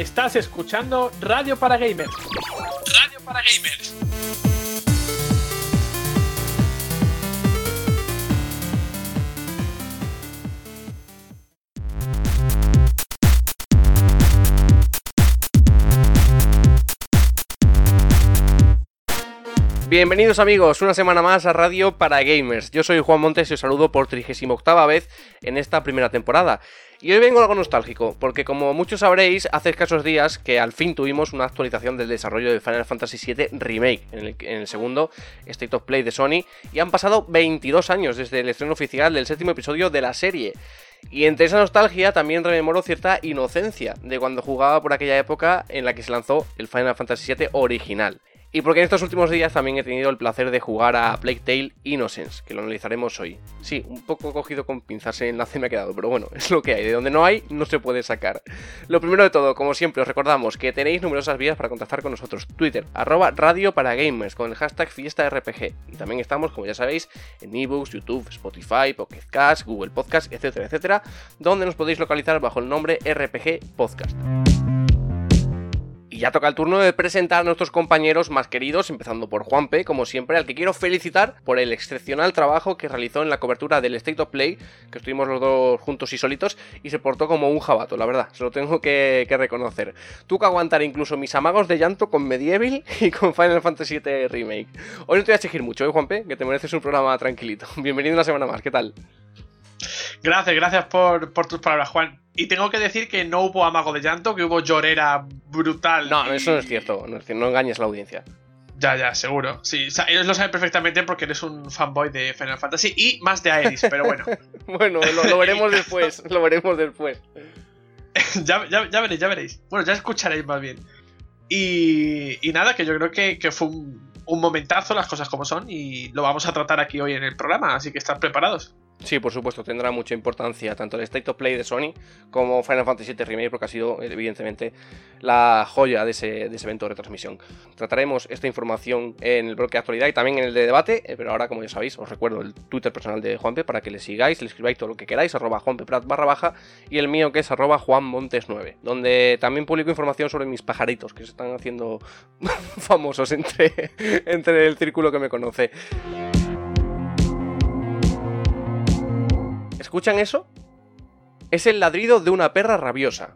Estás escuchando Radio para Gamers. Radio para Gamers. Bienvenidos amigos, una semana más a Radio para Gamers. Yo soy Juan Montes y os saludo por 38ª vez en esta primera temporada. Y hoy vengo algo nostálgico, porque como muchos sabréis, hace escasos días que al fin tuvimos una actualización del desarrollo de Final Fantasy VII Remake en el segundo State of Play de Sony, y han pasado 22 años desde el estreno oficial del 7º episodio de la serie. Y entre esa nostalgia también rememoro cierta inocencia de cuando jugaba por aquella época en la que se lanzó el Final Fantasy VII original. Y porque en estos últimos días también he tenido el placer de jugar a Plague Tale Innocence, que lo analizaremos hoy. Sí, un poco cogido con pinzas el enlace me ha quedado, pero bueno, es lo que hay. De donde no hay, no se puede sacar. Lo primero de todo, como siempre, os recordamos que tenéis numerosas vías para contactar con nosotros. Twitter, @Radio para Gamers, con el hashtag FiestaRPG. Y también estamos, como ya sabéis, en ebooks, YouTube, Spotify, Pocket Cast, Google Podcast, etcétera, etcétera, donde nos podéis localizar bajo el nombre RPG Podcast. Ya toca el turno de presentar a nuestros compañeros más queridos, empezando por Juanpe, como siempre, al que quiero felicitar por el excepcional trabajo que realizó en la cobertura del State of Play, que estuvimos los dos juntos y solitos, y se portó como un jabato, la verdad, se lo tengo que reconocer. Tuvo que aguantar incluso mis amagos de llanto con Medieval y con Final Fantasy VII Remake. Hoy no te voy a exigir mucho, Juanpe, que te mereces un programa tranquilito. Bienvenido una semana más, ¿qué tal? Gracias por tus palabras, Juan. Y tengo que decir que no hubo amago de llanto, que hubo llorera brutal. No, eso no es cierto, no engañes a la audiencia. Ya, seguro. Sí, o sea, ellos lo saben perfectamente porque eres un fanboy de Final Fantasy y más de Aeris, pero bueno. Bueno, lo veremos después, Ya veréis. Bueno, ya escucharéis más bien. Y nada, que yo creo que fue un momentazo, las cosas como son, y lo vamos a tratar aquí hoy en el programa, así que estad preparados. Sí, por supuesto, tendrá mucha importancia tanto el State of Play de Sony como Final Fantasy VII Remake, porque ha sido evidentemente la joya de ese evento de retransmisión. Trataremos esta información en el bloque de actualidad y también en el de debate, pero ahora, como ya sabéis, os recuerdo el Twitter personal de Juanpe para que le sigáis, le escribáis todo lo que queráis, @juanpeprat_, y el mío, que es @juanmontes9, donde también publico información sobre mis pajaritos, que se están haciendo famosos entre el círculo que me conoce. ¿Escuchan eso? Es el ladrido de una perra rabiosa.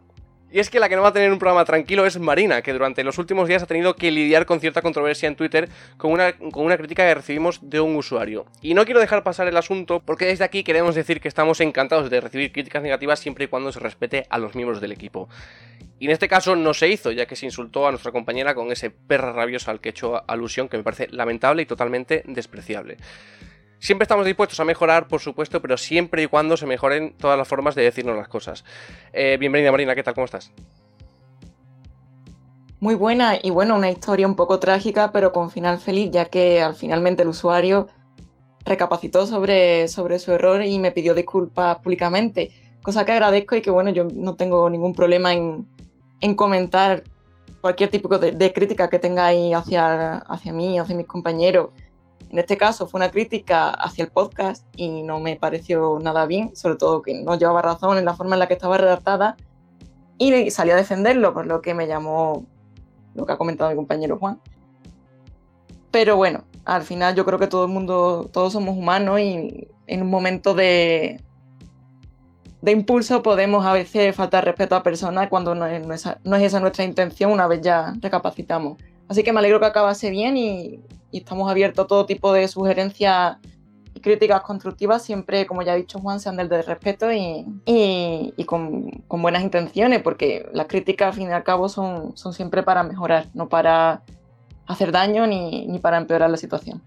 Y es que la que no va a tener un programa tranquilo es Marina, que durante los últimos días ha tenido que lidiar con cierta controversia en Twitter con una crítica que recibimos de un usuario. Y no quiero dejar pasar el asunto porque desde aquí queremos decir que estamos encantados de recibir críticas negativas siempre y cuando se respete a los miembros del equipo. Y en este caso no se hizo, ya que se insultó a nuestra compañera con ese perra rabiosa al que he hecho alusión, que me parece lamentable y totalmente despreciable. Siempre estamos dispuestos a mejorar, por supuesto, pero siempre y cuando se mejoren todas las formas de decirnos las cosas. Bienvenida Marina, ¿qué tal? ¿Cómo estás? Muy buena, y bueno, una historia un poco trágica, pero con final feliz, ya que al finalmente el usuario recapacitó sobre su error y me pidió disculpas públicamente, cosa que agradezco y que bueno, yo no tengo ningún problema en comentar cualquier tipo de crítica que tengáis hacia mí, hacia mis compañeros. En este caso fue una crítica hacia el podcast y no me pareció nada bien, sobre todo que no llevaba razón en la forma en la que estaba redactada, y salí a defenderlo, por lo que me llamó lo que ha comentado mi compañero Juan. Pero bueno, al final yo creo que todos somos humanos y en un momento de impulso podemos a veces faltar respeto a personas cuando no es esa nuestra intención una vez ya recapacitamos. Así que me alegro que acabase bien y estamos abiertos a todo tipo de sugerencias y críticas constructivas, siempre, como ya ha dicho Juan, sean del respeto y con buenas intenciones, porque las críticas, al fin y al cabo, son siempre para mejorar, no para hacer daño ni para empeorar la situación.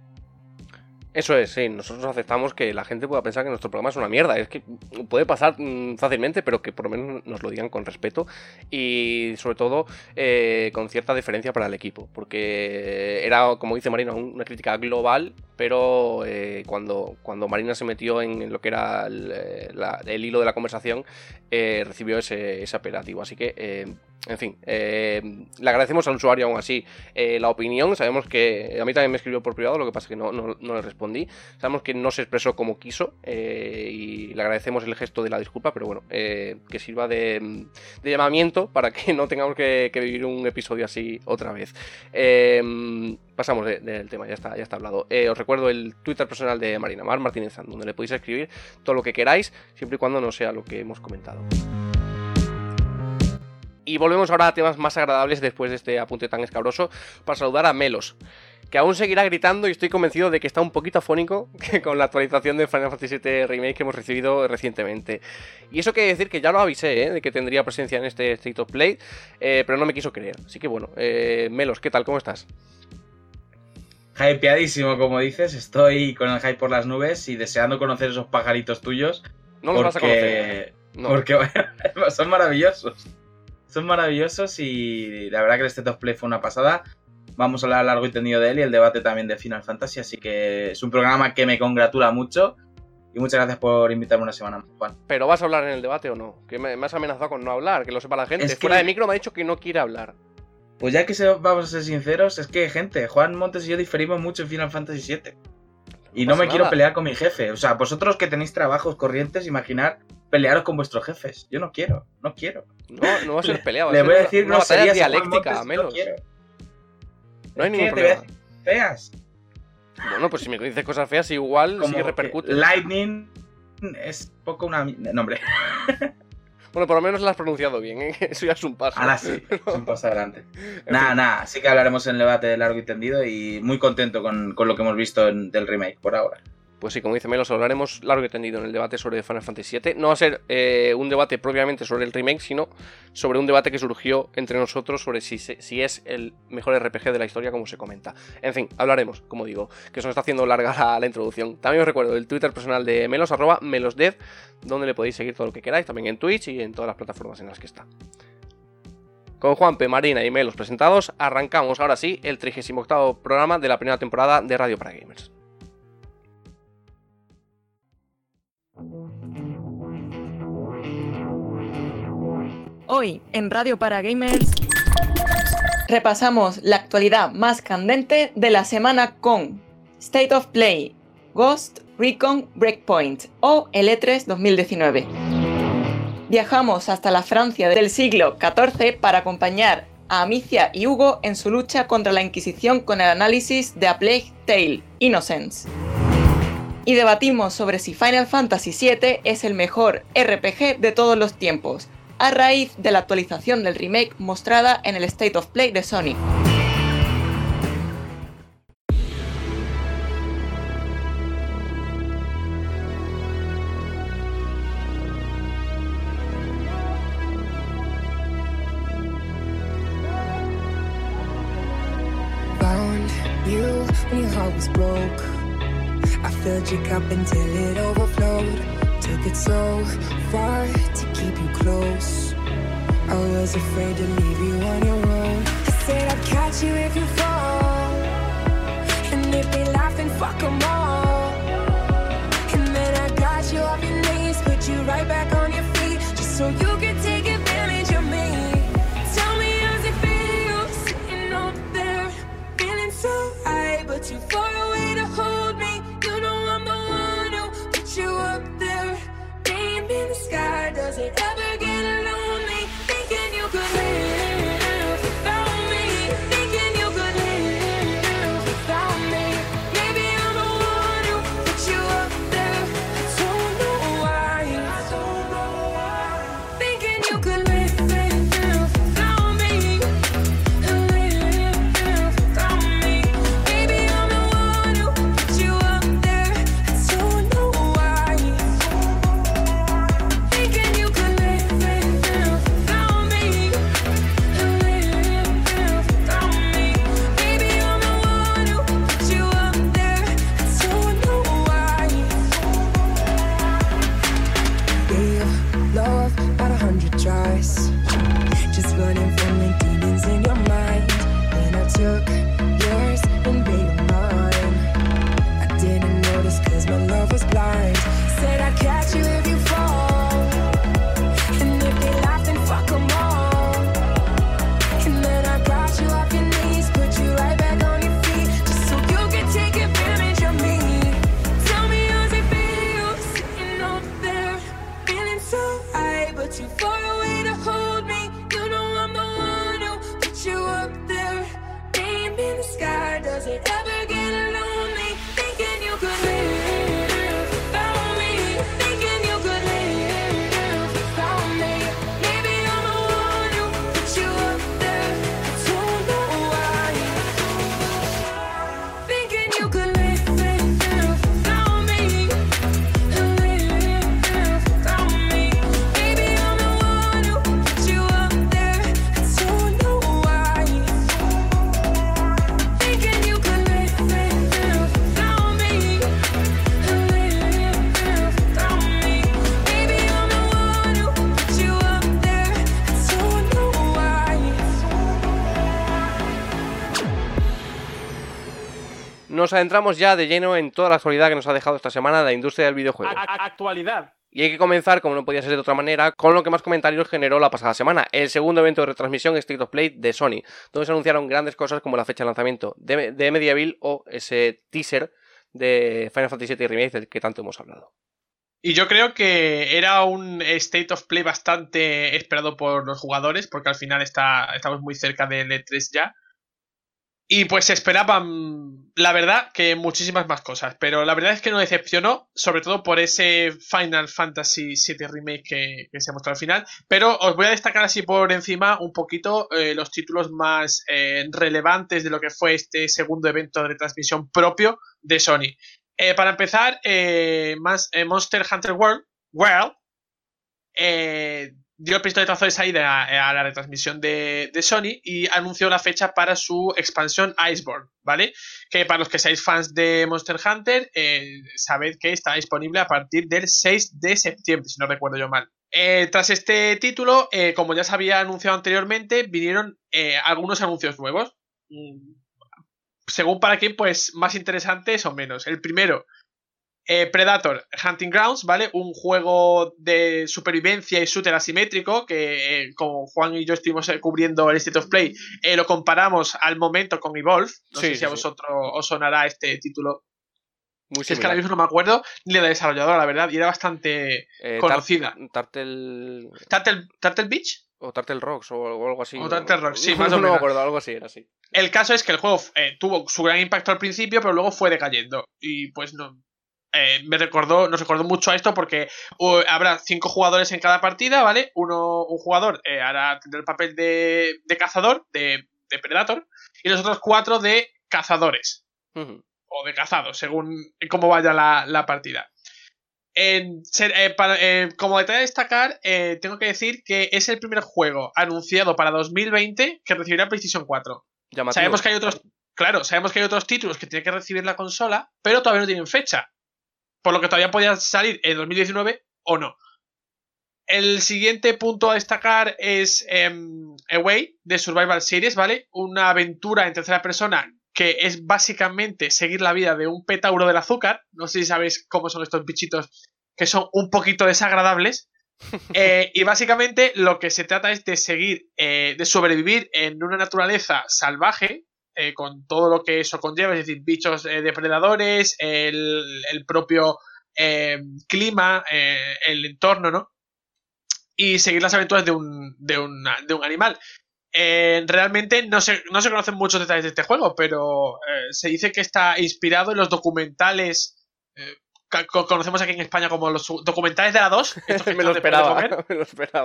Eso es, sí, nosotros aceptamos que la gente pueda pensar que nuestro programa es una mierda, es que puede pasar fácilmente, pero que por lo menos nos lo digan con respeto y sobre todo con cierta deferencia para el equipo, porque era, como dice Marina, una crítica global, pero cuando Marina se metió en lo que era el hilo de la conversación, recibió ese apelativo, así que... En fin, le agradecemos al usuario aún así la opinión. Sabemos que a mí también me escribió por privado, lo que pasa es que no le respondí. Sabemos que no se expresó como quiso y le agradecemos el gesto de la disculpa, pero bueno, que sirva de llamamiento para que no tengamos que vivir un episodio así otra vez. Pasamos del tema, ya está hablado. Os recuerdo el Twitter personal de Marina Mar Martínez Zan, donde le podéis escribir todo lo que queráis, siempre y cuando no sea lo que hemos comentado. Y volvemos ahora a temas más agradables después de este apunte tan escabroso, para saludar a Melos, que aún seguirá gritando y estoy convencido de que está un poquito afónico con la actualización de Final Fantasy VII Remake que hemos recibido recientemente. Y eso quiere decir que ya lo avisé, de que tendría presencia en este State of Play, pero no me quiso creer. Así que bueno, Melos, ¿qué tal? ¿Cómo estás? Hypeadísimo, como dices, estoy con el hype por las nubes y deseando conocer esos pajaritos tuyos. No los vas a conocer. No. Porque bueno, son maravillosos. Son maravillosos y la verdad que el State of Play fue una pasada. Vamos a hablar largo y tendido de él y el debate también de Final Fantasy, así que es un programa que me congratula mucho y muchas gracias por invitarme una semana más, Juan. ¿Pero vas a hablar en el debate o no? Que me has amenazado con no hablar, que lo sepa la gente. Es que fuera de micro me ha dicho que no quiere hablar. Pues ya que vamos a ser sinceros, es que gente, Juan Montes y yo diferimos mucho en Final Fantasy VII. Y no me quiero pelear con mi jefe. O sea, vosotros que tenéis trabajos corrientes, imaginar pelearos con vuestros jefes. Yo no quiero, no quiero. No va a ser peleado. Le voy a decir una batalla dialéctica, a menos. No quiero. No hay ningún problema. Feas. Bueno, pues si me dices cosas feas, igual sí que repercute. Lightning es poco una. No, hombre. Bueno, por lo menos la has pronunciado bien, ¿eh? Eso ya es un paso. Ahora sí, es un paso adelante. Nada, sí que hablaremos en el debate largo y tendido y muy contento con lo que hemos visto del remake por ahora. Pues sí, como dice Melos, hablaremos largo y tendido en el debate sobre Final Fantasy VII. No va a ser un debate propiamente sobre el remake, sino sobre un debate que surgió entre nosotros sobre si es el mejor RPG de la historia, como se comenta. En fin, hablaremos, como digo, que se nos está haciendo larga la introducción. También os recuerdo el Twitter personal de Melos, @melosdev, donde le podéis seguir todo lo que queráis, también en Twitch y en todas las plataformas en las que está. Con Juanpe, Marina y Melos presentados, arrancamos ahora sí el 38º programa de la primera temporada de Radio para Gamers. Hoy en Radio para Gamers repasamos la actualidad más candente de la semana con State of Play, Ghost Recon Breakpoint o el E3 2019. Viajamos hasta la Francia del siglo XIV para acompañar a Amicia y Hugo en su lucha contra la Inquisición con el análisis de A Plague Tale: Innocence. Y debatimos sobre si Final Fantasy VII es el mejor RPG de todos los tiempos, a raíz de la actualización del remake mostrada en el State of Play de Sony. Found you when your heart was broke. I filled your cup until it overflowed. Took it so far to keep you close. I was afraid to leave you on your own. I said I'd catch you if you fall, and they'd be laughing, fuck 'em all. And then I got you off your knees, put you right back on your feet, just so you could take advantage of me. Tell me how's it feel, you sitting up there, feeling so high, but too far away to hold me. You know I'm the one who put you up there. In the sky, does it ever get lonely? Thinking you could live without me, thinking you could live without me. Maybe I'm the one who put you up there. I don't know why. Thinking you could live without me, live without me. Maybe I'm the one who put you up there. Just running from the demons in your mind. When I took yours and made mine, I didn't notice cause my love was blind. Said I'd catch you if you fall, and if they laughed then fuck them all. And then I got you off your knees, put you right back on your feet, just so you could take advantage of me. Tell me how's it feel, sitting up there, nos adentramos ya de lleno en toda la actualidad que nos ha dejado esta semana la industria del videojuego. Actualidad. Y hay que comenzar, como no podía ser de otra manera, con lo que más comentarios generó la pasada semana, el segundo evento de retransmisión State of Play de Sony, donde se anunciaron grandes cosas como la fecha de lanzamiento de Medieval o ese teaser de Final Fantasy VII Remake del que tanto hemos hablado. Y yo creo que era un State of Play bastante esperado por los jugadores, porque al final estamos muy cerca del E3 ya. Y pues se esperaban, la verdad, que muchísimas más cosas. Pero la verdad es que no decepcionó, sobre todo por ese Final Fantasy VII Remake que se ha mostrado al final. Pero os voy a destacar así por encima un poquito los títulos más relevantes de lo que fue este segundo evento de retransmisión propio de Sony. Para empezar, Monster Hunter World dio el pistoletazo de salida a la retransmisión de Sony y anunció la fecha para su expansión Iceborne, ¿vale? Que para los que seáis fans de Monster Hunter, sabed que está disponible a partir del 6 de septiembre, si no recuerdo yo mal. Tras este título, como ya se había anunciado anteriormente, vinieron algunos anuncios nuevos, según para quién, pues más interesantes o menos. El primero... Predator Hunting Grounds, ¿vale? Un juego de supervivencia y shooter asimétrico que, como Juan y yo estuvimos cubriendo el State of Play, lo comparamos al momento con Evolve. No sé si a vosotros os sonará este título. Muy similar. Es que ahora mismo no me acuerdo ni de la desarrolladora, la verdad, y era bastante conocida. ¿Turtle Beach? O Turtle Rocks o algo así. O Turtle Rocks, sí, más o menos. No me acuerdo, algo así, era así. El caso es que el juego tuvo su gran impacto al principio, pero luego fue decayendo. Y pues no... nos recordó mucho a esto porque habrá 5 jugadores en cada partida, ¿vale? Un jugador hará el papel de cazador, de Predator, y los otros 4 de cazadores. Uh-huh. O de cazados, según cómo vaya la partida. Como detalle a destacar, tengo que decir que es el primer juego anunciado para 2020 que recibirá PlayStation 4. Llamativo. Sabemos que hay otros títulos que tiene que recibir la consola, pero todavía no tienen fecha. Por lo que todavía podía salir en 2019 o no. El siguiente punto a destacar es Away, de Survival Series, ¿vale? Una aventura en tercera persona que es básicamente seguir la vida de un petauro del azúcar. No sé si sabéis cómo son estos bichitos que son un poquito desagradables. Y básicamente lo que se trata es de seguir, de sobrevivir en una naturaleza salvaje. Con todo lo que eso conlleva, es decir, bichos depredadores, el propio clima, el entorno, ¿no? Y seguir las aventuras de un animal. Realmente no se conocen muchos detalles de este juego, pero se dice que está inspirado en los documentales que conocemos aquí en España como los documentales de la 2. Me lo esperaba.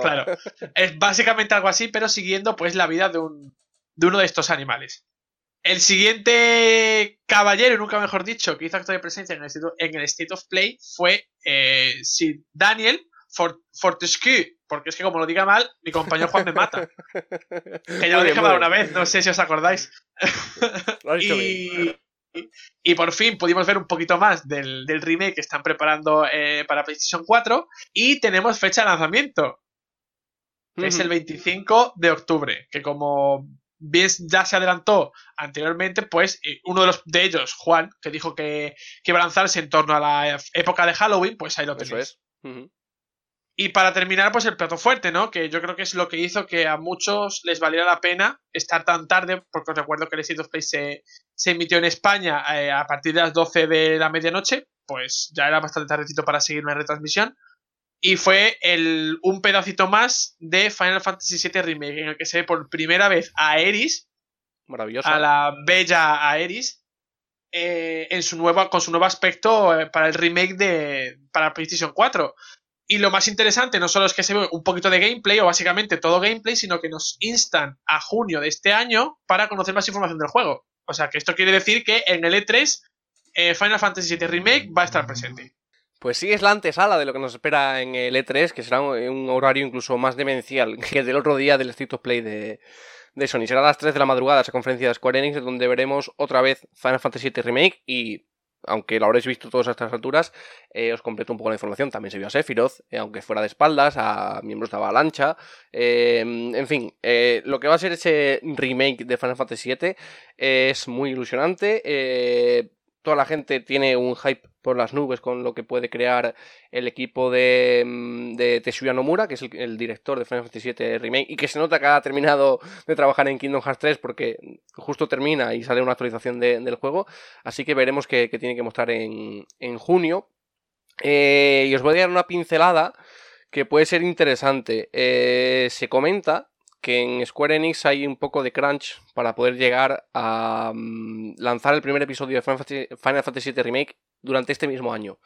Claro, es básicamente algo así, pero siguiendo pues la vida de uno de estos animales. El siguiente caballero, nunca mejor dicho, que hizo acto de presencia en el State of Play fue Sir Daniel Fortescue, porque es que como lo diga mal, mi compañero Juan me mata. Que ya lo dije mal una vez, no sé si os acordáis. Lo has dicho bien. Y por fin pudimos ver un poquito más del remake que están preparando para PlayStation 4 y tenemos fecha de lanzamiento, que es el 25 de octubre, que como... bien, ya se adelantó anteriormente, pues uno de ellos, Juan, que dijo que iba a lanzarse en torno a la época de Halloween, pues ahí lo tenéis. Eso es. Uh-huh. Y para terminar, pues el plato fuerte, ¿no? Que yo creo que es lo que hizo que a muchos les valiera la pena estar tan tarde, porque os recuerdo que el State of Play se emitió en España a partir de las 12 de la medianoche, pues ya era bastante tardecito para seguir una retransmisión. Y fue un pedacito más de Final Fantasy VII Remake, en el que se ve por primera vez a Aerith, maravillosa, a la bella Aerith, con su nuevo aspecto para el remake para PlayStation 4. Y lo más interesante no solo es que se ve un poquito de gameplay, o básicamente todo gameplay, sino que nos instan a junio de este año para conocer más información del juego. O sea que esto quiere decir que en el E3 Final Fantasy VII Remake va a estar presente. Pues sí, es la antesala de lo que nos espera en el E3, que será un horario incluso más demencial que el del otro día del State of Play de Sony. Será a las 3 de la madrugada esa conferencia de Square Enix, donde veremos otra vez Final Fantasy VII Remake y, aunque lo habréis visto todos a estas alturas, os completo un poco la información. También se vio a Sephiroth, aunque fuera de espaldas, a miembros de Avalancha. En fin, lo que va a ser ese remake de Final Fantasy VII es muy ilusionante. toda la gente tiene un hype por las nubes con lo que puede crear el equipo de Tetsuya Nomura, que es el director de Final Fantasy VII Remake, y que se nota que ha terminado de trabajar en Kingdom Hearts 3 porque justo termina y sale una actualización del juego, así que veremos qué tiene que mostrar en junio. Y os voy a dar una pincelada que puede ser interesante. Se comenta que en Square Enix hay un poco de crunch para poder llegar a lanzar el primer episodio de Final Fantasy VII Remake durante este mismo año.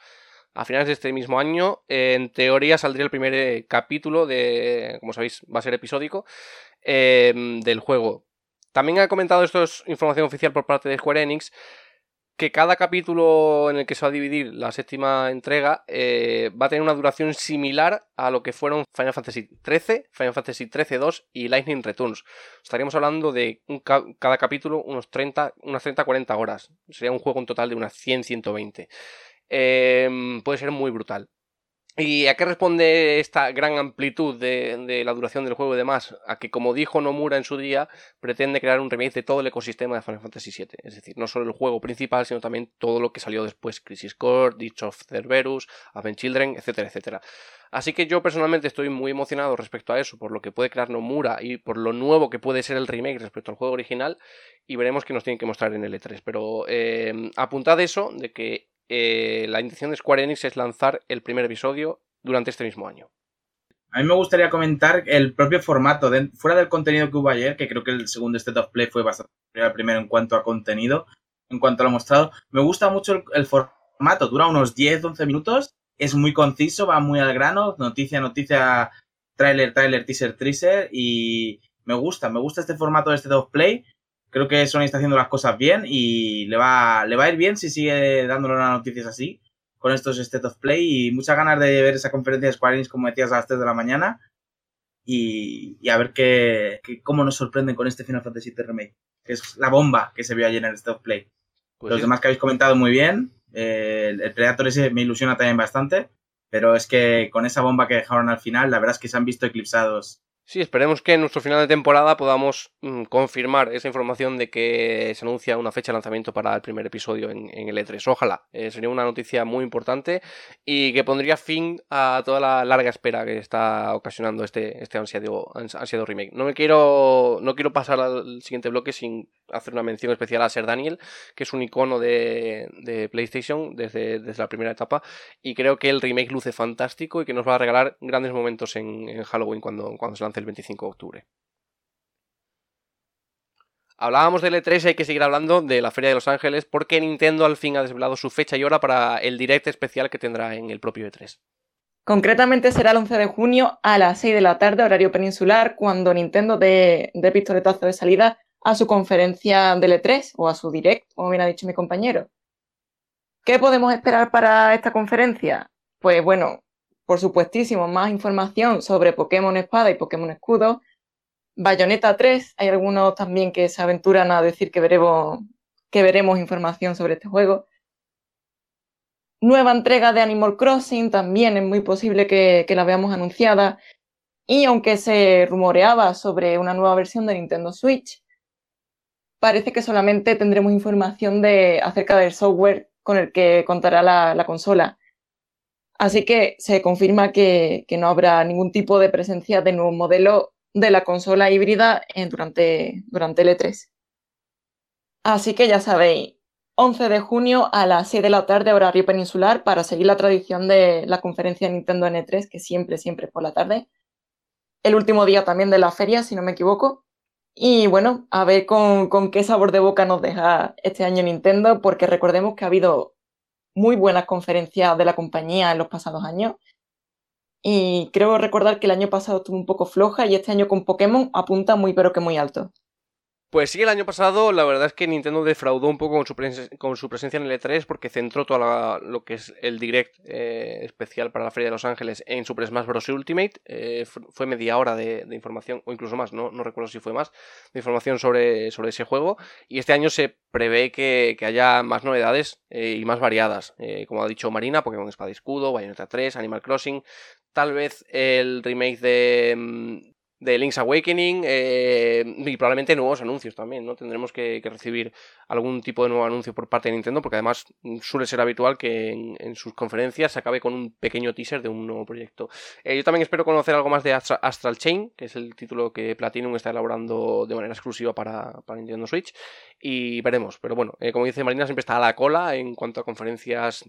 A finales de este mismo año, en teoría, saldría el primer capítulo de, como sabéis, va a ser episódico, del juego. También ha comentado, esto es información oficial por parte de Square Enix, que cada capítulo en el que se va a dividir la séptima entrega va a tener una duración similar a lo que fueron Final Fantasy XIII, Final Fantasy XIII-2 y Lightning Returns. Estaríamos hablando de cada capítulo unas 30-40 horas. Sería un juego en total de unas 100-120. Puede ser muy brutal. ¿Y a qué responde esta gran amplitud de la duración del juego y demás? A que, como dijo Nomura en su día, pretende crear un remake de todo el ecosistema de Final Fantasy VII. Es decir, no solo el juego principal, sino también todo lo que salió después. Crisis Core, Ditch of Cerberus, Advent Children, etcétera, etcétera. Así que yo personalmente estoy muy emocionado respecto a eso, por lo que puede crear Nomura y por lo nuevo que puede ser el remake respecto al juego original. Y veremos qué nos tienen que mostrar en el E3. Pero apuntad eso, de que la intención de Square Enix es lanzar el primer episodio durante este mismo año. A mí me gustaría comentar el propio formato, fuera del contenido que hubo ayer, que creo que el segundo State of Play fue bastante superior al primero en cuanto a contenido, en cuanto a lo mostrado. Me gusta mucho el formato, dura unos 10-11 minutos, es muy conciso, va muy al grano, noticia, tráiler, teaser, y me gusta este formato de State of Play. Creo que Sony está haciendo las cosas bien y le va a ir bien si sigue dándole unas noticias así con estos State of Play, y muchas ganas de ver esa conferencia de Square Enix, como decías, a las 3 de la mañana y a ver cómo nos sorprenden con este Final Fantasy VII Remake, que es la bomba que se vio ayer en el State of Play. Pues los demás que habéis comentado muy bien, el Predator ese me ilusiona también bastante, pero es que con esa bomba que dejaron al final, la verdad es que se han visto eclipsados. Sí, esperemos que en nuestro final de temporada podamos confirmar esa información de que se anuncia una fecha de lanzamiento para el primer episodio en el E3. Ojalá, sería una noticia muy importante y que pondría fin a toda la larga espera que está ocasionando este ansiado remake. No quiero pasar al siguiente bloque sin hacer una mención especial a Sir Daniel, que es un icono de PlayStation desde la primera etapa, y creo que el remake luce fantástico y que nos va a regalar grandes momentos en Halloween cuando se lance el 25 de octubre. Hablábamos del E3 y hay que seguir hablando de la Feria de Los Ángeles, porque Nintendo al fin ha desvelado su fecha y hora para el Direct especial que tendrá en el propio E3. Concretamente será el 11 de junio a las 6 de la tarde, horario peninsular, cuando Nintendo dé pistoletazo de salida a su conferencia del E3, o a su Direct, como bien ha dicho mi compañero. ¿Qué podemos esperar para esta conferencia? Pues bueno, por supuestísimo, más información sobre Pokémon Espada y Pokémon Escudo. Bayonetta 3, hay algunos también que se aventuran a decir que veremos información sobre este juego. Nueva entrega de Animal Crossing, también es muy posible que la veamos anunciada. Y aunque se rumoreaba sobre una nueva versión de Nintendo Switch, parece que solamente tendremos información acerca del software con el que contará la consola. Así que se confirma que no habrá ningún tipo de presencia de nuevo modelo de la consola híbrida durante el E3. Así que ya sabéis, 11 de junio a las 6 de la tarde, horario peninsular, para seguir la tradición de la conferencia de Nintendo en E3, que siempre es por la tarde. El último día también de la feria, si no me equivoco. Y bueno, a ver con qué sabor de boca nos deja este año Nintendo, porque recordemos que ha habido muy buenas conferencias de la compañía en los pasados años, y creo recordar que el año pasado estuvo un poco floja y este año con Pokémon apunta muy pero que muy alto. Pues sí, el año pasado la verdad es que Nintendo defraudó un poco con su presencia en el E3, porque centró todo lo que es el Direct especial para la Feria de Los Ángeles en Super Smash Bros. Ultimate. Fue media hora de información, o incluso más, no recuerdo si fue más, de información sobre ese juego. Y este año se prevé que haya más novedades y más variadas. Como ha dicho Marina, Pokémon Espada y Escudo, Bayonetta 3, Animal Crossing, tal vez el remake de de Link's Awakening, y probablemente nuevos anuncios también, ¿no? Tendremos que recibir algún tipo de nuevo anuncio por parte de Nintendo, porque además suele ser habitual que en sus conferencias se acabe con un pequeño teaser de un nuevo proyecto. Yo también espero conocer algo más de Astral Chain, que es el título que Platinum está elaborando de manera exclusiva para Nintendo Switch, y veremos. Pero bueno, como dice Marina, siempre está a la cola en cuanto a conferencias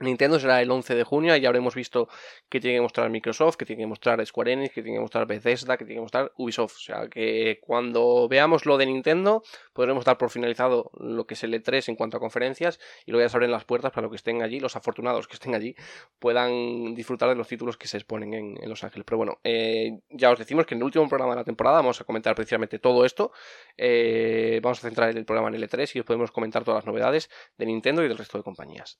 Nintendo. Será el 11 de junio y ya habremos visto que tiene que mostrar Microsoft, que tiene que mostrar Square Enix, que tiene que mostrar Bethesda, que tiene que mostrar Ubisoft. O sea, que cuando veamos lo de Nintendo podremos dar por finalizado lo que es el E3 en cuanto a conferencias, y luego ya se abren las puertas para los que estén allí, los afortunados que estén allí, puedan disfrutar de los títulos que se exponen en Los Ángeles. Pero bueno, ya os decimos que en el último programa de la temporada vamos a comentar precisamente todo esto. Vamos a centrar el programa en el E3 y os podemos comentar todas las novedades de Nintendo y del resto de compañías.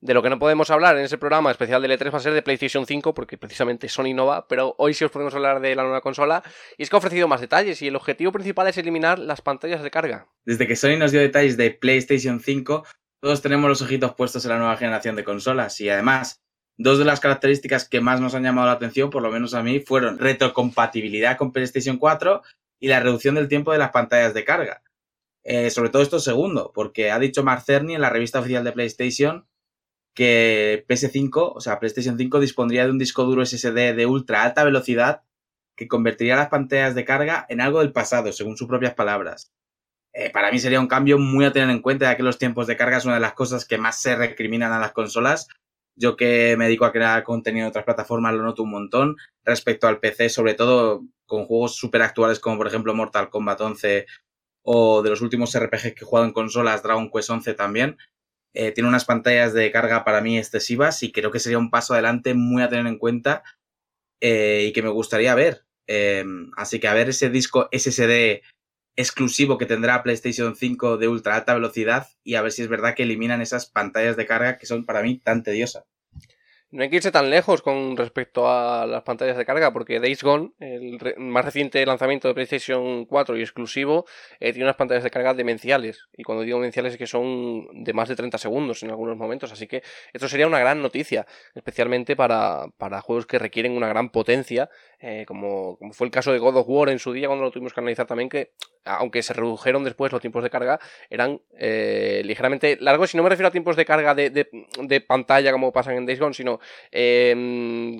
De lo que no podemos hablar en ese programa especial del E3 va a ser de PlayStation 5, porque precisamente Sony no va, pero hoy sí os podemos hablar de la nueva consola, y es que ha ofrecido más detalles, y el objetivo principal es eliminar las pantallas de carga. Desde que Sony nos dio detalles de PlayStation 5, todos tenemos los ojitos puestos en la nueva generación de consolas, y además, dos de las características que más nos han llamado la atención, por lo menos a mí, fueron retrocompatibilidad con PlayStation 4 y la reducción del tiempo de las pantallas de carga. Sobre todo esto segundo, porque ha dicho Mark Cerny en la revista oficial de PlayStation que PS5, o sea, PlayStation 5 dispondría de un disco duro SSD de ultra alta velocidad que convertiría las pantallas de carga en algo del pasado, según sus propias palabras. Para mí sería un cambio muy a tener en cuenta, ya que los tiempos de carga es una de las cosas que más se recriminan a las consolas. Yo, que me dedico a crear contenido en otras plataformas, lo noto un montón respecto al PC, sobre todo con juegos súper actuales como por ejemplo Mortal Kombat 11 o de los últimos RPGs que he jugado en consolas, Dragon Quest 11 también. Tiene unas pantallas de carga para mí excesivas y creo que sería un paso adelante muy a tener en cuenta y que me gustaría ver. Así que a ver ese disco SSD exclusivo que tendrá PlayStation 5 de ultra alta velocidad y a ver si es verdad que eliminan esas pantallas de carga que son para mí tan tediosas. No hay que irse tan lejos con respecto a las pantallas de carga, porque Days Gone, el más reciente lanzamiento de PlayStation 4 y exclusivo, tiene unas pantallas de carga demenciales, y cuando digo demenciales es que son de más de 30 segundos en algunos momentos, así que esto sería una gran noticia, especialmente para juegos que requieren una gran potencia, como fue el caso de God of War en su día, cuando lo tuvimos que analizar también, que aunque se redujeron después los tiempos de carga, eran ligeramente largos, y no me refiero a tiempos de carga de pantalla como pasan en Days Gone, sino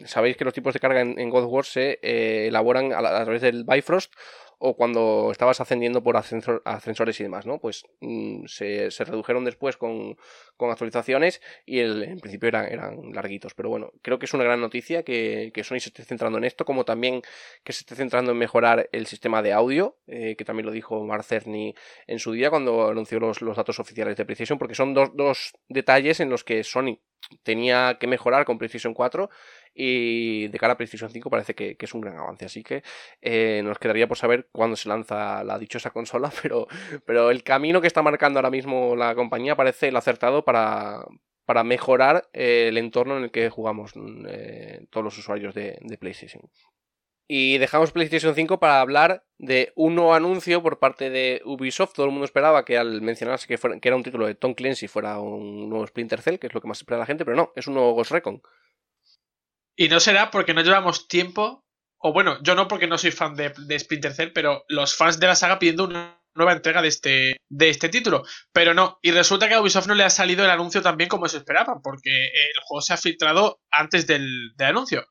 sabéis que los tipos de carga en God of War se elaboran a través del Bifrost o cuando estabas ascendiendo por ascensores y demás, ¿no? Pues se redujeron después con actualizaciones y en principio eran larguitos. Pero bueno, creo que es una gran noticia que Sony se esté centrando en esto, como también que se esté centrando en mejorar el sistema de audio, que también lo dijo Mark Cerny en su día cuando anunció los datos oficiales de PlayStation, porque son dos detalles en los que Sony tenía que mejorar con PlayStation 4 y de cara a PlayStation 5 parece que es un gran avance, así que nos quedaría por saber cuándo se lanza la dichosa consola, pero el camino que está marcando ahora mismo la compañía parece el acertado para mejorar el entorno en el que jugamos todos los usuarios de PlayStation. Y dejamos PlayStation 5 para hablar de un nuevo anuncio por parte de Ubisoft. Todo el mundo esperaba que al mencionarse que era un título de Tom Clancy fuera un nuevo Splinter Cell, que es lo que más espera la gente, pero no, es un nuevo Ghost Recon. Y no será porque no llevamos tiempo, o bueno, yo no, porque no soy fan de Splinter Cell, pero los fans de la saga pidiendo una nueva entrega de este título, pero no, y resulta que a Ubisoft no le ha salido el anuncio tan bien como se esperaban, porque el juego se ha filtrado antes del anuncio.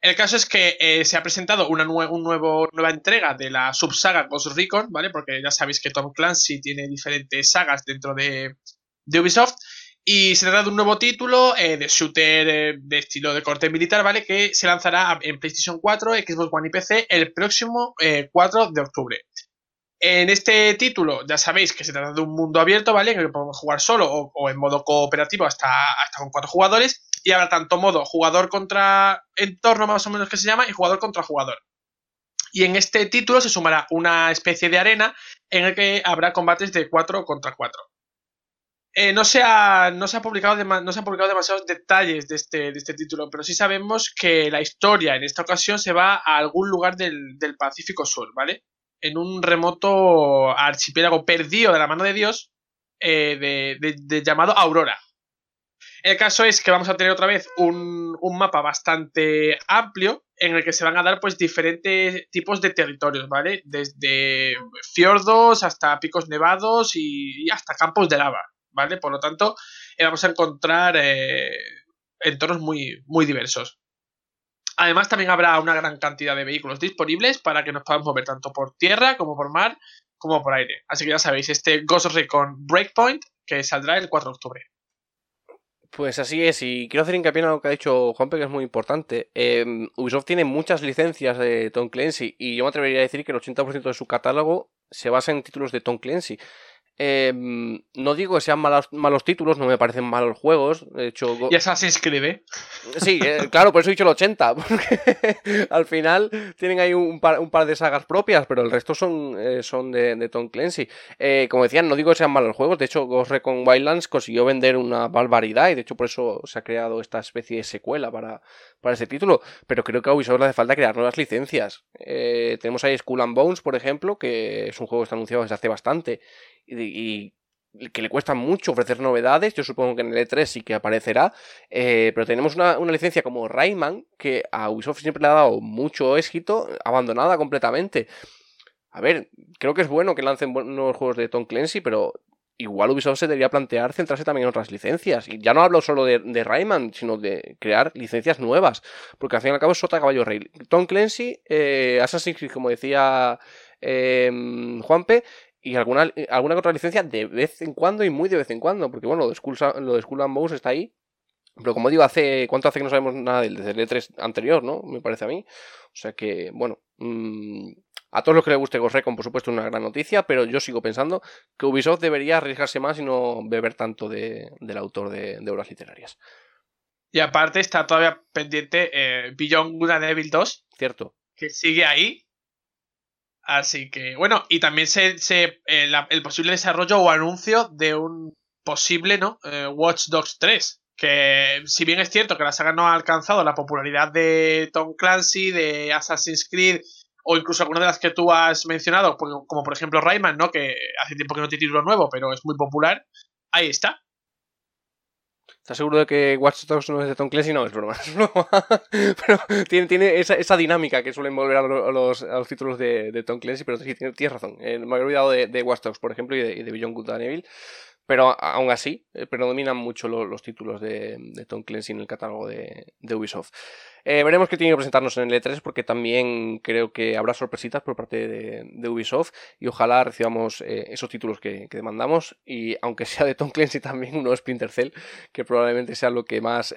El caso es que se ha presentado una nueva entrega de la subsaga Ghost Recon, ¿vale? Porque ya sabéis que Tom Clancy tiene diferentes sagas dentro de Ubisoft. Y se trata de un nuevo título de shooter de estilo de corte militar, ¿vale? Que se lanzará en PlayStation 4, Xbox One y PC el próximo 4 de octubre. En este título ya sabéis que se trata de un mundo abierto, ¿vale? En el que podemos jugar solo o en modo cooperativo hasta con 4 jugadores. Y habrá tanto modo jugador contra entorno, más o menos que se llama, y jugador contra jugador. Y en este título se sumará una especie de arena en el que habrá combates de 4 contra 4. No se han publicado demasiados detalles de este título, pero sí sabemos que la historia en esta ocasión se va a algún lugar del Pacífico Sur, ¿vale? En un remoto archipiélago perdido de la mano de Dios, llamado Aurora. El caso es que vamos a tener otra vez un mapa bastante amplio, en el que se van a dar pues diferentes tipos de territorios, ¿vale? Desde fiordos hasta picos nevados y hasta campos de lava, ¿vale? Por lo tanto, vamos a encontrar entornos muy, muy diversos. Además, también habrá una gran cantidad de vehículos disponibles para que nos podamos mover tanto por tierra como por mar como por aire. Así que ya sabéis, este Ghost Recon Breakpoint que saldrá el 4 de octubre. Pues así es, y quiero hacer hincapié en lo que ha dicho Juanpe, que es muy importante. Ubisoft tiene muchas licencias de Tom Clancy, y yo me atrevería a decir que el 80% de su catálogo se basa en títulos de Tom Clancy. No digo que sean malos títulos, no me parecen malos juegos. De hecho, y Assassin's Creed, ¿eh? Sí, claro, por eso he dicho el 80, porque al final tienen ahí un par de sagas propias, pero el resto son de Tom Clancy. Como decían, no digo que sean malos juegos. De hecho, Ghost Recon Wildlands consiguió vender una barbaridad, y de hecho por eso se ha creado esta especie de secuela para ese título. Pero creo que a Ubisoft le hace falta crear nuevas licencias. Tenemos ahí Skull and Bones, por ejemplo, que es un juego que está anunciado desde hace bastante y que le cuesta mucho ofrecer novedades. Yo supongo que en el E3 sí que aparecerá, pero tenemos una licencia como Rayman, que a Ubisoft siempre le ha dado mucho éxito, abandonada completamente. A ver, creo que es bueno que lancen nuevos juegos de Tom Clancy, pero igual Ubisoft se debería plantear centrarse también en otras licencias, y ya no hablo solo de Rayman, sino de crear licencias nuevas, porque al fin y al cabo es sota caballo rey. Tom Clancy, Assassin's Creed, como decía Juanpe, y alguna otra licencia de vez en cuando, y muy de vez en cuando, porque bueno, lo de Skull and Bones está ahí, pero como digo, ¿cuánto hace que no sabemos nada del E3 anterior, no? Me parece a mí. O sea que, bueno, a todos los que les guste Ghost Recon, por supuesto, es una gran noticia, pero yo sigo pensando que Ubisoft debería arriesgarse más y no beber tanto del autor de obras literarias. Y aparte está todavía pendiente Beyond Good and Evil 2. Cierto. Que sigue ahí. Así que, bueno, y también el posible desarrollo o anuncio de un posible, ¿no? Watch Dogs 3, que si bien es cierto que la saga no ha alcanzado la popularidad de Tom Clancy, de Assassin's Creed, o incluso alguna de las que tú has mencionado, como por ejemplo Rayman, ¿no? Que hace tiempo que no tiene título nuevo, pero es muy popular, ahí está. ¿Estás seguro de que Watch Dogs no es de Tom Clancy? No, es broma. Pero tiene esa dinámica que suelen volver a los títulos de Tom Clancy, pero sí, tienes razón. Me había olvidado de Watch Dogs, por ejemplo, y de Beyond Good and Evil. Pero aún así, predominan mucho los títulos de Tom Clancy en el catálogo de Ubisoft. Veremos qué tiene que presentarnos en el E3, porque también creo que habrá sorpresitas por parte de Ubisoft, y ojalá recibamos esos títulos que demandamos, y aunque sea de Tom Clancy también uno de Splinter Cell, que probablemente sea lo que más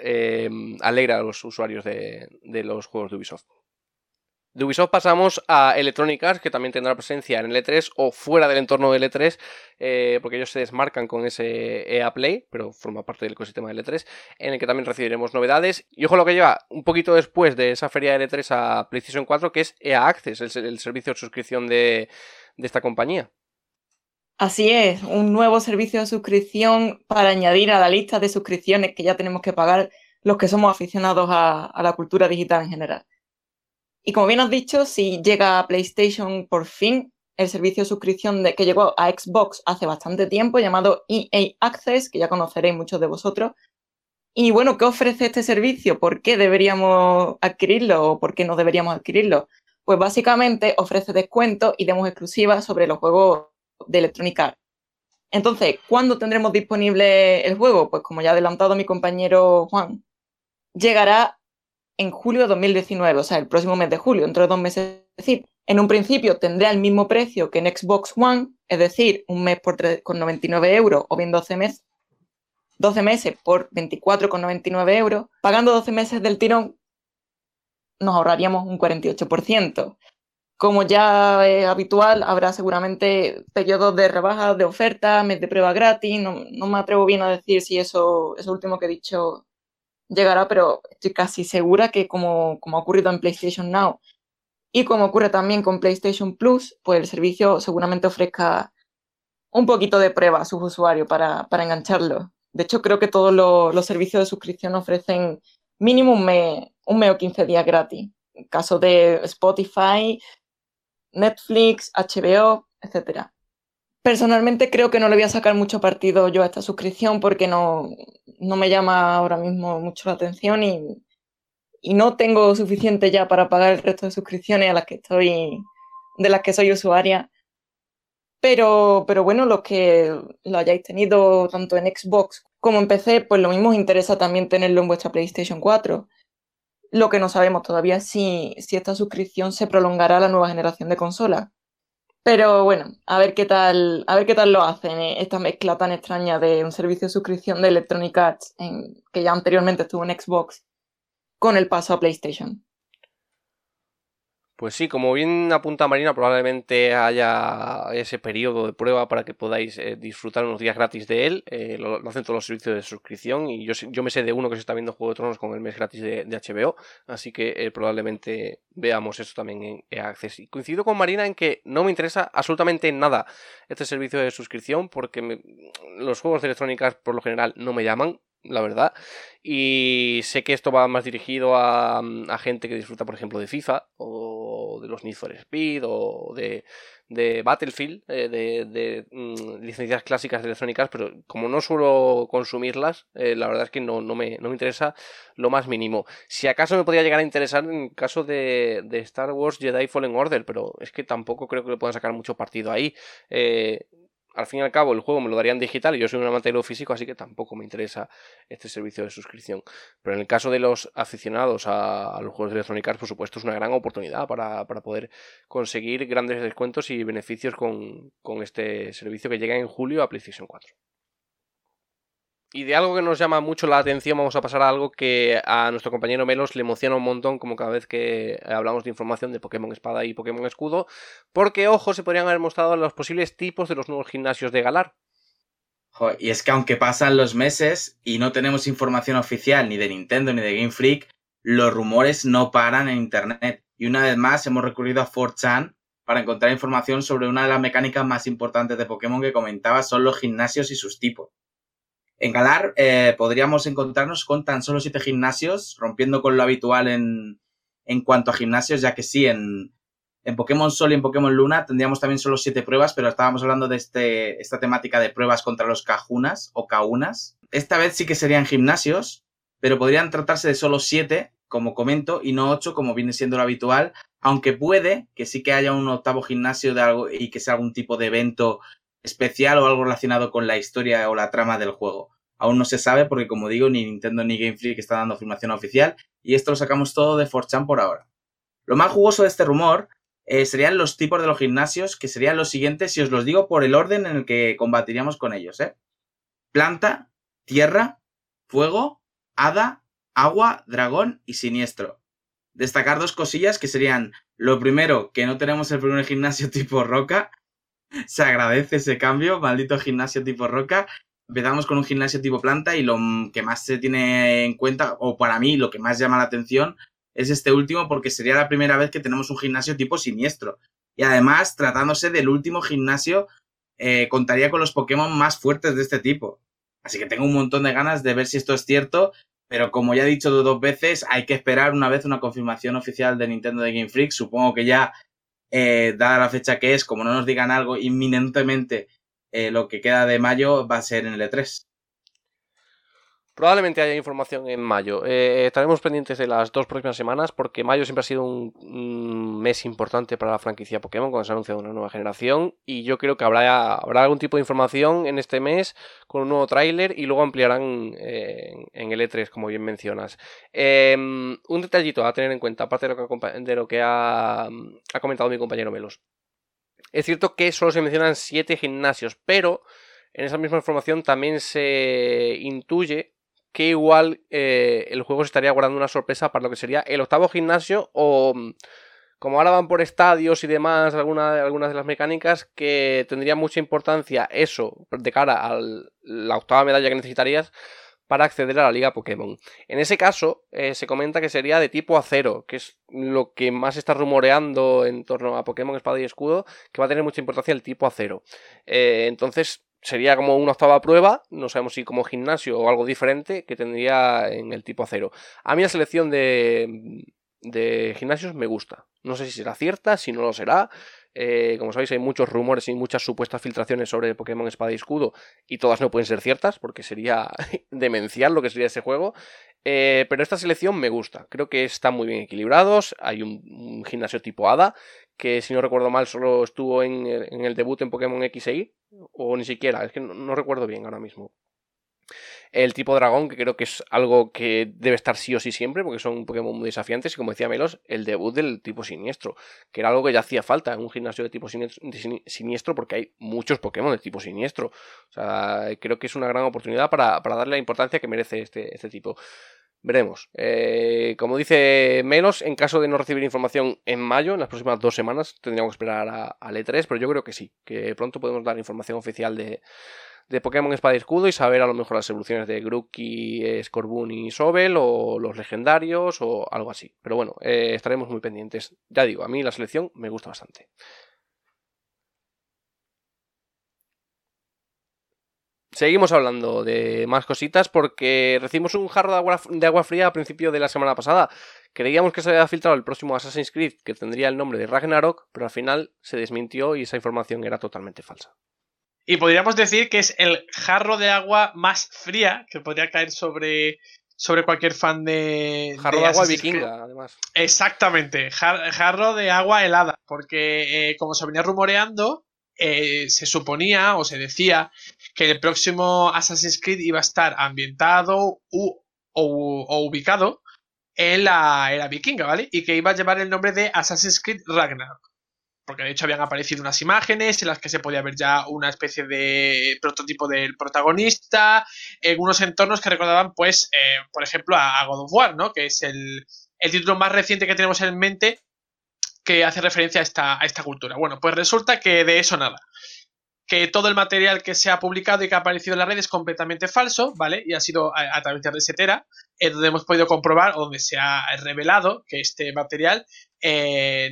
alegra a los usuarios de los juegos de Ubisoft. De Ubisoft pasamos a Electronic Arts, que también tendrá presencia en el E3 o fuera del entorno del E3, porque ellos se desmarcan con ese EA Play, pero forma parte del ecosistema del E3, en el que también recibiremos novedades. Y ojo lo que lleva un poquito después de esa feria del E3 a PlayStation 4, que es EA Access, el servicio de suscripción de esta compañía. Así es, un nuevo servicio de suscripción para añadir a la lista de suscripciones que ya tenemos que pagar los que somos aficionados a la cultura digital en general. Y como bien has dicho, si llega a PlayStation por fin, el servicio de suscripción que llegó a Xbox hace bastante tiempo, llamado EA Access, que ya conoceréis muchos de vosotros. Y bueno, ¿qué ofrece este servicio? ¿Por qué deberíamos adquirirlo o por qué no deberíamos adquirirlo? Pues básicamente ofrece descuentos y demos exclusivas sobre los juegos de Electronic Arts. Entonces, ¿cuándo tendremos disponible el juego? Pues como ya ha adelantado mi compañero Juan, llegará en julio de 2019, o sea, el próximo mes de julio, dentro de 2 meses. Es decir, en un principio tendrá el mismo precio que en Xbox One, es decir, un mes por 3,99 euros, o bien 12 meses por 24,99 euros. Pagando 12 meses del tirón, nos ahorraríamos un 48%. Como ya es habitual, habrá seguramente periodos de rebajas, de ofertas, mes de prueba gratis. No me atrevo bien a decir si eso último que he dicho llegará, pero estoy casi segura que como ha ocurrido en PlayStation Now y como ocurre también con PlayStation Plus, pues el servicio seguramente ofrezca un poquito de prueba a sus usuarios para engancharlos. De hecho, creo que todos los servicios de suscripción ofrecen mínimo un mes o 15 días gratis. En caso de Spotify, Netflix, HBO, etcétera. Personalmente creo que no le voy a sacar mucho partido yo a esta suscripción porque no me llama ahora mismo mucho la atención y, y no tengo suficiente ya para pagar el resto de suscripciones de las que soy usuaria. Pero bueno, los que lo hayáis tenido tanto en Xbox como en PC, pues lo mismo os interesa también tenerlo en vuestra PlayStation 4. Lo que no sabemos todavía es si esta suscripción se prolongará a la nueva generación de consolas. Pero bueno, a ver qué tal lo hacen, esta mezcla tan extraña de un servicio de suscripción de Electronic Arts, que ya anteriormente estuvo en Xbox, con el paso a PlayStation. Pues sí, como bien apunta Marina, probablemente haya ese periodo de prueba para que podáis disfrutar unos días gratis de él. Lo hacen todos los servicios de suscripción y yo me sé de uno que se está viendo Juego de Tronos con el mes gratis de HBO, así que probablemente veamos eso también en Access. Y coincido con Marina en que no me interesa absolutamente nada este servicio de suscripción porque los juegos de Electronic Arts por lo general no me llaman, la verdad, y sé que esto va más dirigido a gente que disfruta, por ejemplo, de FIFA o de los Need for Speed o de Battlefield, de licencias clásicas de Electronic Arts, pero como no suelo consumirlas, la verdad es que no me interesa lo más mínimo. Si acaso me podría llegar a interesar en caso de Star Wars Jedi Fallen Order, pero es que tampoco creo que le puedan sacar mucho partido ahí. Al fin y al cabo, el juego me lo darían digital y yo soy un amante de lo físico, así que tampoco me interesa este servicio de suscripción. Pero en el caso de los aficionados a los juegos de Electronic Arts, por supuesto, es una gran oportunidad para poder conseguir grandes descuentos y beneficios con este servicio que llega en julio a PlayStation 4. Y de algo que nos llama mucho la atención vamos a pasar a algo que a nuestro compañero Melos le emociona un montón, como cada vez que hablamos de información de Pokémon Espada y Pokémon Escudo, porque, ojo, se podrían haber mostrado los posibles tipos de los nuevos gimnasios de Galar. Y es que aunque pasan los meses y no tenemos información oficial ni de Nintendo ni de Game Freak, los rumores no paran en internet. Y una vez más hemos recurrido a 4chan para encontrar información sobre una de las mecánicas más importantes de Pokémon que comentaba, son los gimnasios y sus tipos. En Galar podríamos encontrarnos con tan solo 7 gimnasios, rompiendo con lo habitual en cuanto a gimnasios, ya que sí, en Pokémon Sol y en Pokémon Luna tendríamos también solo 7 pruebas, pero estábamos hablando de esta temática de pruebas contra los Kahunas o Kaunas. Esta vez sí que serían gimnasios, pero podrían tratarse de solo 7, como comento, y no 8, como viene siendo lo habitual, aunque puede que sí que haya un 8º gimnasio de algo y que sea algún tipo de evento especial o algo relacionado con la historia o la trama del juego. Aún no se sabe porque, como digo, ni Nintendo ni Game Freak está dando afirmación oficial y esto lo sacamos todo de 4chan por ahora. Lo más jugoso de este rumor serían los tipos de los gimnasios, que serían los siguientes y os los digo por el orden en el que combatiríamos con ellos, Planta, tierra, fuego, hada, agua, dragón y siniestro. Destacar 2 cosillas que serían, lo primero, que no tenemos el primer gimnasio tipo roca. Se agradece ese cambio, maldito gimnasio tipo roca. Empezamos con un gimnasio tipo planta y lo que más se tiene en cuenta, o para mí lo que más llama la atención, es este último porque sería la primera vez que tenemos un gimnasio tipo siniestro. Y además, tratándose del último gimnasio, contaría con los Pokémon más fuertes de este tipo. Así que tengo un montón de ganas de ver si esto es cierto, pero como ya he dicho 2 veces, hay que esperar una vez una confirmación oficial de Nintendo de Game Freak. Supongo que ya... dada la fecha que es, como no nos digan algo inminentemente, lo que queda de mayo va a ser en el E3. Probablemente haya información en mayo. Estaremos pendientes de las 2 próximas semanas porque mayo siempre ha sido un mes importante para la franquicia Pokémon cuando se anuncia una nueva generación y yo creo que habrá algún tipo de información en este mes con un nuevo tráiler y luego ampliarán en el E3, como bien mencionas. Un detallito a tener en cuenta, aparte de lo que ha comentado mi compañero Melos. Es cierto que solo se mencionan 7 gimnasios, pero en esa misma información también se intuye que igual el juego se estaría guardando una sorpresa para lo que sería el 8º gimnasio o... Como ahora van por estadios y demás, algunas de las mecánicas que tendría mucha importancia eso de cara a la 8ª medalla que necesitarías para acceder a la Liga Pokémon. En ese caso, se comenta que sería de tipo acero, que es lo que más está rumoreando en torno a Pokémon Espada y Escudo, que va a tener mucha importancia el tipo acero. Entonces... Sería como una 8ª prueba, no sabemos si como gimnasio o algo diferente, que tendría en el tipo acero. A mí la selección de gimnasios me gusta. No sé si será cierta, si no lo será. Como sabéis, hay muchos rumores y muchas supuestas filtraciones sobre Pokémon Espada y Escudo, y todas no pueden ser ciertas porque sería demencial lo que sería ese juego. Pero esta selección me gusta, creo que están muy bien equilibrados. Hay un gimnasio tipo Hada, que si no recuerdo mal solo estuvo en el debut en Pokémon X e Y, o ni siquiera, es que no recuerdo bien ahora mismo. El tipo dragón, que creo que es algo que debe estar sí o sí siempre, porque son Pokémon muy desafiantes, y como decía Melos, el debut del tipo siniestro, que era algo que ya hacía falta en un gimnasio de tipo siniestro, porque hay muchos Pokémon de tipo siniestro. O sea, creo que es una gran oportunidad para darle la importancia que merece este tipo. Veremos. Como dice Melos, en caso de no recibir información en mayo, en las próximas 2 semanas, tendríamos que esperar al E3, pero yo creo que sí, que pronto podemos dar información oficial de Pokémon Espada y Escudo y saber a lo mejor las evoluciones de Grookey, Scorbunny y Sobel, o los legendarios o algo así. Pero bueno, estaremos muy pendientes. Ya digo, a mí la selección me gusta bastante. Seguimos hablando de más cositas porque recibimos un jarro de agua fría a principio de la semana pasada. Creíamos que se había filtrado el próximo Assassin's Creed, que tendría el nombre de Ragnarok, pero al final se desmintió y esa información era totalmente falsa. Y podríamos decir que es el jarro de agua más fría que podría caer sobre cualquier fan de... Jarro de agua vikinga, además. Exactamente, jarro de agua helada, porque como se venía rumoreando, se suponía o se decía que el próximo Assassin's Creed iba a estar ambientado o ubicado en la era vikinga, ¿vale? Y que iba a llevar el nombre de Assassin's Creed Ragnarok. Porque de hecho habían aparecido unas imágenes en las que se podía ver ya una especie de prototipo del protagonista, en unos entornos que recordaban, pues, por ejemplo, a God of War, ¿no? Que es el título más reciente que tenemos en mente que hace referencia a esta cultura. Bueno, pues resulta que de eso nada. Que todo el material que se ha publicado y que ha aparecido en la red es completamente falso, ¿vale? Y ha sido a través de Resetera, donde hemos podido comprobar, donde se ha revelado que este material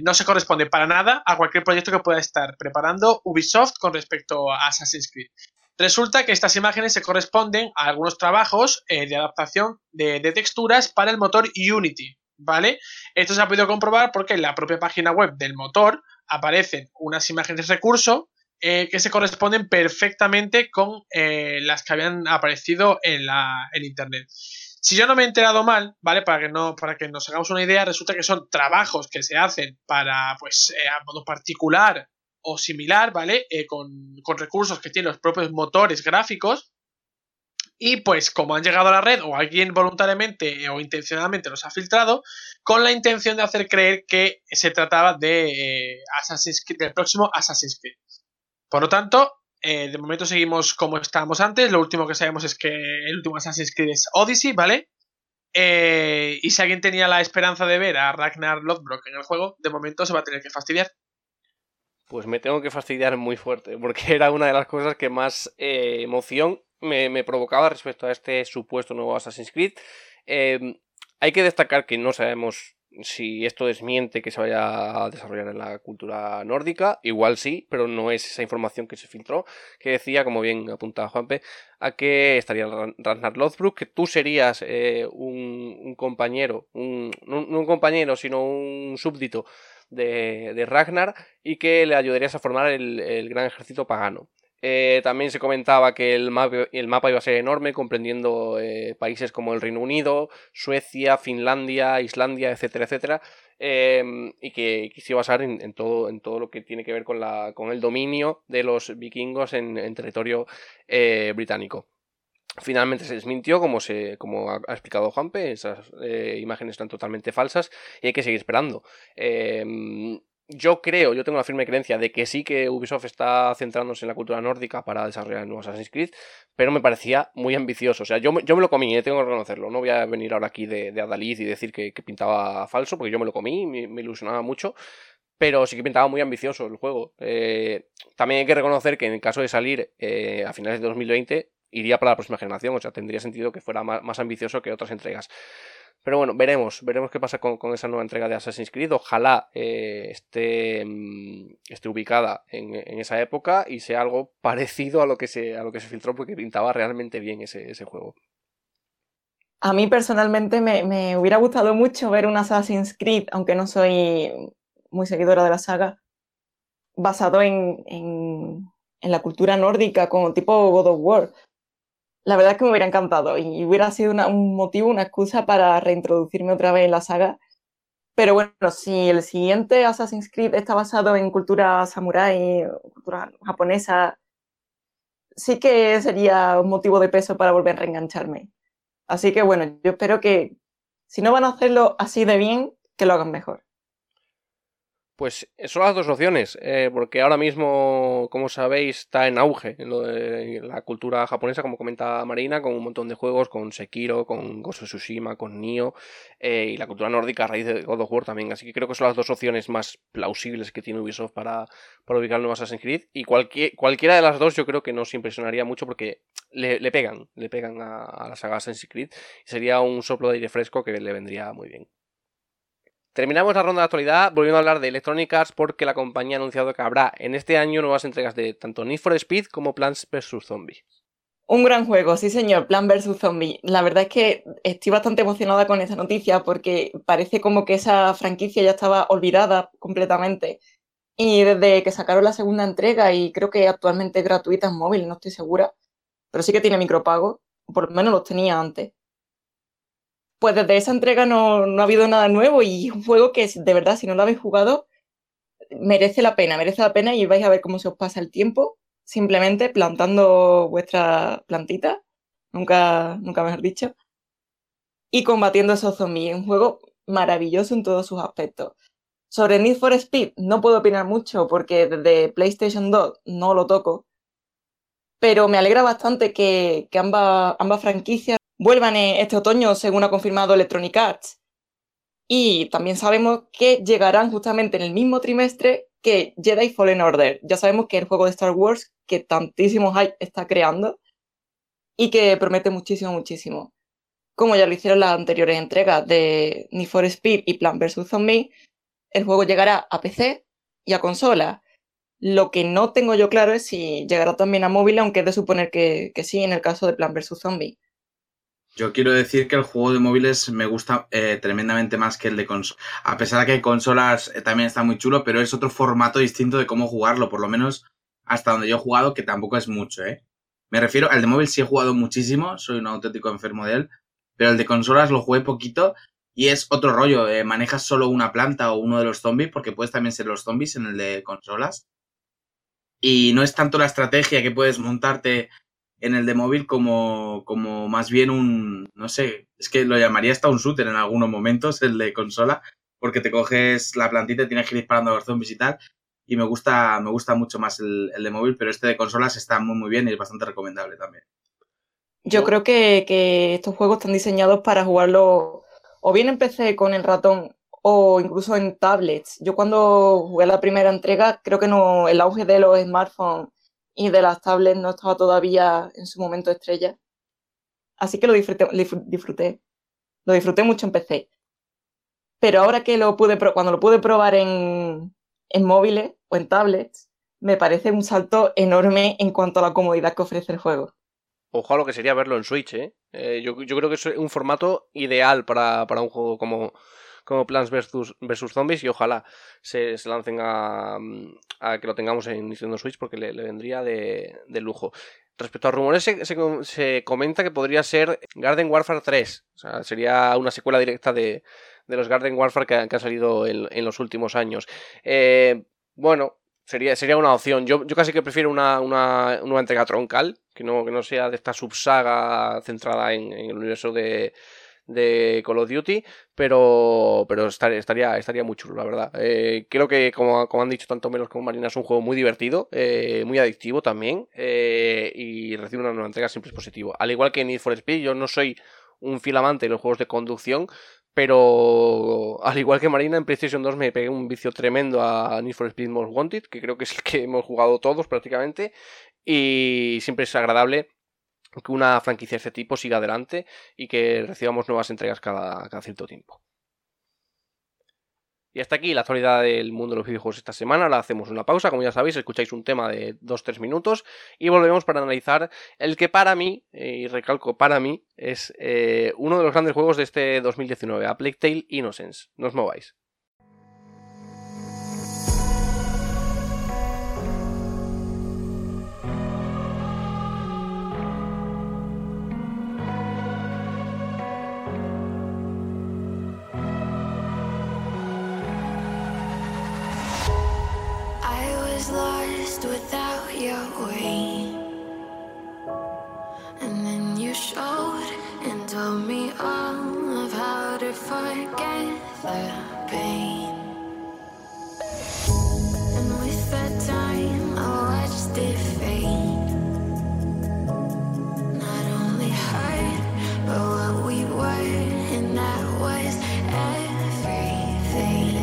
no se corresponde para nada a cualquier proyecto que pueda estar preparando Ubisoft con respecto a Assassin's Creed. Resulta que estas imágenes se corresponden a algunos trabajos de adaptación de texturas para el motor Unity, ¿vale? Esto se ha podido comprobar porque en la propia página web del motor aparecen unas imágenes de recurso que se corresponden perfectamente con las que habían aparecido en internet. Si yo no me he enterado mal, ¿vale? Para que nos hagamos una idea, resulta que son trabajos que se hacen para, pues, a modo particular o similar, ¿vale? Con recursos que tienen los propios motores gráficos. Y pues como han llegado a la red o alguien voluntariamente o intencionalmente los ha filtrado con la intención de hacer creer que se trataba de Assassin's Creed, del próximo Assassin's Creed. Por lo tanto, de momento seguimos como estábamos antes. Lo último que sabemos es que el último Assassin's Creed es Odyssey, ¿vale? Y si alguien tenía la esperanza de ver a Ragnar Lothbrok en el juego, de momento se va a tener que fastidiar. Pues me tengo que fastidiar muy fuerte, porque era una de las cosas que más emoción me provocaba respecto a este supuesto nuevo Assassin's Creed. Hay que destacar que no sabemos si esto desmiente que se vaya a desarrollar en la cultura nórdica. Igual sí, pero no es esa información que se filtró, que decía, como bien apuntaba Juanpe, a que estaría Ragnar Lothbrok, que tú serías un compañero, no un compañero, sino un súbdito de Ragnar, y que le ayudarías a formar el gran ejército pagano. También se comentaba que el mapa iba a ser enorme, comprendiendo países como el Reino Unido, Suecia, Finlandia, Islandia, etcétera, etcétera, y que se iba a basar en todo lo que tiene que ver con el dominio de los vikingos en territorio británico. Finalmente se desmintió, como ha explicado Juanpe. Esas imágenes están totalmente falsas y hay que seguir esperando. Yo tengo la firme creencia de que sí, que Ubisoft está centrándose en la cultura nórdica para desarrollar el nuevo Assassin's Creed, pero me parecía muy ambicioso. O sea, yo me lo comí, tengo que reconocerlo. No voy a venir ahora aquí de adalid y decir que pintaba falso, porque yo me lo comí, me ilusionaba mucho, pero sí que pintaba muy ambicioso el juego. También hay que reconocer que en el caso de salir a finales de 2020, iría para la próxima generación. O sea, tendría sentido que fuera más ambicioso que otras entregas. Pero bueno, veremos qué pasa con esa nueva entrega de Assassin's Creed. Ojalá esté ubicada en esa época y sea algo parecido a lo que se filtró, porque pintaba realmente bien ese juego. A mí personalmente me hubiera gustado mucho ver un Assassin's Creed, aunque no soy muy seguidora de la saga. basado en la cultura nórdica, con tipo God of War. La verdad es que me hubiera encantado y hubiera sido un motivo, una excusa para reintroducirme otra vez en la saga. Pero bueno, si el siguiente Assassin's Creed está basado en cultura samurái, cultura japonesa, sí que sería un motivo de peso para volver a reengancharme. Así que bueno, yo espero que si no van a hacerlo así de bien, que lo hagan mejor. Pues son las dos opciones, porque ahora mismo, como sabéis, está en auge en lo de la cultura japonesa, como comenta Marina, con un montón de juegos, con Sekiro, con Ghost of Tsushima, con Nioh, y la cultura nórdica a raíz de God of War también. Así que creo que son las dos opciones más plausibles que tiene Ubisoft para ubicar nuevas Assassin's Creed. Y cualquiera de las dos yo creo que nos impresionaría mucho porque le pegan a la saga Assassin's Creed. Sería un soplo de aire fresco que le vendría muy bien. Terminamos la ronda de actualidad volviendo a hablar de Electronic Arts porque la compañía ha anunciado que habrá en este año nuevas entregas de tanto Need for Speed como Plants vs. Zombies. Un gran juego, sí señor, Plants vs. Zombies. La verdad es que estoy bastante emocionada con esta noticia porque parece como que esa franquicia ya estaba olvidada completamente. Y desde que sacaron la segunda entrega, y creo que actualmente es gratuita en móvil, no estoy segura, pero sí que tiene micropago, por lo menos los tenía antes. Pues desde esa entrega no ha habido nada nuevo y es un juego que, de verdad, si no lo habéis jugado, merece la pena y vais a ver cómo se os pasa el tiempo, simplemente plantando vuestra plantita, nunca mejor dicho, y combatiendo esos zombies. Un juego maravilloso en todos sus aspectos. Sobre Need for Speed no puedo opinar mucho porque desde PlayStation 2 no lo toco, pero me alegra bastante que ambas franquicias vuelvan este otoño, según ha confirmado Electronic Arts. Y también sabemos que llegarán justamente en el mismo trimestre que Jedi Fallen Order. Ya sabemos que el juego de Star Wars, que tantísimo hype está creando, y que promete muchísimo, muchísimo. Como ya lo hicieron las anteriores entregas de Need for Speed y Plants vs. Zombies, el juego llegará a PC y a consola. Lo que no tengo yo claro es si llegará también a móvil, aunque es de suponer que sí, en el caso de Plants vs. Zombies. Yo quiero decir que el juego de móviles me gusta tremendamente más que el de consola. A pesar de que consolas también está muy chulo, pero es otro formato distinto de cómo jugarlo, por lo menos hasta donde yo he jugado, que tampoco es mucho, ¿eh? Me refiero, al de móvil sí he jugado muchísimo, soy un auténtico enfermo de él, pero el de consolas lo jugué poquito y es otro rollo. Manejas solo una planta o uno de los zombies, porque puedes también ser los zombies en el de consolas. Y no es tanto la estrategia que puedes montarte en el de móvil como más bien un, no sé, es que lo llamaría hasta un shooter en algunos momentos, el de consola, porque te coges la plantita y tienes que ir disparando a los zombies y tal, y me gusta mucho más el de móvil, pero este de consolas está muy muy bien y es bastante recomendable también. Yo creo que estos juegos están diseñados para jugarlo o bien en PC con el ratón o incluso en tablets. Yo cuando jugué la primera entrega, creo que no, el auge de los smartphones y de las tablets no estaba todavía en su momento estrella. Así que lo disfruté mucho en PC. Pero ahora que cuando lo pude probar en móviles o en tablets, me parece un salto enorme en cuanto a la comodidad que ofrece el juego. Ojo a lo que sería verlo en Switch, ¿eh? Yo creo que es un formato ideal para un juego como Plants vs. Zombies, y ojalá se lancen a que lo tengamos en Nintendo Switch porque le vendría de lujo. Respecto a rumores, se comenta que podría ser Garden Warfare 3. O sea, sería una secuela directa de los Garden Warfare que han salido en los últimos años. Bueno, sería una opción. Yo casi que prefiero una entrega troncal, que no sea de esta subsaga centrada en el universo de Call of Duty, pero estaría muy chulo, la verdad. Creo que, como han dicho tanto Melos como Marina, es un juego muy divertido, muy adictivo también, y recibir una nueva entrega siempre es positivo. Al igual que Need for Speed, yo no soy un fiel amante de los juegos de conducción, pero al igual que Marina, en PlayStation 2 me pegué un vicio tremendo a Need for Speed Most Wanted, que creo que es el que hemos jugado todos prácticamente, y siempre es agradable que una franquicia de este tipo siga adelante y que recibamos nuevas entregas cada cierto tiempo. Y hasta aquí la actualidad del mundo de los videojuegos esta semana. Ahora hacemos una pausa, como ya sabéis, escucháis un tema de 2-3 minutos y volvemos para analizar el que para mí, y recalco para mí, es uno de los grandes juegos de este 2019, A Plague Tale: Innocence. No os mováis. was lost without your way. And then you showed and told me all of how to forget the pain. And with that time I watched it fade. Not only hurt, but what we were, and that was everything.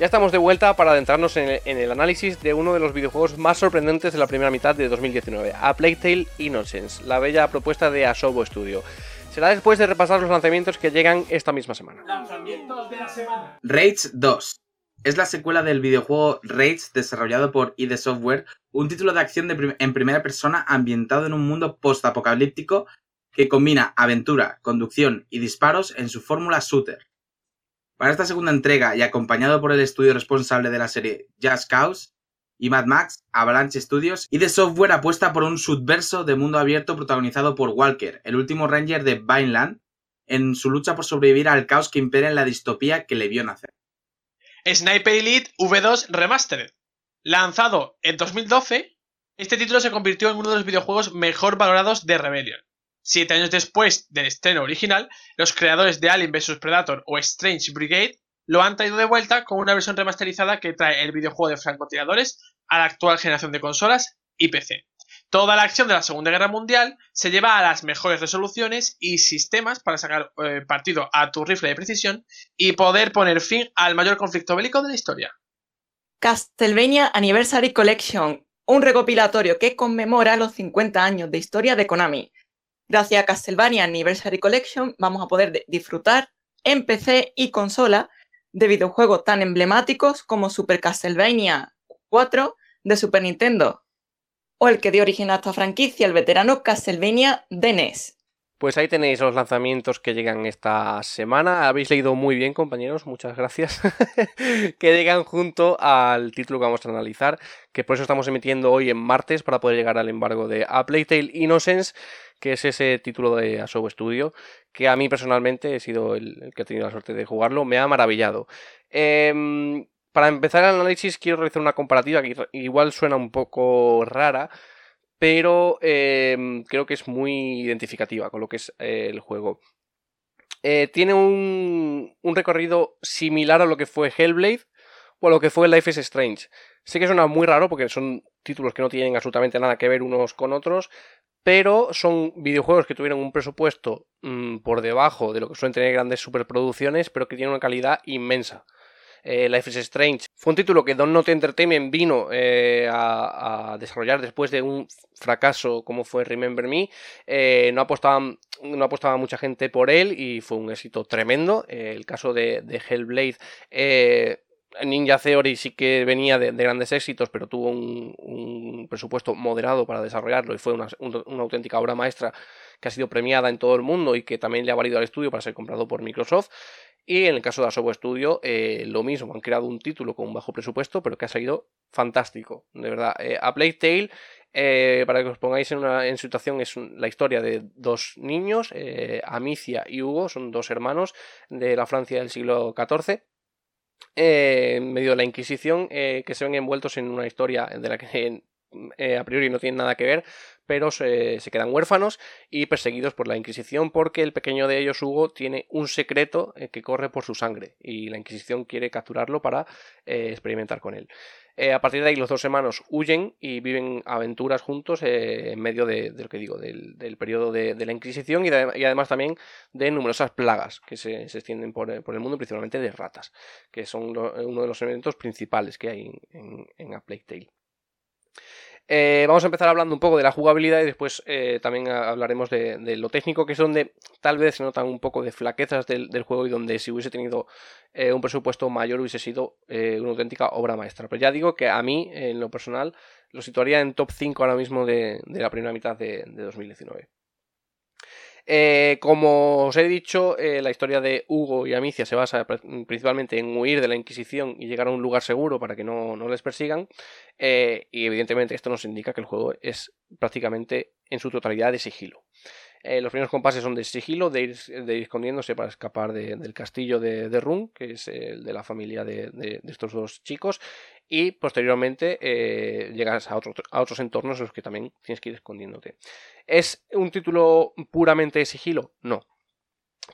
Ya estamos de vuelta para adentrarnos en el análisis de uno de los videojuegos más sorprendentes de la primera mitad de 2019, A Plague Tale: Innocence, la bella propuesta de Asobo Studio. Será después de repasar los lanzamientos que llegan esta misma semana. Lanzamientos de la semana. Rage 2. Es la secuela del videojuego Rage desarrollado por id Software, un título de acción en primera persona ambientado en un mundo postapocalíptico que combina aventura, conducción y disparos en su fórmula shooter. Para esta segunda entrega, y acompañado por el estudio responsable de la serie Just Cause y Mad Max, Avalanche Studios, id Software apuesta por un subverso de mundo abierto protagonizado por Walker, el último ranger de Vineland, en su lucha por sobrevivir al caos que impera en la distopía que le vio nacer. Sniper Elite V2 Remastered. Lanzado en 2012, este título se convirtió en uno de los videojuegos mejor valorados de Rebellion. 7 años después del estreno original, los creadores de Alien vs Predator o Strange Brigade lo han traído de vuelta con una versión remasterizada que trae el videojuego de francotiradores a la actual generación de consolas y PC. Toda la acción de la Segunda Guerra Mundial se lleva a las mejores resoluciones y sistemas para sacar partido a tu rifle de precisión y poder poner fin al mayor conflicto bélico de la historia. Castlevania Anniversary Collection, un recopilatorio que conmemora los 50 años de historia de Konami. Gracias a Castlevania Anniversary Collection vamos a poder disfrutar en PC y consola de videojuegos tan emblemáticos como Super Castlevania 4 de Super Nintendo o el que dio origen a esta franquicia, el veterano Castlevania de NES. Pues ahí tenéis los lanzamientos que llegan esta semana. Habéis leído muy bien, compañeros, muchas gracias. Que llegan junto al título que vamos a analizar, que por eso estamos emitiendo hoy en martes, para poder llegar al embargo de A Plague Tale: Innocence, que es ese título de Asobo Studio, que a mí personalmente he sido el que ha tenido la suerte de jugarlo. Me ha maravillado. Para empezar el análisis quiero realizar una comparativa que igual suena un poco rara, pero creo que es muy identificativa con lo que es el juego. Tiene un recorrido similar a lo que fue Hellblade o a lo que fue Life is Strange. Sé que suena muy raro porque son títulos que no tienen absolutamente nada que ver unos con otros, pero son videojuegos que tuvieron un presupuesto por debajo de lo que suelen tener grandes superproducciones, pero que tienen una calidad inmensa. Life is Strange fue un título que Dontnod Entertainment vino a desarrollar después de un fracaso como fue Remember Me. No apostaba mucha gente por él y fue un éxito tremendo. El caso de Hellblade, Ninja Theory sí que venía de grandes éxitos, pero tuvo un presupuesto moderado para desarrollarlo y fue una auténtica obra maestra que ha sido premiada en todo el mundo y que también le ha valido al estudio para ser comprado por Microsoft. Y en el caso de Asobo Studio, lo mismo, han creado un título con un bajo presupuesto, pero que ha salido fantástico, de verdad. A Plague Tale, para que os pongáis en situación, es la historia de dos niños, Amicia y Hugo, son dos hermanos de la Francia del siglo XIV, en medio de la Inquisición, que se ven envueltos en una historia de la que a priori no tienen nada que ver, pero se quedan huérfanos y perseguidos por la Inquisición porque el pequeño de ellos, Hugo, tiene un secreto que corre por su sangre y la Inquisición quiere capturarlo para experimentar con él. A partir de ahí los dos hermanos huyen y viven aventuras juntos en medio de lo que digo, del periodo de la Inquisición y además también de numerosas plagas que se extienden por el mundo, principalmente de ratas, que son uno de los elementos principales que hay en A Plague Tale. Vamos a empezar hablando un poco de la jugabilidad y después también hablaremos de lo técnico, que es donde tal vez se notan un poco de flaquezas del juego y donde si hubiese tenido un presupuesto mayor hubiese sido una auténtica obra maestra. Pero ya digo que a mí, en lo personal, lo situaría en top 5 ahora mismo de la primera mitad de 2019. Como os he dicho, la historia de Hugo y Amicia se basa principalmente en huir de la Inquisición y llegar a un lugar seguro para que no les persigan, y evidentemente esto nos indica que el juego es prácticamente en su totalidad de sigilo. Los primeros compases son de sigilo, de ir escondiéndose para escapar del castillo de Run, que es el de la familia de estos dos chicos, y posteriormente llegas a otros entornos en los que también tienes que ir escondiéndote. ¿Es un título puramente de sigilo? No.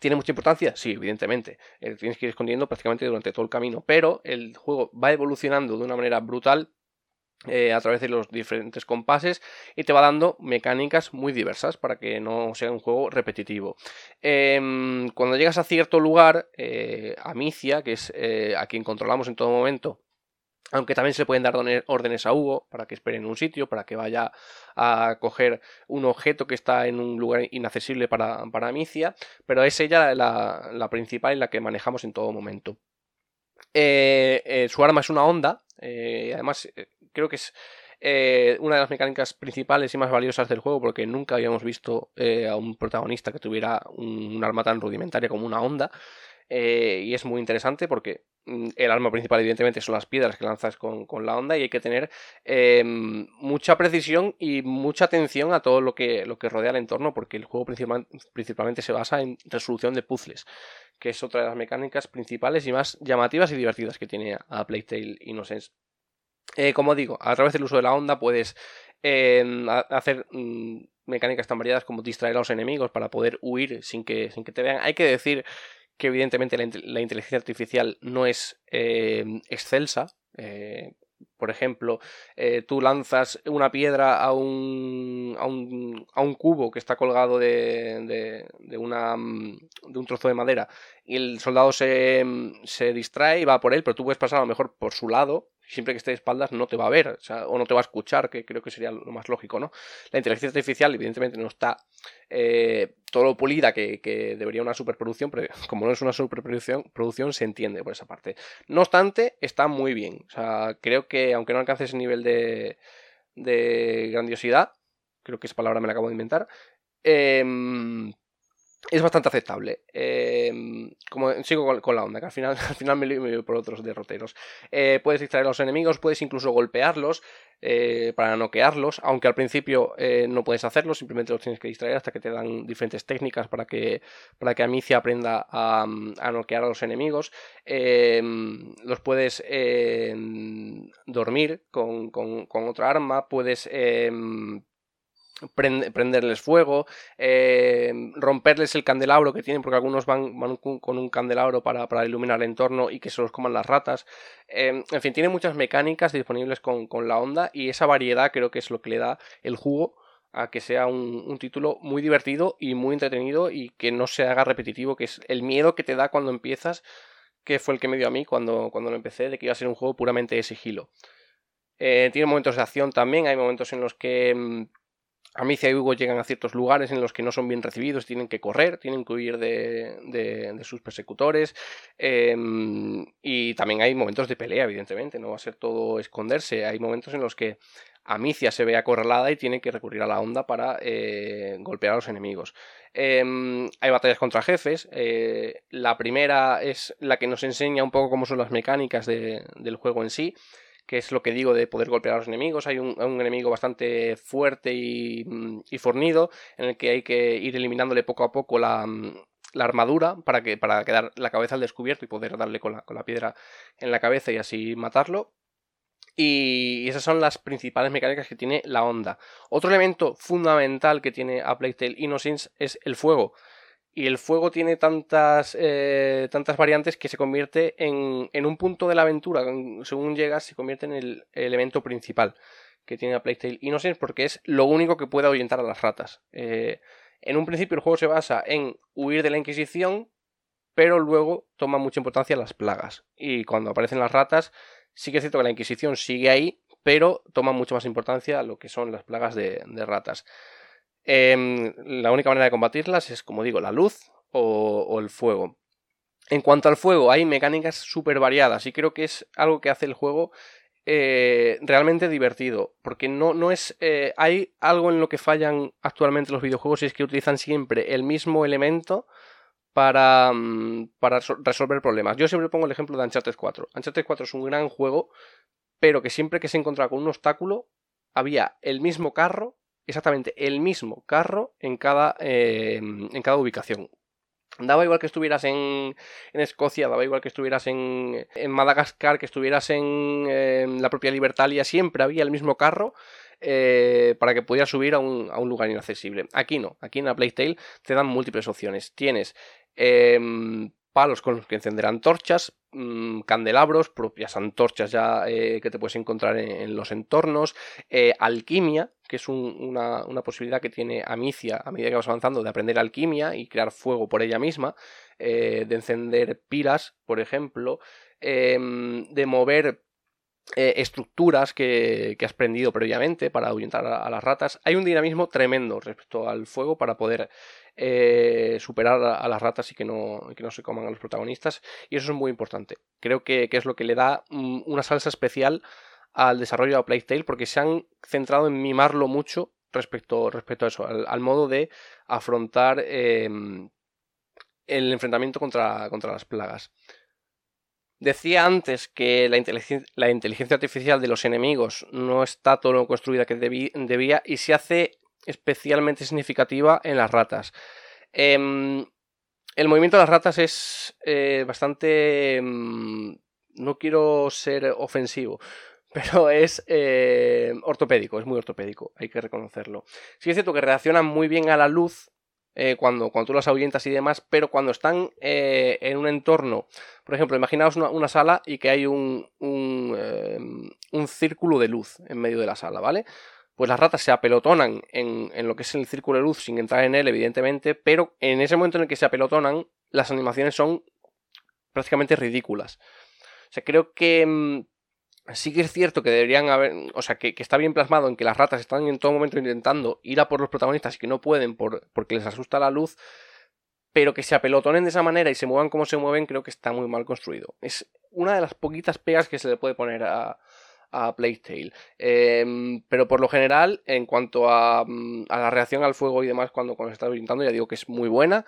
¿Tiene mucha importancia? Sí, evidentemente. Tienes que ir escondiendo prácticamente durante todo el camino, pero el juego va evolucionando de una manera brutal a través de los diferentes compases y te va dando mecánicas muy diversas para que no sea un juego repetitivo. Cuando llegas a cierto lugar, Amicia, que es a quien controlamos en todo momento, aunque también se pueden dar órdenes a Hugo para que espere en un sitio, para que vaya a coger un objeto que está en un lugar inaccesible para Amicia, pero es ella la principal y la que manejamos en todo momento. Su arma es una onda. Además creo que es una de las mecánicas principales y más valiosas del juego, porque nunca habíamos visto a un protagonista que tuviera un arma tan rudimentaria como una onda, y es muy interesante porque el arma principal evidentemente son las piedras que lanzas con la onda, y hay que tener mucha precisión y mucha atención a todo lo que rodea el entorno, porque el juego principalmente se basa en resolución de puzzles, que es otra de las mecánicas principales y más llamativas y divertidas que tiene A Plague Tale: Innocence. Como digo, a través del uso de la onda puedes hacer mecánicas tan variadas como distraer a los enemigos para poder huir sin que te vean. Hay que decir que evidentemente la inteligencia artificial no es excelsa. Por ejemplo, tú lanzas una piedra a un cubo que está colgado de un trozo de madera y el soldado se distrae y va por él, pero tú puedes pasar a lo mejor por su lado. Siempre que esté de espaldas no te va a ver, o no te va a escuchar, que creo que sería lo más lógico, ¿no? La inteligencia artificial evidentemente no está todo lo pulida que debería una superproducción, pero como no es una superproducción se entiende por esa parte. No obstante, está muy bien. O sea, creo que aunque no alcance ese nivel de grandiosidad, creo que esa palabra me la acabo de inventar, es bastante aceptable. Como sigo con la onda, que al final me voy por otros derroteros. Puedes distraer a los enemigos, puedes incluso golpearlos para noquearlos, aunque al principio no puedes hacerlo, simplemente los tienes que distraer hasta que te dan diferentes técnicas para que Amicia aprenda a noquear a los enemigos. Los puedes dormir con otra arma, puedes prenderles fuego, romperles el candelabro que tienen, porque algunos van con un candelabro para iluminar el entorno y que se los coman las ratas. En fin, tiene muchas mecánicas disponibles con la onda, y esa variedad creo que es lo que le da el jugo a que sea un título muy divertido y muy entretenido, y que no se haga repetitivo, que es el miedo que te da cuando empiezas, que fue el que me dio a mí cuando lo empecé, de que iba a ser un juego puramente de sigilo. Tiene momentos de acción también, hay momentos en los que Amicia y Hugo llegan a ciertos lugares en los que no son bien recibidos, tienen que correr, tienen que huir de sus persecutores, y también hay momentos de pelea, evidentemente, no va a ser todo esconderse. Hay momentos en los que Amicia se ve acorralada y tiene que recurrir a la onda para golpear a los enemigos. Hay batallas contra jefes. La primera es la que nos enseña un poco cómo son las mecánicas del juego en sí, que es lo que digo de poder golpear a los enemigos. Hay un enemigo bastante fuerte y fornido, en el que hay que ir eliminándole poco a poco la armadura para quedar la cabeza al descubierto y poder darle con la piedra en la cabeza y así matarlo. Y esas son las principales mecánicas que tiene la onda. Otro elemento fundamental que tiene A Plague Tale: Innocence es el fuego. Y el fuego tiene tantas variantes que se convierte en un punto de la aventura. Según llegas, se convierte en el elemento principal que tiene A Plague Tale Innocence, porque es lo único que puede ahuyentar a las ratas. En un principio el juego se basa en huir de la Inquisición, pero luego toma mucha importancia las plagas. Y cuando aparecen las ratas, sí que es cierto que la Inquisición sigue ahí, pero toma mucha más importancia lo que son las plagas de ratas. La única manera de combatirlas es, como digo, la luz o el fuego. En cuanto al fuego, hay mecánicas súper variadas, y creo que es algo que hace el juego realmente divertido, porque no es... hay algo en lo que fallan actualmente los videojuegos, y es que utilizan siempre el mismo elemento para resolver problemas. Yo siempre pongo el ejemplo de Uncharted 4. Uncharted 4 es un gran juego, pero que siempre que se encontraba con un obstáculo había el mismo carro, exactamente el mismo carro en cada ubicación. Daba igual que estuvieras en Escocia, daba igual que estuvieras en Madagascar, que estuvieras en la propia Libertalia, siempre había el mismo carro para que pudieras subir a un lugar inaccesible. Aquí no, aquí en A Plague Tale te dan múltiples opciones. Tienes palos con los que encender antorchas, candelabros, propias antorchas ya que te puedes encontrar en los entornos, alquimia, que es una posibilidad que tiene Amicia a medida que vas avanzando, de aprender alquimia y crear fuego por ella misma, de encender piras, por ejemplo, de mover estructuras que has prendido previamente para ahuyentar a las ratas. Hay un dinamismo tremendo respecto al fuego para poder superar a las ratas y que no se coman a los protagonistas, y eso es muy importante. Creo que es lo que le da una salsa especial al desarrollo de A Plague Tale, porque se han centrado en mimarlo mucho respecto a eso, al modo de afrontar el enfrentamiento contra las plagas. Decía antes que la inteligencia artificial de los enemigos no está todo lo construida que debía, y se hace especialmente significativa en las ratas. El movimiento de las ratas es bastante... no quiero ser ofensivo, pero es ortopédico, es muy ortopédico, hay que reconocerlo. Sí es cierto que reaccionan muy bien a la luz, cuando tú las ahuyentas y demás, pero cuando están en un entorno, por ejemplo, imaginaos una sala y que hay un círculo de luz en medio de la sala, ¿vale? Pues las ratas se apelotonan en lo que es el círculo de luz sin entrar en él, evidentemente, pero en ese momento en el que se apelotonan, las animaciones son prácticamente ridículas. O sea, creo que sí que es cierto que deberían haber... O sea, que está bien plasmado en que las ratas están en todo momento intentando ir a por los protagonistas y que no pueden porque les asusta la luz, pero que se apelotonen de esa manera y se muevan como se mueven, creo que está muy mal construido. Es una de las poquitas pegas que se le puede poner a a Plague Tale. Pero por lo general, en cuanto a la reacción al fuego y demás cuando se está orientando, ya digo que es muy buena.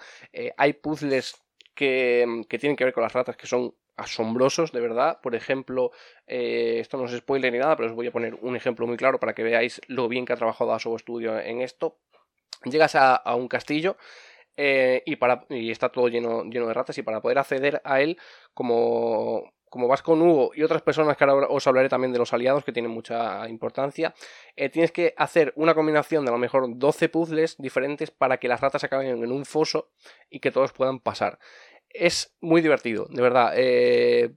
Hay puzzles que tienen que ver con las ratas que son asombrosos, de verdad. Por ejemplo, esto no es spoiler ni nada, pero os voy a poner un ejemplo muy claro para que veáis lo bien que ha trabajado Asobo Studio en esto. Llegas a un castillo y está todo lleno de ratas, y para poder acceder a él, como vas con Hugo y otras personas que ahora os hablaré también de los aliados, que tienen mucha importancia, tienes que hacer una combinación de a lo mejor 12 puzzles diferentes para que las ratas acaben en un foso y que todos puedan pasar. Es muy divertido, de verdad,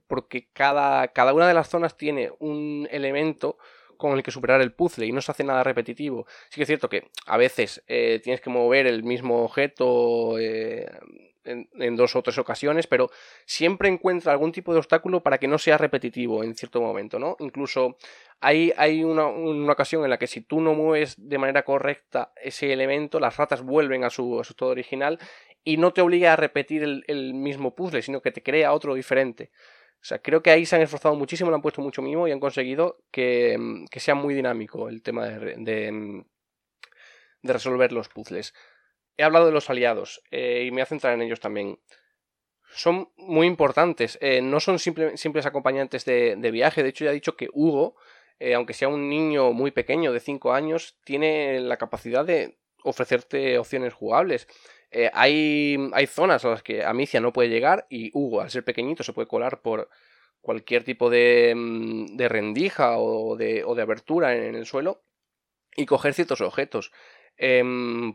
porque cada una de las zonas tiene un elemento con el que superar el puzzle y no se hace nada repetitivo. Sí que es cierto que a veces tienes que mover el mismo objeto en dos o tres ocasiones, pero siempre encuentra algún tipo de obstáculo para que no sea repetitivo en cierto momento, ¿no? Incluso hay una ocasión en la que si tú no mueves de manera correcta ese elemento, las ratas vuelven a su estado original y no te obliga a repetir el mismo puzzle, sino que te crea otro diferente. O sea, creo que ahí se han esforzado muchísimo, le han puesto mucho mimo y han conseguido que sea muy dinámico el tema de resolver los puzzles. He hablado de los aliados y me voy a centrar en ellos también. Son muy importantes, no son simples acompañantes de viaje. De hecho, ya he dicho que Hugo, aunque sea un niño muy pequeño de 5 años, tiene la capacidad de ofrecerte opciones jugables. Hay zonas a las que Amicia no puede llegar y Hugo, al ser pequeñito, se puede colar por cualquier tipo de rendija o de abertura en el suelo y coger ciertos objetos.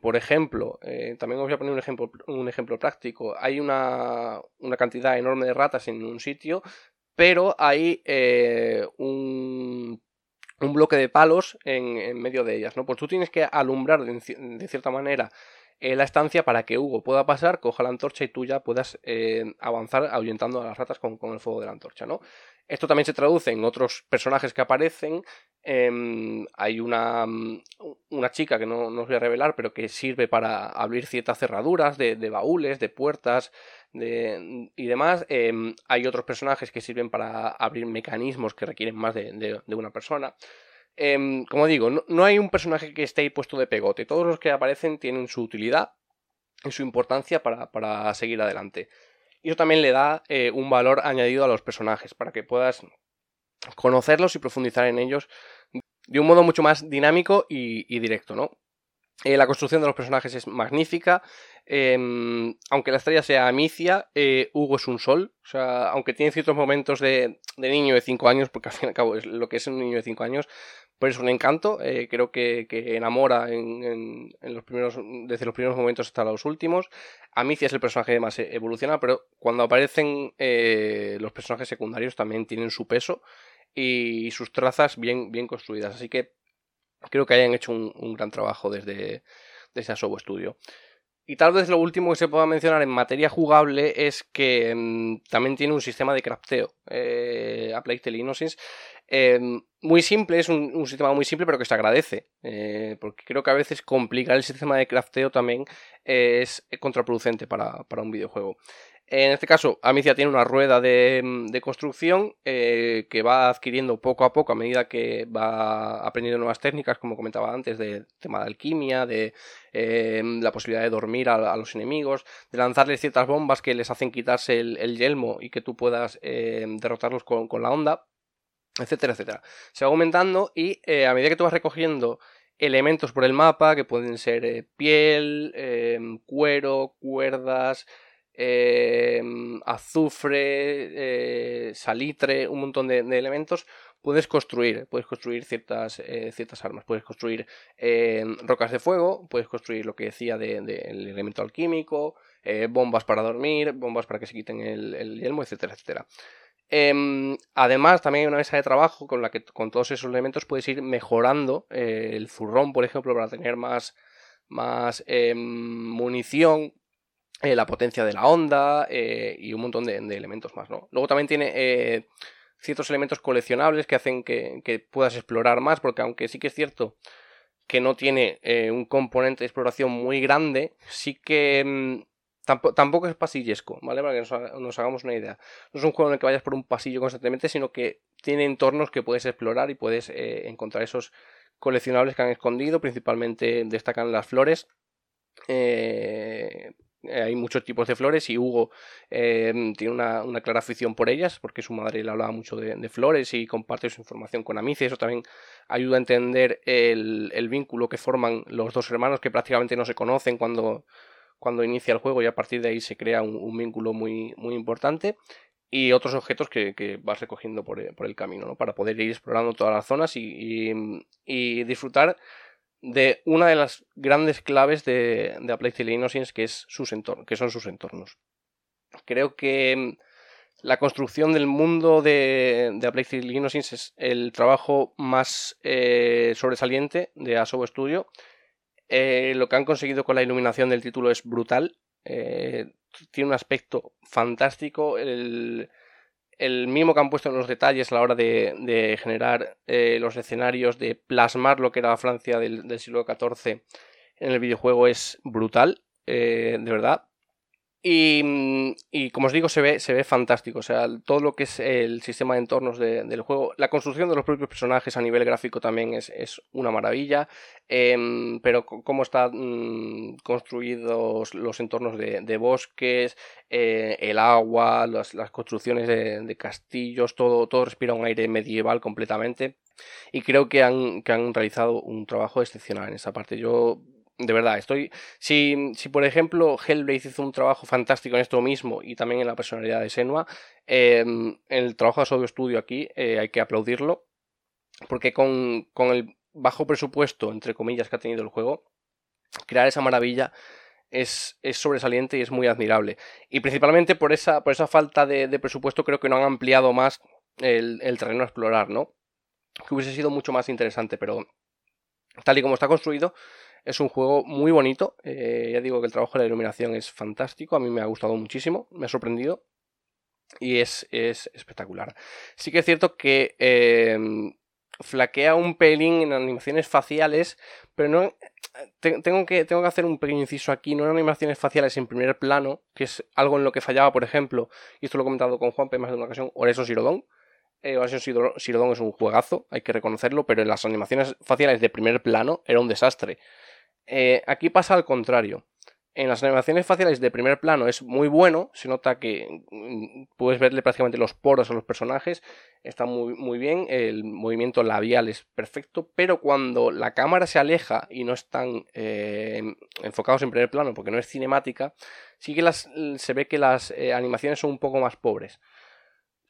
Por ejemplo, también os voy a poner un ejemplo práctico. Hay una cantidad enorme de ratas en un sitio, pero hay un bloque de palos en medio de ellas, ¿no? Pues tú tienes que alumbrar de cierta manera la estancia para que Hugo pueda pasar, coja la antorcha y tú ya puedas avanzar ahuyentando a las ratas con el fuego de la antorcha, ¿no? Esto también se traduce en otros personajes que aparecen. Hay una chica que no os voy a revelar, pero que sirve para abrir ciertas cerraduras de baúles, de puertas y demás. Hay otros personajes que sirven para abrir mecanismos que requieren más de una persona. Como digo, no hay un personaje que esté ahí puesto de pegote. Todos los que aparecen tienen su utilidad y su importancia para seguir adelante. Y eso también le da un valor añadido a los personajes, para que puedas conocerlos y profundizar en ellos de un modo mucho más dinámico y directo, ¿no? La construcción de los personajes es magnífica. Aunque la estrella sea Amicia, Hugo es un sol. O sea, aunque tiene ciertos momentos de niño de 5 años, porque al fin y al cabo es lo que es un niño de 5 años, pero es un encanto. Creo que enamora desde los primeros momentos hasta los últimos. Amicia es el personaje más evolucionado, pero cuando aparecen los personajes secundarios también tienen su peso y sus trazas bien construidas. Así que creo que hayan hecho un gran trabajo desde Asobo Studio. Y tal vez lo último que se pueda mencionar en materia jugable es que también tiene un sistema de crafteo, a Plague Tale Innocence, muy simple. Es un sistema muy simple, pero que se agradece, porque creo que a veces complicar el sistema de crafteo también es contraproducente para un videojuego. En este caso, Amicia tiene una rueda de construcción que va adquiriendo poco a poco a medida que va aprendiendo nuevas técnicas, como comentaba antes, del tema de alquimia, de la posibilidad de dormir a los enemigos, de lanzarles ciertas bombas que les hacen quitarse el yelmo y que tú puedas derrotarlos con la onda, etcétera, etcétera. Se va aumentando y a medida que tú vas recogiendo elementos por el mapa, que pueden ser piel, cuero, cuerdas, azufre, salitre, un montón de elementos, puedes construir ciertas armas, puedes construir rocas de fuego, puedes construir lo que decía del elemento alquímico, bombas para dormir, bombas para que se quiten el yelmo, etcétera, etcétera. Además, también hay una mesa de trabajo con la que con todos esos elementos puedes ir mejorando el zurrón, por ejemplo, para tener más munición, la potencia de la onda y un montón de elementos más, ¿no? Luego también tiene ciertos elementos coleccionables que hacen que puedas explorar más, porque aunque sí que es cierto que no tiene un componente de exploración muy grande, sí que Tampoco es pasillesco, ¿vale? Para que nos hagamos una idea. No es un juego en el que vayas por un pasillo constantemente, sino que tiene entornos que puedes explorar y puedes encontrar esos coleccionables que han escondido. Principalmente destacan las flores. Hay muchos tipos de flores y Hugo tiene una clara afición por ellas, porque su madre le hablaba mucho de flores y comparte su información con Amicia. Eso también ayuda a entender el vínculo que forman los dos hermanos, que prácticamente no se conocen cuando inicia el juego, y a partir de ahí se crea un vínculo muy, muy importante. Y otros objetos que vas recogiendo por el camino, ¿no? Para poder ir explorando todas las zonas y disfrutar de una de las grandes claves de A Plague Tale: Innocence, que son sus entornos. Creo que la construcción del mundo de A Plague Tale: Innocence es el trabajo más sobresaliente de Asobo Studio. Lo que han conseguido con la iluminación del título es brutal. Tiene un aspecto fantástico. El mimo que han puesto en los detalles a la hora de generar los escenarios, de plasmar lo que era la Francia del siglo XIV en el videojuego, es brutal, de verdad. Y como os digo, se ve fantástico. O sea, todo lo que es el sistema de entornos del juego, la construcción de los propios personajes a nivel gráfico también es una maravilla. Pero cómo están construidos los entornos de bosques, el agua, las construcciones de castillos, todo respira un aire medieval completamente. Y creo que han realizado un trabajo excepcional en esa parte. Yo, de verdad, si por ejemplo Hellblade hizo un trabajo fantástico en esto mismo y también en la personalidad de Senua, el trabajo de Asobo Studio aquí hay que aplaudirlo, porque con el bajo presupuesto, entre comillas, que ha tenido el juego, crear esa maravilla es sobresaliente y es muy admirable. Y principalmente por esa falta de presupuesto, creo que no han ampliado más el terreno a explorar, ¿no? Que hubiese sido mucho más interesante, pero tal y como está construido, es un juego muy bonito. Ya digo que el trabajo de la iluminación es fantástico. A mí me ha gustado muchísimo, me ha sorprendido y es espectacular. Sí que es cierto que flaquea un pelín en animaciones faciales, pero no tengo que hacer un pequeño inciso aquí. No en animaciones faciales en primer plano, que es algo en lo que fallaba, por ejemplo, y esto lo he comentado con Juanpe más de una ocasión, Horizon Zero Dawn. Horizon Zero Dawn es un juegazo, hay que reconocerlo, pero en las animaciones faciales de primer plano era un desastre. Aquí pasa al contrario. En las animaciones faciales de primer plano es muy bueno, se nota que puedes verle prácticamente los poros a los personajes, está muy, muy bien, el movimiento labial es perfecto, pero cuando la cámara se aleja y no están enfocados en primer plano, porque no es cinemática, sí que se ve que las animaciones son un poco más pobres.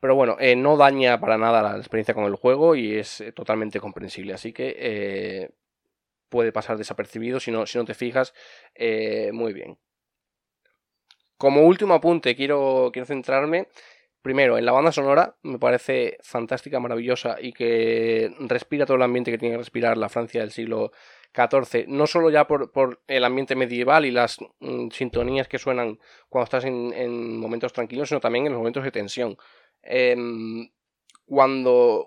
Pero bueno, no daña para nada la experiencia con el juego y es totalmente comprensible, así que puede pasar desapercibido si no te fijas muy bien. Como último apunte, quiero centrarme primero en la banda sonora. Me parece fantástica, maravillosa, y que respira todo el ambiente que tiene que respirar la Francia del siglo XIV, no solo ya por el ambiente medieval y las sintonías que suenan cuando estás en momentos tranquilos, sino también en los momentos de tensión. Cuando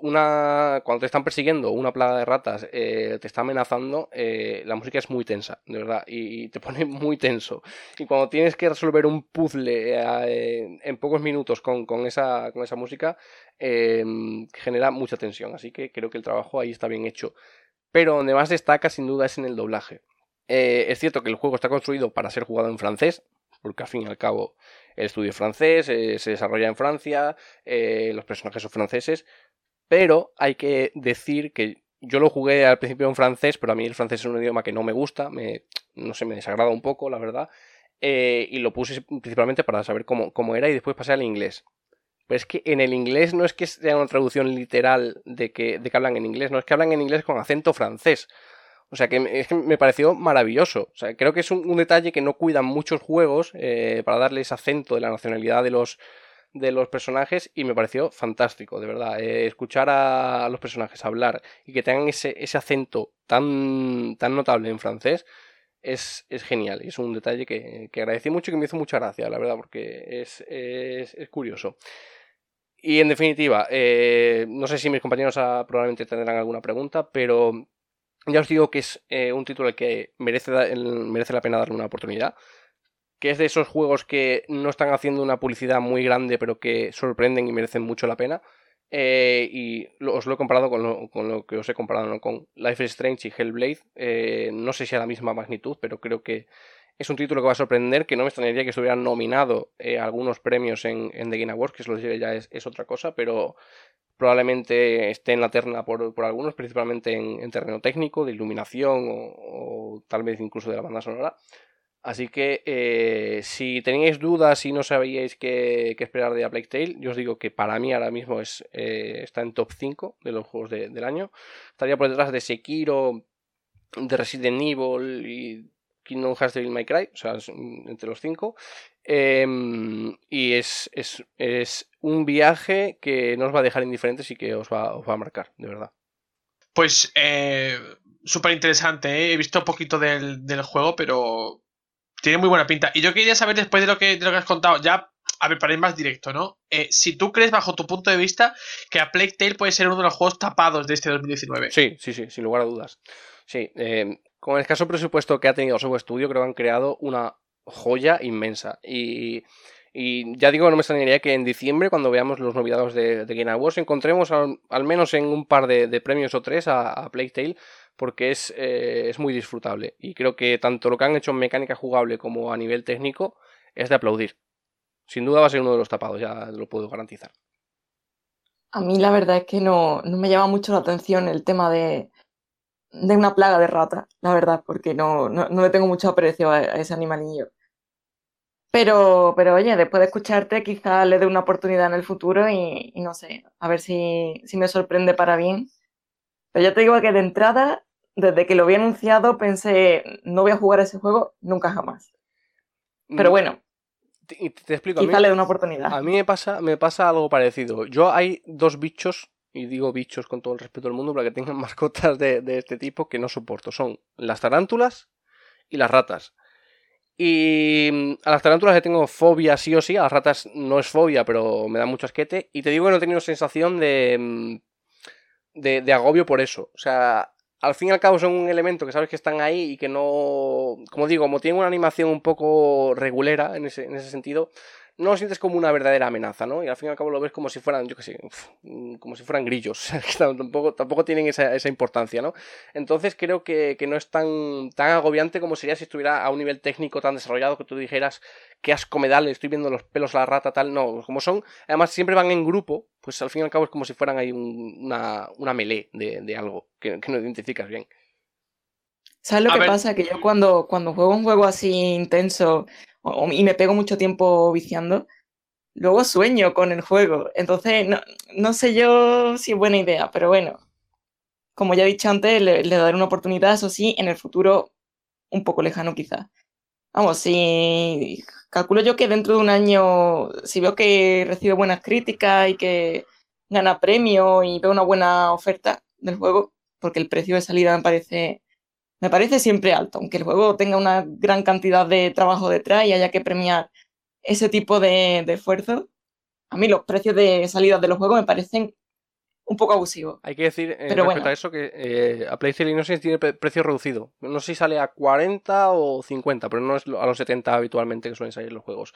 te están persiguiendo una plaga de ratas, te está amenazando, la música es muy tensa, de verdad, y te pone muy tenso. Y cuando tienes que resolver un puzzle en pocos minutos con esa música, genera mucha tensión. Así que creo que el trabajo ahí está bien hecho. Pero donde más destaca, sin duda, es en el doblaje. Es cierto que el juego está construido para ser jugado en francés, porque al fin y al cabo el estudio es francés, se desarrolla en Francia, los personajes son franceses, pero hay que decir que yo lo jugué al principio en francés, pero a mí el francés es un idioma que no me gusta, me desagrada un poco, la verdad, y lo puse principalmente para saber cómo era, y después pasé al inglés. Pero es que en el inglés no es que sea una traducción literal de que hablan en inglés, no, es que hablan en inglés con acento francés. O sea, que me pareció maravilloso. O sea, creo que es un detalle que no cuidan muchos juegos para darle ese acento de la nacionalidad de los personajes, y me pareció fantástico, de verdad. Escuchar a los personajes hablar y que tengan ese acento tan, tan notable en francés es genial. Es un detalle que agradecí mucho y que me hizo mucha gracia, la verdad, porque es curioso. Y en definitiva, no sé si mis compañeros probablemente tendrán alguna pregunta, pero ya os digo que es un título al que merece la pena darle una oportunidad. que es de esos juegos que no están haciendo una publicidad muy grande, pero que sorprenden y merecen mucho la pena. Y os lo he comparado con lo que os he comparado, ¿no? Con Life is Strange y Hellblade. No sé si a la misma magnitud, pero creo que es un título que va a sorprender, que no me extrañaría que estuviera nominado a algunos premios en The Game Awards, que eso ya es otra cosa, pero probablemente esté en la terna por algunos, principalmente en terreno técnico, de iluminación o tal vez incluso de la banda sonora. Así que si teníais dudas y no sabíais qué esperar de A Plague Tale, yo os digo que para mí ahora mismo está en top 5 de los juegos del año. Estaría por detrás de Sekiro, de Resident Evil y Kingdom Hearts Devil May Cry, o sea, entre los 5. Y es un viaje que no os va a dejar indiferentes y que os va a marcar, de verdad. Pues súper interesante, ¿eh? He visto poquito del juego, pero tiene muy buena pinta. Y yo quería saber, después de lo que has contado, ya, a ver, para ir más directo, ¿no? Si tú crees, bajo tu punto de vista, que A Plague Tale puede ser uno de los juegos tapados de este 2019. Sí, sin lugar a dudas. Sí, con el escaso presupuesto que ha tenido Soho Studio, creo que han creado una joya inmensa. Y ya digo, no me extrañaría que en diciembre, cuando veamos los nominados de Game Awards, encontremos al menos en un par de premios o tres a Plague Tale, porque es muy disfrutable. Y creo que tanto lo que han hecho en mecánica jugable como a nivel técnico es de aplaudir. Sin duda va a ser uno de los tapados, ya lo puedo garantizar. A mí la verdad es que no me llama mucho la atención el tema de una plaga de rata, la verdad, porque no le tengo mucho aprecio a ese animalillo. Pero oye, después de escucharte quizá le dé una oportunidad en el futuro y no sé, a ver si me sorprende para bien. Pero ya te digo que de entrada, desde que lo había anunciado, pensé, no voy a jugar a ese juego nunca jamás. Pero bueno, te explico, quizá a mí le dé una oportunidad. A mí me pasa algo parecido. Yo hay dos bichos, y digo bichos con todo el respeto del mundo para que tengan mascotas de este tipo, que no soporto. Son las tarántulas y las ratas. Y a las tarántulas le tengo fobia sí o sí, a las ratas no es fobia, pero me da mucho asquete. Y te digo que no he tenido sensación de agobio por eso. O sea, al fin y al cabo son un elemento que sabes que están ahí y que no, como digo, como tienen una animación un poco regulera en ese sentido, no lo sientes como una verdadera amenaza, ¿no? Y al fin y al cabo lo ves como si fueran, yo qué sé, como si fueran grillos. tampoco tienen esa importancia, ¿no? Entonces creo que no es tan agobiante como sería si estuviera a un nivel técnico tan desarrollado que tú dijeras, qué asco me da, le estoy viendo los pelos a la rata, tal. No, como son, además siempre van en grupo, pues al fin y al cabo es como si fueran ahí una melee de algo que no identificas bien. ¿Sabes lo que pasa? Que yo cuando juego un juego así intenso y me pego mucho tiempo viciando, luego sueño con el juego. Entonces no sé yo si es buena idea, pero bueno. Como ya he dicho antes, le daré una oportunidad, eso sí, en el futuro un poco lejano quizás. Vamos, si calculo yo que dentro de un año, si veo que recibe buenas críticas y que gana premio y veo una buena oferta del juego, porque el precio de salida me parece siempre alto, aunque el juego tenga una gran cantidad de trabajo detrás y haya que premiar ese tipo de esfuerzo. A mí los precios de salida de los juegos me parecen un poco abusivos. Hay que decir, respecto a eso, que A Plague Tale Innocence tiene precio reducido. No sé si sale a 40 o 50, pero no es a los 70 habitualmente que suelen salir los juegos.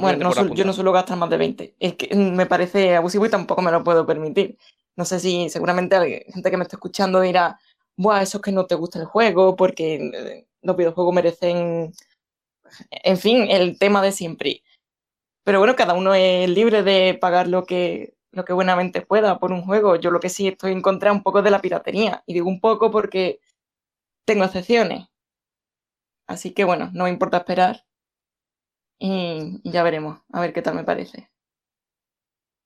Bueno, yo no suelo gastar más de 20. Es que me parece abusivo y tampoco me lo puedo permitir. No sé si seguramente hay gente que me está escuchando dirá, buah, eso es que no te gusta el juego, porque los videojuegos merecen, en fin, el tema de siempre. Pero bueno, cada uno es libre de pagar lo que buenamente pueda por un juego. Yo lo que sí estoy en contra un poco de la piratería, y digo un poco porque tengo excepciones. Así que bueno, no me importa esperar y ya veremos, a ver qué tal me parece.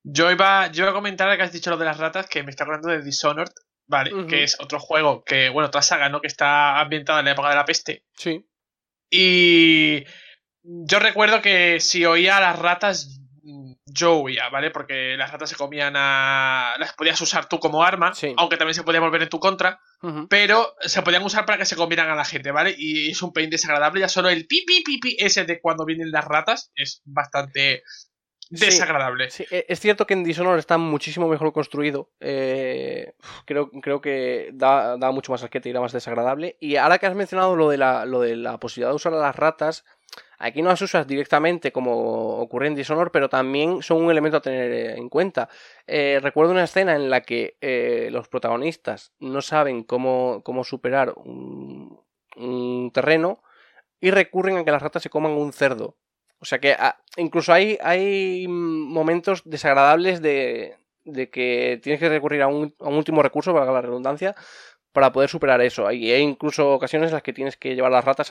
Yo iba a comentar que has dicho lo de las ratas, que me está hablando de Dishonored. Vale, uh-huh. Que es otro juego que, bueno, otra saga, ¿no? Que está ambientada en la época de la peste. Sí. Y yo recuerdo que si oía a las ratas, yo huía, ¿vale? Porque las ratas se comían las podías usar tú como arma, sí. Aunque también se podían volver en tu contra, uh-huh. Pero se podían usar para que se comieran a la gente, ¿vale? Y es un pain desagradable, ya solo el pi, pi, pi, pi, ese de cuando vienen las ratas es bastante desagradable. Sí, es cierto que en Dishonored está muchísimo mejor construido. Creo que da mucho más asquete y era más desagradable. Y ahora que has mencionado lo de la posibilidad de usar a las ratas, Aquí no las usas directamente como ocurre en Dishonor, pero también son un elemento a tener en cuenta. Recuerdo una escena en la que los protagonistas no saben cómo superar un terreno y recurren a que las ratas se coman un cerdo. O sea que incluso hay momentos desagradables de que tienes que recurrir a un último recurso, valga la redundancia, para poder superar eso. Y hay incluso ocasiones en las que tienes que llevar las ratas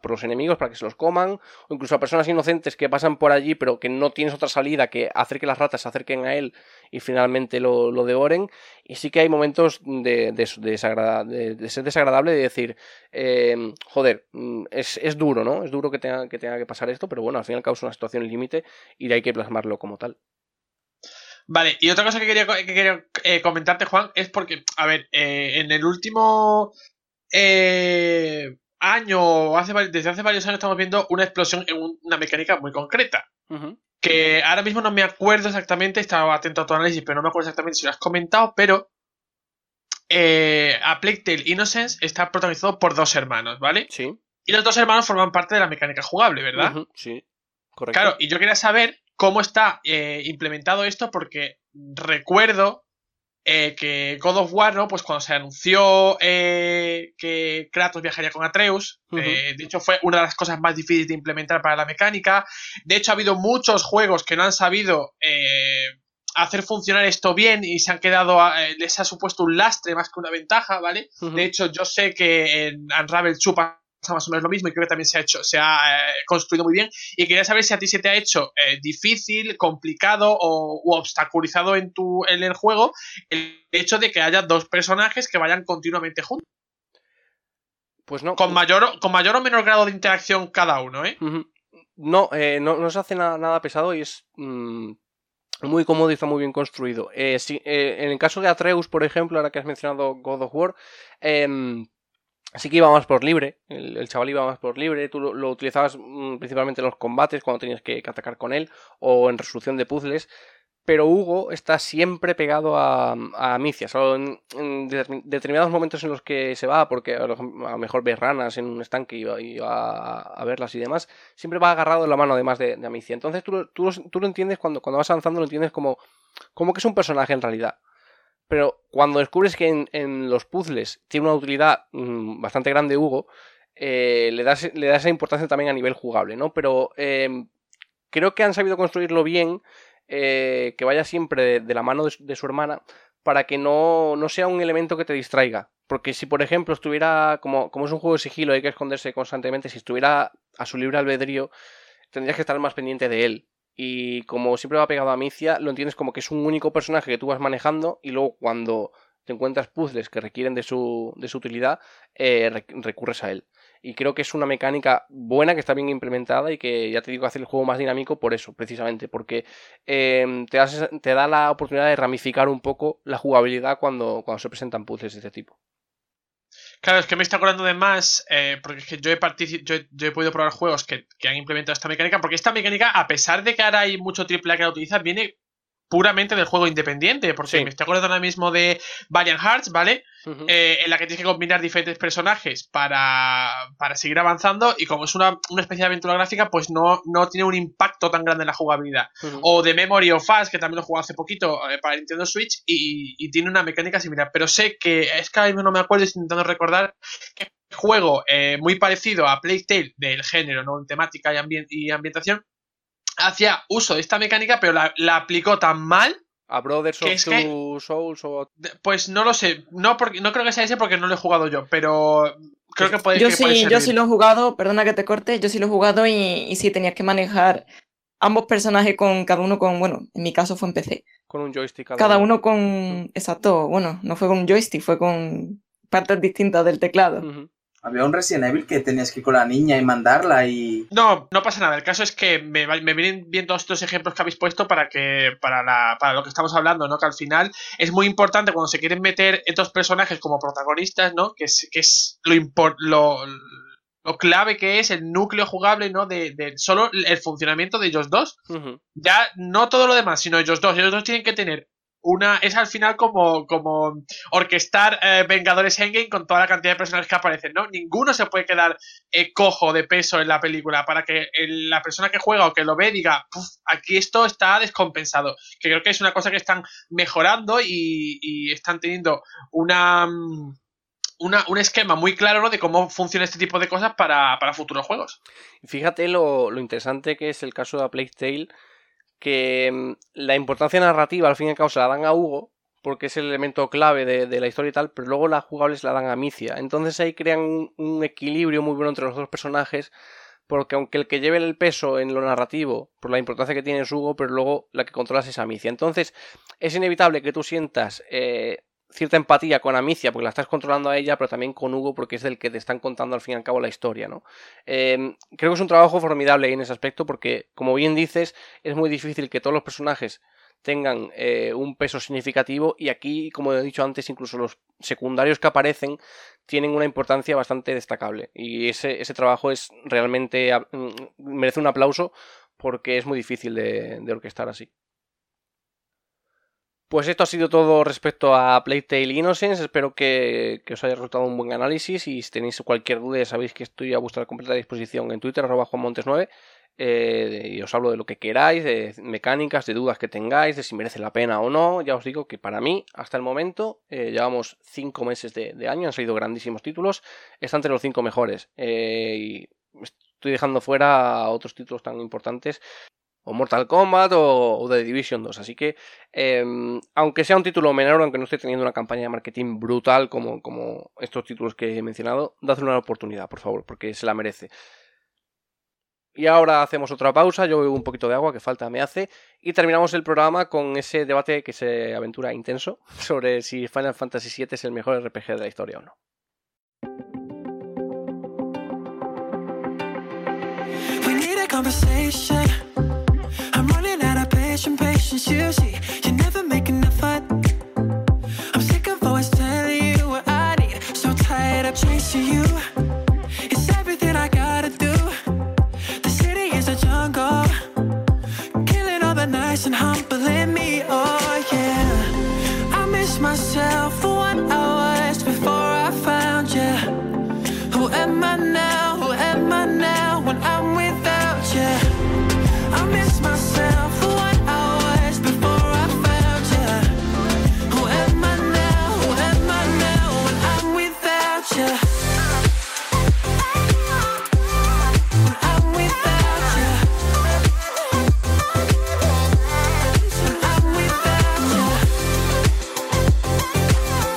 por los enemigos para que se los coman, o incluso a personas inocentes que pasan por allí pero que no tienes otra salida que hacer que las ratas se acerquen a él y finalmente lo devoren. Y sí que hay momentos de ser desagradable, de decir, joder, es duro, ¿no? Es duro que tenga que pasar esto, pero bueno, al final causa una situación límite y hay que plasmarlo como tal. Vale, y otra cosa que quería comentarte, Juan, es porque, a ver, en el último año, desde hace varios años, estamos viendo una explosión en una mecánica muy concreta. Uh-huh. Que ahora mismo no me acuerdo exactamente, estaba atento a tu análisis, pero no me acuerdo exactamente si lo has comentado, pero A Plague Tale: Innocence está protagonizado por dos hermanos, ¿vale? Sí. Y los dos hermanos forman parte de la mecánica jugable, ¿verdad? Uh-huh. Sí, correcto. Claro, y yo quería saber cómo está implementado esto, porque recuerdo que God of War, ¿no? Pues cuando se anunció que Kratos viajaría con Atreus, uh-huh, de hecho fue una de las cosas más difíciles de implementar para la mecánica. De hecho, ha habido muchos juegos que no han sabido hacer funcionar esto bien y se han quedado, les ha supuesto un lastre más que una ventaja, ¿vale? Uh-huh. De hecho, yo sé que en Unravel 2 pasa más o menos lo mismo, y creo que también se ha construido muy bien. Y quería saber si a ti se te ha hecho difícil, complicado o obstaculizado en el juego el hecho de que haya dos personajes que vayan continuamente juntos. Pues no. Con mayor o menor grado de interacción cada uno, ¿eh? Uh-huh. No se hace nada pesado y es muy cómodo y está muy bien construido. En el caso de Atreus, por ejemplo, ahora que has mencionado God of War, así que iba más por libre, el chaval iba más por libre, tú lo utilizabas principalmente en los combates cuando tenías que atacar con él o en resolución de puzzles, pero Hugo está siempre pegado a Amicia, solo en determinados momentos en los que se va, porque a lo mejor ves ranas en un estanque y va a verlas y demás, siempre va agarrado de la mano además de Amicia. Entonces tú lo entiendes cuando vas avanzando, lo entiendes como que es un personaje en realidad. Pero cuando descubres que en los puzzles tiene una utilidad bastante grande Hugo, le da esa importancia también a nivel jugable, ¿no? Pero creo que han sabido construirlo bien, que vaya siempre de la mano de su hermana, para que no sea un elemento que te distraiga. Porque si, por ejemplo, estuviera, como es un juego de sigilo, hay que esconderse constantemente, si estuviera a su libre albedrío, tendrías que estar más pendiente de él. Y como siempre va pegado a Amicia, lo entiendes como que es un único personaje que tú vas manejando, y luego cuando te encuentras puzzles que requieren de su utilidad, recurres a él. Y creo que es una mecánica buena, que está bien implementada y que, ya te digo, hace el juego más dinámico por eso, precisamente, porque te da la oportunidad de ramificar un poco la jugabilidad cuando se presentan puzzles de este tipo. Claro, es que me está acordando de más, porque es que yo he podido probar juegos que han implementado esta mecánica, porque esta mecánica, a pesar de que ahora hay mucho AAA que la utiliza, viene puramente del juego independiente, porque sí. Me estoy acordando ahora mismo de Valiant Hearts, ¿vale? Uh-huh. En la que tienes que combinar diferentes personajes para seguir avanzando, y como es una especie de aventura gráfica, pues no tiene un impacto tan grande en la jugabilidad. Uh-huh. O de Memory of Us, que también lo jugué hace poquito para Nintendo Switch, y tiene una mecánica similar, pero sé que, es que no me acuerdo, estoy intentando recordar que juego muy parecido a Plague Tale, del género, ¿no? En temática y ambientación, hacía uso de esta mecánica, pero la aplicó tan mal. ¿A Brothers of Two Souls o...? Pues no lo sé. No creo que sea ese, porque no lo he jugado yo, pero creo que puede servir. Yo sí lo he jugado, perdona que te corte, yo sí lo he jugado y sí tenías que manejar ambos personajes, con cada uno con... Bueno, en mi caso fue en PC. Con un joystick. Cada uno con... Uh-huh. Exacto, bueno, no fue con un joystick, fue con partes distintas del teclado. Uh-huh. Había un Resident Evil que tenías que ir con la niña y mandarla y... No pasa nada. El caso es que me vienen bien todos estos ejemplos que habéis puesto para lo que estamos hablando, ¿no? Que al final es muy importante cuando se quieren meter estos personajes como protagonistas, ¿no? Que es lo clave que es el núcleo jugable, ¿no? De solo el funcionamiento de ellos dos. Uh-huh. Ya no todo lo demás, sino ellos dos. Ellos dos tienen que tener Es al final como orquestar Vengadores Endgame con toda la cantidad de personajes que aparecen, ¿no? Ninguno se puede quedar cojo de peso en la película para que la persona que juega o que lo ve diga, aquí esto está descompensado. Que creo que es una cosa que están mejorando y están teniendo un esquema muy claro, ¿no?, de cómo funciona este tipo de cosas para futuros juegos. Fíjate lo interesante que es el caso de A Plague Tale, que la importancia narrativa al fin y al cabo se la dan a Hugo, porque es el elemento clave de la historia y tal, pero luego las jugables la dan a Micia. Entonces ahí crean un equilibrio muy bueno entre los dos personajes, porque aunque el que lleve el peso en lo narrativo, por la importancia que tiene es Hugo, pero luego la que controlas es a Micia. Entonces es inevitable que tú sientas cierta empatía con Amicia, porque la estás controlando a ella, pero también con Hugo, porque es del que te están contando al fin y al cabo la historia, ¿no? Creo que es un trabajo formidable en ese aspecto, porque, como bien dices, es muy difícil que todos los personajes tengan un peso significativo, y aquí, como he dicho antes, incluso los secundarios que aparecen tienen una importancia bastante destacable, y ese trabajo es realmente merece un aplauso, porque es muy difícil de orquestar así. Pues esto ha sido todo respecto a A Plague Tale Innocence. Espero que os haya resultado un buen análisis, y si tenéis cualquier duda ya sabéis que estoy a vuestra completa disposición en Twitter, @juanmontes9, y os hablo de lo que queráis, de mecánicas, de dudas que tengáis, de si merece la pena o no. Ya os digo que para mí, hasta el momento, llevamos 5 meses de año, han salido grandísimos títulos, está entre los 5 mejores, y estoy dejando fuera otros títulos tan importantes, o Mortal Kombat o The Division 2, así que aunque sea un título menor, aunque no esté teniendo una campaña de marketing brutal como estos títulos que he mencionado, dadle una oportunidad, por favor, porque se la merece. Y ahora hacemos otra pausa, yo bebo un poquito de agua, que falta me hace, y terminamos el programa con ese debate que se aventura intenso sobre si Final Fantasy VII es el mejor RPG de la historia o no. We need a conversation. I'm running out of patience, you see, you never make enough fun. I'm sick of always telling you what I need, so tired of chasing you. It's everything I gotta do, the city is a jungle, killing all the nice and humbling me, oh yeah. I miss myself for what I was before I found you. Who am I now, who am I now when I'm without you? I miss myself for what I was before I found you. Who am I now when I'm without you? When I'm without you. When I'm without you.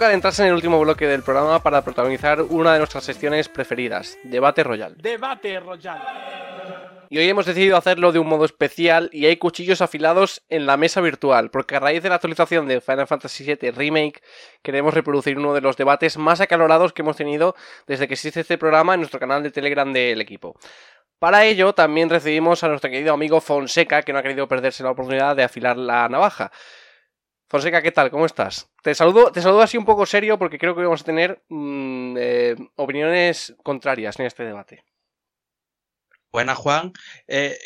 toca adentrarse en el último bloque del programa para protagonizar una de nuestras secciones preferidas, Debate Royal. ¡Debate Royal! Y hoy hemos decidido hacerlo de un modo especial y hay cuchillos afilados en la mesa virtual, porque a raíz de la actualización de Final Fantasy VII Remake queremos reproducir uno de los debates más acalorados que hemos tenido desde que existe este programa en nuestro canal de Telegram del equipo. Para ello también recibimos a nuestro querido amigo Fonseca, que no ha querido perderse la oportunidad de afilar la navaja. Fonseca, ¿qué tal? ¿Cómo estás? Te saludo así un poco serio porque creo que vamos a tener opiniones contrarias en este debate. Buenas, Juan.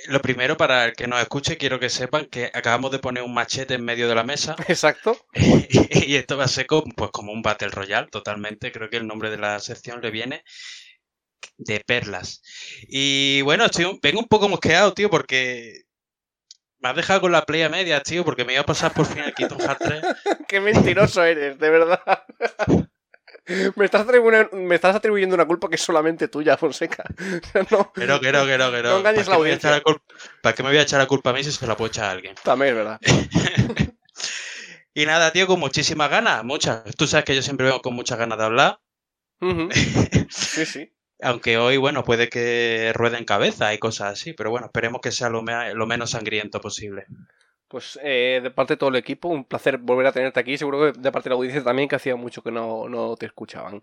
Lo primero, para el que nos escuche, quiero que sepan que acabamos de poner un machete en medio de la mesa. Exacto. Y esto va a ser como un Battle Royale, totalmente. Creo que el nombre de la sección le viene de perlas. Y bueno, tío, vengo un poco mosqueado, tío, porque me has dejado con la play a medias, tío, porque me iba a pasar por fin el Kingdom Hearts 3. Qué mentiroso eres, de verdad. Me estás atribuyendo una culpa que es solamente tuya, Fonseca. No, que no. No engañes la audiencia. ¿Para qué me voy a echar la culpa a mí si se la puedo echar a alguien? También, ¿verdad? Y nada, tío, con muchísimas ganas, muchas. Tú sabes que yo siempre vengo con muchas ganas de hablar. Uh-huh. Sí. Aunque hoy, bueno, puede que rueden cabeza y cosas así, pero bueno, esperemos que sea lo menos sangriento posible. Pues de parte de todo el equipo, un placer volver a tenerte aquí. Seguro que de parte de la audiencia también, que hacía mucho que no te escuchaban.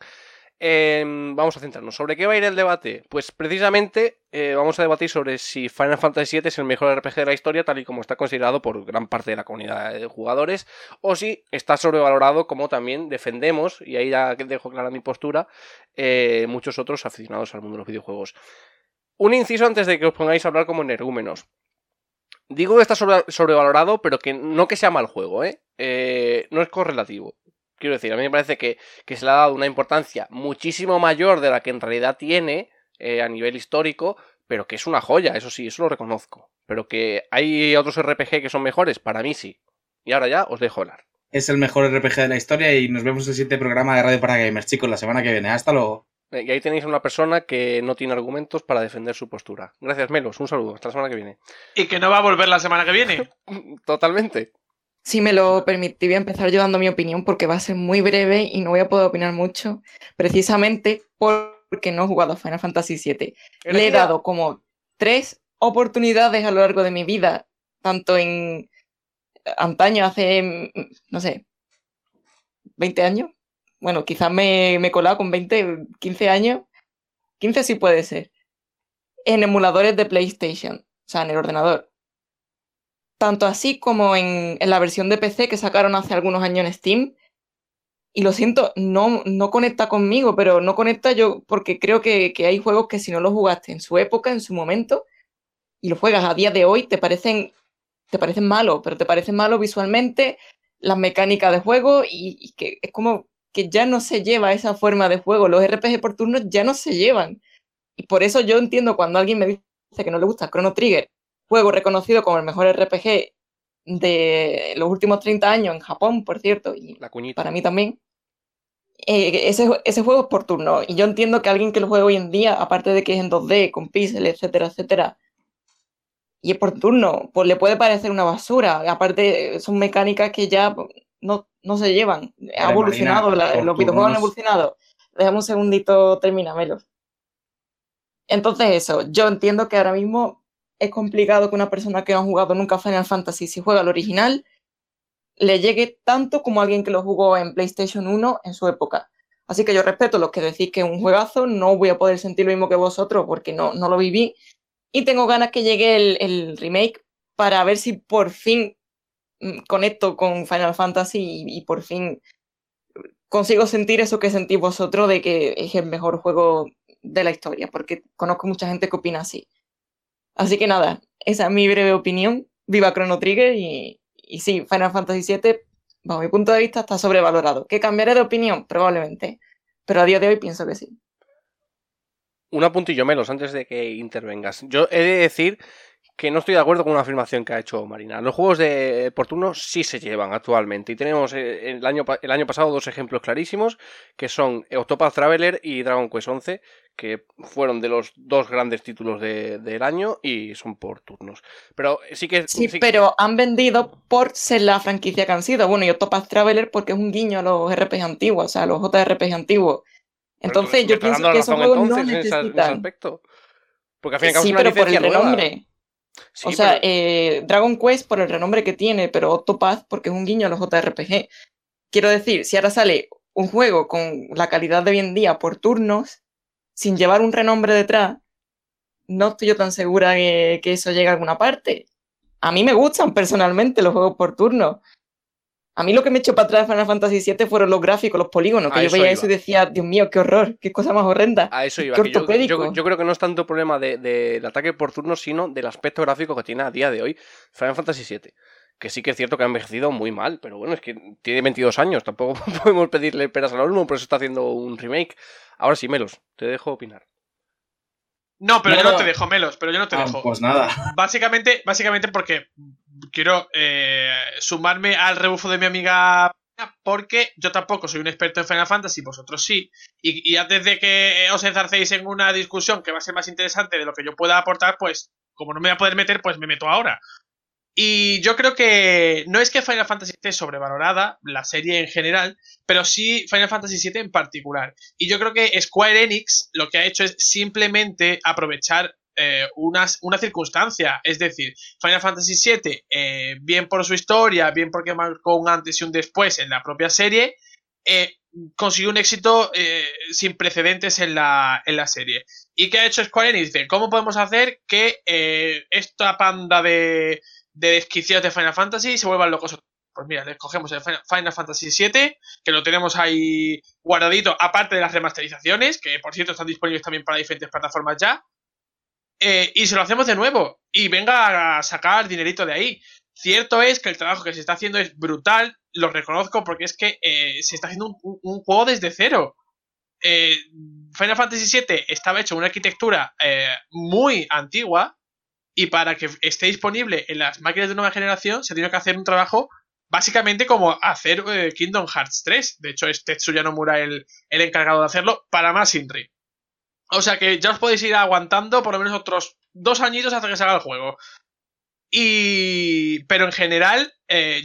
Vamos a centrarnos. ¿Sobre qué va a ir el debate? Pues precisamente vamos a debatir sobre si Final Fantasy VII es el mejor RPG de la historia, tal y como está considerado por gran parte de la comunidad de jugadores, o si está sobrevalorado, como también defendemos, y ahí ya dejo clara mi postura, muchos otros aficionados al mundo de los videojuegos. Un inciso antes de que os pongáis a hablar como energúmenos. Digo que está sobrevalorado, pero que no que sea mal juego, no es correlativo. Quiero decir, a mí me parece que se le ha dado una importancia muchísimo mayor de la que en realidad tiene a nivel histórico, pero que es una joya, eso sí, eso lo reconozco. Pero que hay otros RPG que son mejores, para mí sí. Y ahora ya os dejo hablar. Es el mejor RPG de la historia y nos vemos en el siguiente programa de Radio para Gamers, chicos, la semana que viene. Hasta luego. Y ahí tenéis a una persona que no tiene argumentos para defender su postura. Gracias, Melos. Un saludo. Hasta la semana que viene. Y que no va a volver la semana que viene. Totalmente. Si me lo permitís, voy a empezar yo dando mi opinión porque va a ser muy breve y no voy a poder opinar mucho. Precisamente porque no he jugado a Final Fantasy VII. Le he dado como 3 oportunidades a lo largo de mi vida. Tanto en antaño, hace, no sé, 20 años. Bueno, quizás me he colado con 20, 15 años. 15 sí puede ser. En emuladores de PlayStation, o sea, en el ordenador. Tanto así como en la versión de PC que sacaron hace algunos años en Steam. Y lo siento, no conecta conmigo, pero no conecta yo porque creo que hay juegos que si no los jugaste en su época, en su momento, y los juegas a día de hoy, te parecen malos, pero te parecen malos visualmente, las mecánicas de juego y que es como que ya no se lleva esa forma de juego, los RPG por turnos ya no se llevan. Y por eso yo entiendo cuando alguien me dice que no le gusta Chrono Trigger, juego reconocido como el mejor RPG de los últimos 30 años en Japón, por cierto, y la cuñita para mí también. Ese juego es por turno, y yo entiendo que alguien que lo juega hoy en día, aparte de que es en 2D, con píxeles, etcétera, etcétera, y es por turno, pues le puede parecer una basura. Aparte son mecánicas que ya no se llevan. Ha evolucionado, Marina, los videojuegos han evolucionado. Déjame un segundito, terminamelo. Entonces eso, yo entiendo que ahora mismo es complicado que una persona que no ha jugado nunca Final Fantasy, si juega el original, le llegue tanto como alguien que lo jugó en PlayStation 1 en su época. Así que yo respeto los que decís que es un juegazo, no voy a poder sentir lo mismo que vosotros porque no lo viví. Y tengo ganas que llegue el remake para ver si por fin conecto con Final Fantasy y por fin consigo sentir eso que sentís vosotros de que es el mejor juego de la historia, porque conozco mucha gente que opina así. Así que nada, esa es mi breve opinión. Viva Chrono Trigger y sí, Final Fantasy VII, bajo mi punto de vista, está sobrevalorado. ¿Que cambiaré de opinión? Probablemente, pero a día de hoy pienso que sí. Un apuntillo, Melos, antes de que intervengas. Yo he de decir que no estoy de acuerdo con una afirmación que ha hecho Marina. Los juegos de por turno sí se llevan actualmente, y tenemos el año pasado dos ejemplos clarísimos, que son Octopath Traveler y Dragon Quest XI, que fueron de los dos grandes títulos del año y son por turnos. Pero sí que... Sí, pero han vendido por ser la franquicia que han sido. Bueno, y Octopath Traveler porque es un guiño a los RPG antiguos, o sea, a los JRPG antiguos. Entonces, yo pienso que esos juegos no necesitan. En ese aspecto. Porque al fin y al cabo es una licencia nueva. Sí, pero por el renombre. Sí, o sea, pero... Dragon Quest por el renombre que tiene, pero Octopath porque es un guiño a los JRPG. Quiero decir, si ahora sale un juego con la calidad de hoy en día por turnos, sin llevar un renombre detrás, no estoy yo tan segura que eso llegue a alguna parte. A mí me gustan personalmente los juegos por turnos. A mí lo que me echó para atrás Final Fantasy VII fueron los gráficos, los polígonos, que yo veía eso y decía, Dios mío, qué horror, qué cosa más horrenda. A eso iba. Yo creo que no es tanto problema del ataque por turno, sino del aspecto gráfico que tiene a día de hoy Final Fantasy VII. Que sí que es cierto que ha envejecido muy mal, pero bueno, es que tiene 22 años, tampoco podemos pedirle peras al olmo, por eso está haciendo un remake. Ahora sí, Melos, te dejo opinar. No, pero yo no te dejo, Melos, pero yo no te dejo. Pues nada. Básicamente porque quiero sumarme al rebufo de mi amiga, porque yo tampoco soy un experto en Final Fantasy, vosotros sí. Y antes de que os enzarcéis en una discusión que va a ser más interesante de lo que yo pueda aportar, pues como no me voy a poder meter, pues me meto ahora. Y yo creo que no es que Final Fantasy esté sobrevalorada, la serie en general, pero sí Final Fantasy VII en particular. Y yo creo que Square Enix lo que ha hecho es simplemente aprovechar una circunstancia. Es decir, Final Fantasy VII, bien por su historia, bien porque marcó un antes y un después en la propia serie, consiguió un éxito sin precedentes en la serie. ¿Y qué ha hecho Square Enix? ¿Cómo podemos hacer que esta panda de desquiciados de Final Fantasy se vuelvan locos? Pues mira, les cogemos el Final Fantasy VII, que lo tenemos ahí guardadito, aparte de las remasterizaciones, que por cierto están disponibles también para diferentes plataformas ya, y se lo hacemos de nuevo, y venga a sacar dinerito de ahí. Cierto es que el trabajo que se está haciendo es brutal, lo reconozco, porque es que se está haciendo un juego desde cero. Final Fantasy VII estaba hecho en una arquitectura muy antigua, y para que esté disponible en las máquinas de nueva generación se tiene que hacer un trabajo básicamente como hacer Kingdom Hearts 3. De hecho, es Tetsuya Nomura el encargado de hacerlo para más Inri. O sea que ya os podéis ir aguantando por lo menos otros 2 añitos hasta que salga el juego. Pero en general,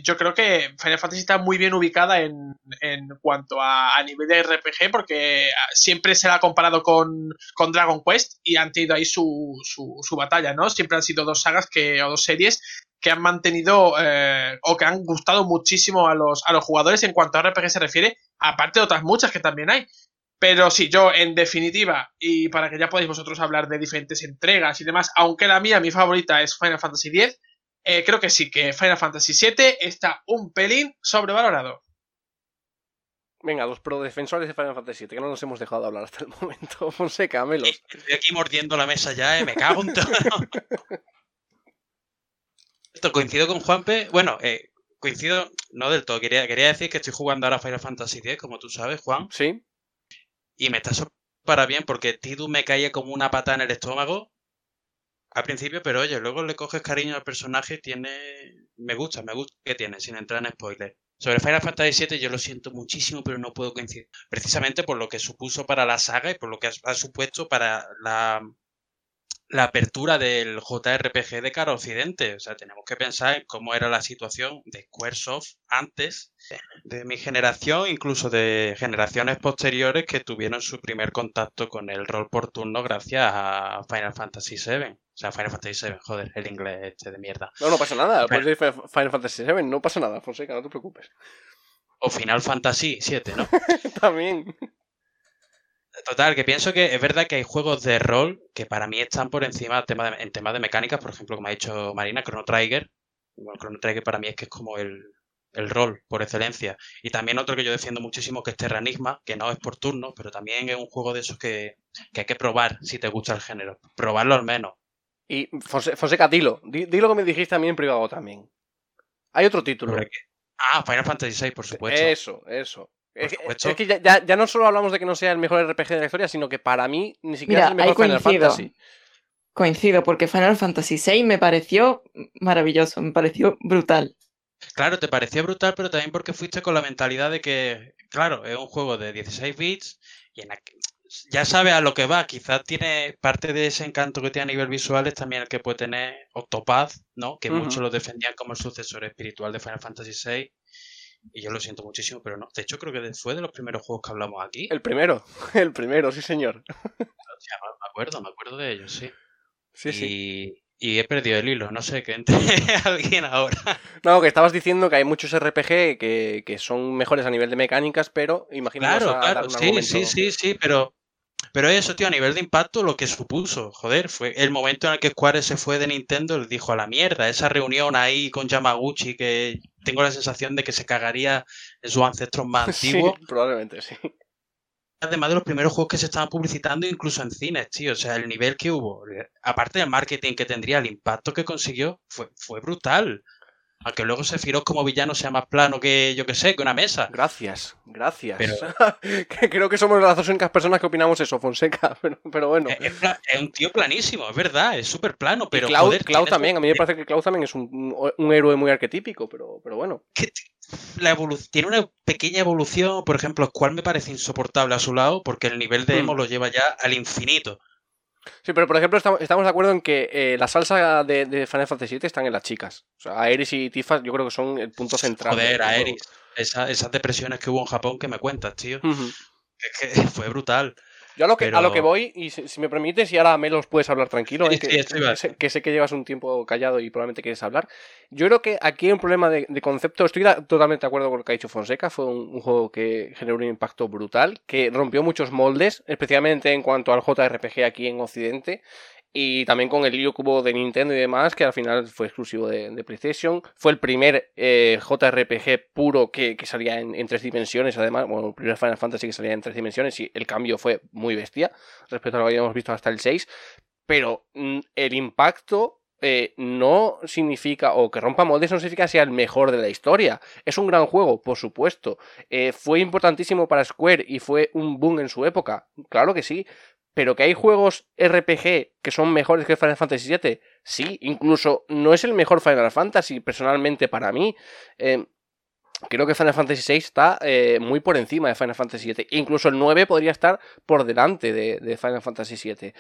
yo creo que Final Fantasy está muy bien ubicada en cuanto a nivel de RPG, porque siempre se la ha comparado con Dragon Quest y han tenido ahí su batalla, ¿no? Siempre han sido dos sagas o dos series que han mantenido o que han gustado muchísimo a los jugadores en cuanto a RPG se refiere, aparte de otras muchas que también hay. Pero sí, yo en definitiva, y para que ya podáis vosotros hablar de diferentes entregas y demás, aunque mi favorita es Final Fantasy X, creo que sí, que Final Fantasy VII está un pelín sobrevalorado. Venga, los prodefensores de Final Fantasy VII, que no nos hemos dejado hablar hasta el momento. Fonseca, Melos. Estoy aquí mordiendo la mesa ya, me cago en todo. Esto coincido con Juanpe, bueno, coincido, no del todo, quería decir que estoy jugando ahora Final Fantasy X, como tú sabes, Juan. Sí. Y me está sorprendiendo para bien, porque Tidus me caía como una pata en el estómago al principio, pero oye, luego le coges cariño al personaje y me gusta que tiene, sin entrar en spoiler. Sobre Final Fantasy VII yo lo siento muchísimo, pero no puedo coincidir. Precisamente por lo que supuso para la saga y por lo que ha supuesto para la apertura del JRPG de cara a Occidente. O sea, tenemos que pensar en cómo era la situación de Squaresoft antes de mi generación, incluso de generaciones posteriores que tuvieron su primer contacto con el rol por turno gracias a Final Fantasy VII. O sea, Final Fantasy VII, joder, el inglés este de mierda. No pasa nada, puedes decir Final Fantasy VII, no pasa nada, Fonseca, no te preocupes. O Final Fantasy VII, ¿no? También. Total, que pienso que es verdad que hay juegos de rol que para mí están por encima en temas de mecánicas, por ejemplo, como ha dicho Marina, Chrono Trigger. Bueno, Chrono Trigger para mí es que es como el rol por excelencia. Y también otro que yo defiendo muchísimo, que es Terra Nigma, que no es por turno, pero también es un juego de esos que hay que probar si te gusta el género. Probarlo al menos. Y Fonseca, dilo que me dijiste a mí en privado también. Hay otro título. Final Fantasy VI, por supuesto. Eso. Es que ya no solo hablamos de que no sea el mejor RPG de la historia, sino que para mí ni siquiera es el mejor Final Fantasy. Coincido, porque Final Fantasy VI me pareció maravilloso, me pareció brutal. Claro, te pareció brutal, pero también porque fuiste con la mentalidad de que, claro, es un juego de 16 bits y ya sabes a lo que va. Quizás tiene parte de ese encanto que tiene a nivel visual es también el que puede tener Octopath, ¿no? Que muchos lo defendían como el sucesor espiritual de Final Fantasy VI. Y yo lo siento muchísimo, pero no. De hecho, creo que fue de los primeros juegos que hablamos aquí. El primero, sí señor. O sea, me acuerdo de ellos, sí. Sí. Y he perdido el hilo, no sé, que entre alguien ahora. No, que estabas diciendo que hay muchos RPG que son mejores a nivel de mecánicas, pero imagínate. Claro, sí, pero eso, tío, a nivel de impacto, lo que supuso, joder, fue el momento en el que Square se fue de Nintendo, le dijo a la mierda, esa reunión ahí con Yamaguchi, que tengo la sensación de que se cagaría en sus ancestros más antiguos. Sí, probablemente, sí. Además de los primeros juegos que se estaban publicitando incluso en cines, tío, o sea, el nivel que hubo, aparte del marketing que tendría, el impacto que consiguió, fue brutal. Aunque luego Sephiroth como villano sea más plano que, yo que sé, que una mesa. Gracias. Pero... Creo que somos las dos únicas personas que opinamos eso, Fonseca, pero bueno. Es un tío planísimo, es verdad, es súper plano, pero... Cloud también, a mí me parece que Cloud también es un héroe muy arquetípico, pero bueno. Tiene una pequeña evolución, por ejemplo, cual me parece insoportable a su lado, porque el nivel de emo lo lleva ya al infinito. Sí, pero por ejemplo estamos de acuerdo en que la salsa de Final Fantasy VII están en las chicas. O sea, Aeris y Tifa yo creo que son el punto central. Joder, Aeris. Esas depresiones que hubo en Japón que me cuentas, tío. Es que fue brutal. Yo a lo que voy, y si me permites, y ahora me los puedes hablar tranquilo, que sé que llevas un tiempo callado y probablemente quieres hablar. Yo creo que aquí hay un problema de concepto. Estoy totalmente de acuerdo con lo que ha dicho Fonseca. Fue un juego que generó un impacto brutal, que rompió muchos moldes, especialmente en cuanto al JRPG aquí en Occidente. Y también con el lío que hubo de Nintendo y demás, que al final fue exclusivo de PlayStation. Fue el primer JRPG puro que salía en tres dimensiones, además. Bueno, el primer Final Fantasy que salía en tres dimensiones y el cambio fue muy bestia respecto a lo que habíamos visto hasta el 6. Pero el impacto no significa, o que rompa moldes, no significa que sea el mejor de la historia. Es un gran juego, por supuesto. Fue importantísimo para Square y fue un boom en su época. Claro que sí. Pero que hay juegos RPG que son mejores que Final Fantasy VII, sí, incluso no es el mejor Final Fantasy, personalmente para mí. Creo que Final Fantasy VI está muy por encima de Final Fantasy VII. Incluso el 9 podría estar por delante de Final Fantasy VII.